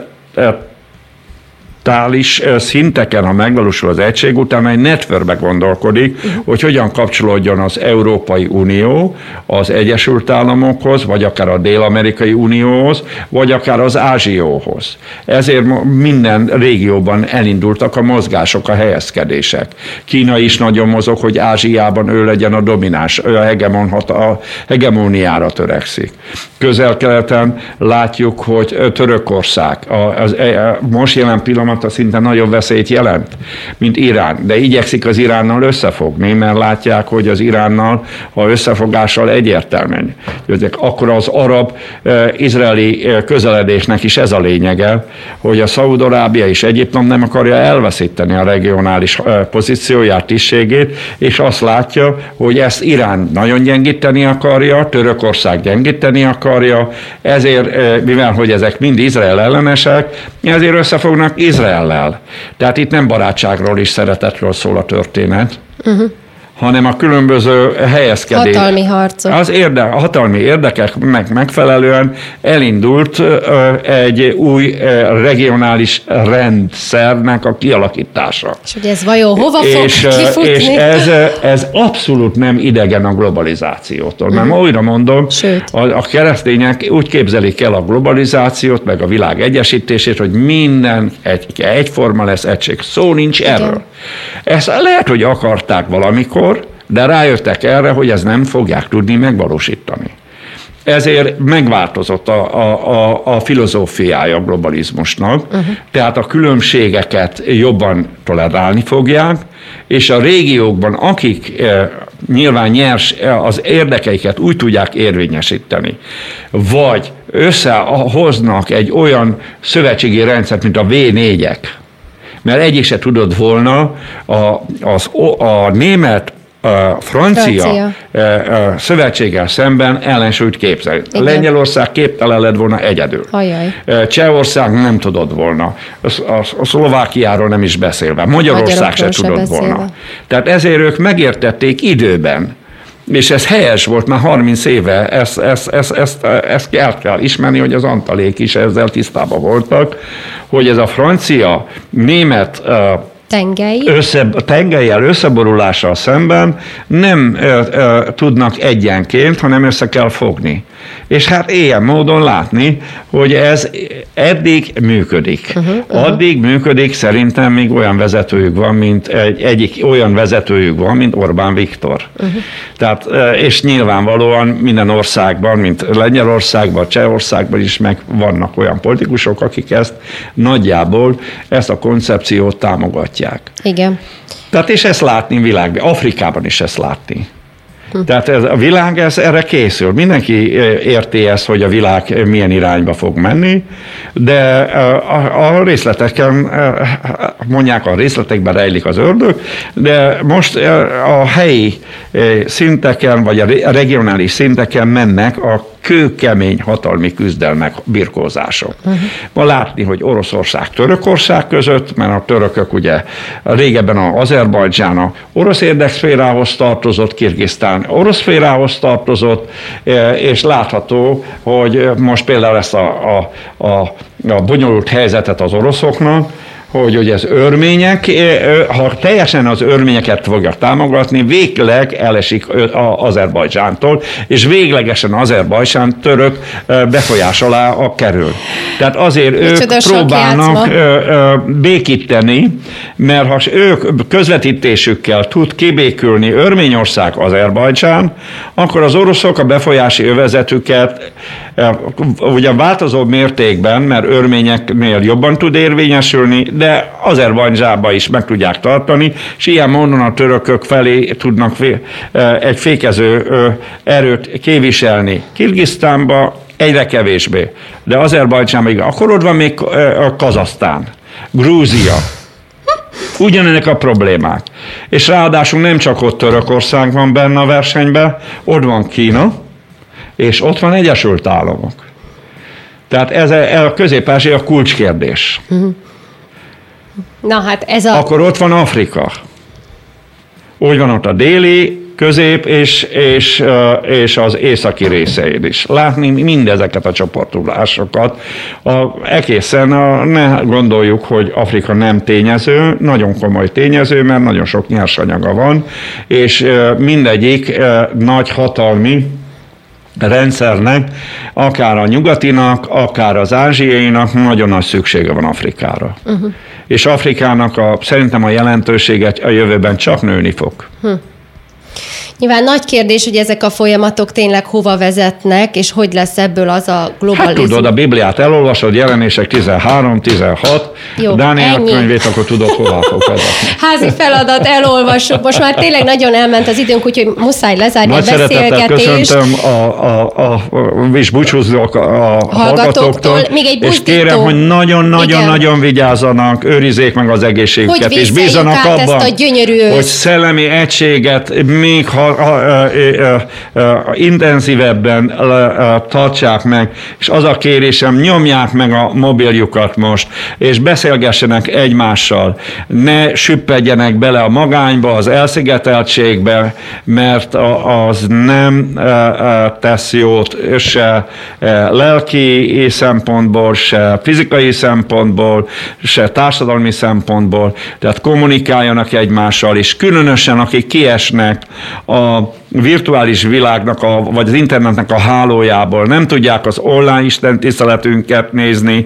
horizontális szinteken, ha megvalósul az egység, utána egy networkbe gondolkodik, hogy hogyan kapcsolódjon az Európai Unió az Egyesült Államokhoz, vagy akár a Dél-Amerikai Unióhoz, vagy akár az Ázsióhoz. Ezért minden régióban elindultak a mozgások, a helyezkedések. Kína is nagyon mozog, hogy Ázsiában ő legyen a domináns, ő a, hegemon, a hegemóniára törekszik. Közel-keleten látjuk, hogy Törökország az, most jelen pillanata szinte nagyobb veszélyt jelent, mint Irán, de igyekszik az Iránnal összefogni, mert látják, hogy az Iránnal a összefogással egyértelmű. Akkor az arab-izraeli közeledésnek is ez a lényege, hogy a Szaúd-Arábia és Egyiptom nem akarja elveszíteni a regionális pozícióját, tisztségét, és azt látja, hogy ezt Irán nagyon gyengíteni akarja, Törökország gyengíteni akarja, ezért, mivel hogy ezek mind Izrael ellenesek, ezért összefognak Izraellel. Tehát itt nem barátságról és szeretetről szól a történet, uh-huh. hanem a különböző helyezkedés. Hatalmi harcok. Az érde, a hatalmi érdekeknek megfelelően elindult egy új regionális rendszernek a kialakítása. És hogy ez vajon hova fog és, kifutni? És ez, ez abszolút nem idegen a globalizációtól. Mert uh-huh. újra mondom, a, a keresztények úgy képzelik el a globalizációt, meg a világ egyesítését, hogy minden egy, egyforma lesz egység. Szó nincs Igen. erről. Ezt lehet, hogy akarták valamikor, de rájöttek erre, hogy ez nem fogják tudni megvalósítani. Ezért megváltozott a, a, a, a filozófiája a globalizmusnak, uh-huh. tehát a különbségeket jobban tolerálni fogják, és a régiókban, akik e, nyilván nyers az érdekeiket úgy tudják érvényesíteni, vagy összehoznak egy olyan szövetségi rendszert, mint a vé négyek, mert egyik se tudott volna a, az, a német, a francia, francia. szövetséggel szemben ellensúlyt képzelni. Lengyelország képtelen lett volna egyedül. Ajaj. Csehország nem tudott volna. A Szlovákiáról nem is beszélve. Magyarország se tudott beszélve. volna. Tehát ezért ők megértették időben, és ez helyes volt már harminc éve, ezt, ezt, ezt, ezt, ezt el kell ismerni, hogy az antalék is ezzel tisztában voltak, hogy ez a francia, német tengely. Össze, tengelyel összeborulással szemben nem ö, ö, tudnak egyenként, hanem össze kell fogni. És hát ilyen módon látni, hogy ez eddig működik. Uh-huh, uh-huh. Addig működik, szerintem még olyan vezetőjük van, mint egy, egyik olyan vezetőjük van, mint Orbán Viktor. Uh-huh. Tehát, és nyilvánvalóan minden országban, mint Lengyelországban, Csehországban is meg vannak olyan politikusok, akik ezt nagyjából, ezt a koncepciót támogatják. Igen. Tehát és ezt látni világban, Afrikában is ezt látni. Tehát ez, a világ ez erre készül. Mindenki érti ezt, hogy a világ milyen irányba fog menni, de a, a részleteken, mondják, a részletekben rejlik az ördög, de most a helyi szinteken, vagy a regionális szinteken mennek a kőkemény hatalmi küzdelmek, birkózások. Uh-huh. Ma látni, hogy Oroszország, Törökország között, mert a törökök ugye régebben az Azerbajdzsán a orosz érdekszférához tartozott, Kirgisztán orosz szférához tartozott, és látható, hogy most például ezt a, a, a, a bonyolult helyzetet az oroszoknak, hogy, hogy az örmények, ha teljesen az örményeket fogja támogatni, végleg elesik Azerbajdzsántól, és véglegesen Azerbajdzsán török befolyás alá a kerül. Tehát azért ők próbálnak békíteni, mert ha ők közvetítésükkel tud kibékülni Örményország, Azerbajdzsán, akkor az oroszok a befolyási övezetüket ugye változó mértékben, mert örményeknél jobban tud érvényesülni, de Azerbajdzsánban is meg tudják tartani, és ilyen módon a törökök felé tudnak egy fékező erőt képviselni. Kirgisztánban egyre kevésbé, de Azerbajdzsánban igen. Akkor ott van még Kazahsztán, Grúzia. Ugyanenek a problémák. És ráadásul nem csak ott Törökország van benne a versenyben, ott van Kína, és ott van Egyesült Államok. Tehát ez a, a közép-ázsia kulcskérdés. Na, hát ez a... Akkor ott van Afrika. Úgy van ott a déli, közép és, és, és az északi részein is. Látni mindezeket a csoportosulásokat. Egészen a, ne gondoljuk, hogy Afrika nem tényező, nagyon komoly tényező, mert nagyon sok nyersanyaga van, és mindegyik nagy hatalmi rendszernek, akár a nyugatinak, akár az ázsiainak nagyon nagy szüksége van Afrikára. Uh-huh. És Afrikának a, szerintem a jelentősége a jövőben csak nőni fog. Uh-huh. Nyilván nagy kérdés, hogy ezek a folyamatok tényleg hova vezetnek, és hogy lesz ebből az a globalizmus. Hát tudod, a Bibliát elolvasod, Jelenések tizenhárom tizenhat, jó, Dániel ennyi. Könyvét, akkor tudod, hova fog vezetni. Házi feladat, elolvassuk. Most már tényleg nagyon elment az időnk, úgyhogy muszáj lezárni a beszélgetést. Nagy szeretettel köszöntöm a, a, a, és búcsúzzok a hallgatóktól, hallgatóktól még egy és kérem, hogy nagyon-nagyon-nagyon vigyázzanak, őrizzék meg az egészségüket, és bízzanak abban, hogy szellemi egységet még ha intenzívebben tartsák meg, és az a kérésem, nyomják meg a mobiljukat most, és beszélgessenek egymással. Ne süppedjenek bele a magányba, az elszigeteltségbe, mert az nem tesz jót se lelki szempontból, se fizikai szempontból, se társadalmi szempontból. Tehát kommunikáljanak egymással, és különösen akik kiesnek a virtuális világnak, a, vagy az internetnek a hálójából. Nem tudják az online istentiszteletünket nézni.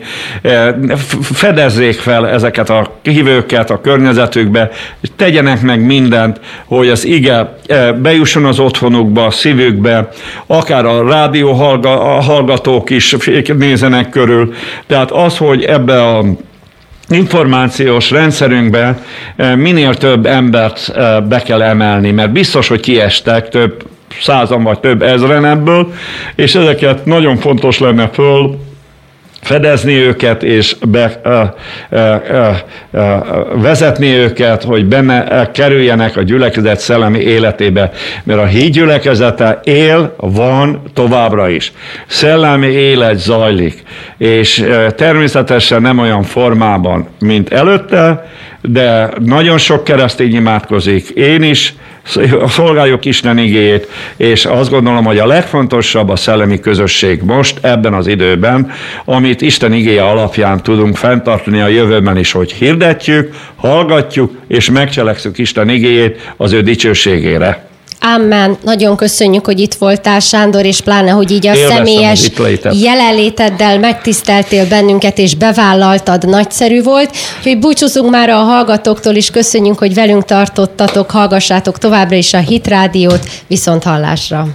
Fedezzék fel ezeket a hívőket a környezetükbe, és tegyenek meg mindent, hogy az ige bejusson az otthonukba, a szívükbe, akár a rádió hallgatók is nézenek körül. Tehát az, hogy ebbe a információs rendszerünkben minél több embert be kell emelni, mert biztos, hogy kiestek több százan vagy több ezren ebből, és ezeket nagyon fontos lenne föl fedezni őket, és be, ö, ö, ö, vezetni őket, hogy benne kerüljenek a gyülekezet szellemi életébe. Mert a hit gyülekezete él, van továbbra is. Szellemi élet zajlik, és természetesen nem olyan formában, mint előtte, de nagyon sok keresztény imádkozik, én is, szolgáljuk Isten igéjét, és azt gondolom, hogy a legfontosabb a szellemi közösség most, ebben az időben, amit Isten igéje alapján tudunk fenntartani a jövőben is, hogy hirdetjük, hallgatjuk, és megcselekszük Isten igéjét az ő dicsőségére. Amen. Nagyon köszönjük, hogy itt voltál, Sándor, és pláne, hogy így a Élveztem személyes jelenléteddel megtiszteltél bennünket, és bevállaltad, nagyszerű volt. Úgyhogy búcsúzunk már a hallgatóktól, és köszönjük, hogy velünk tartottatok, hallgassátok továbbra is a Hitrádiót, viszont hallásra!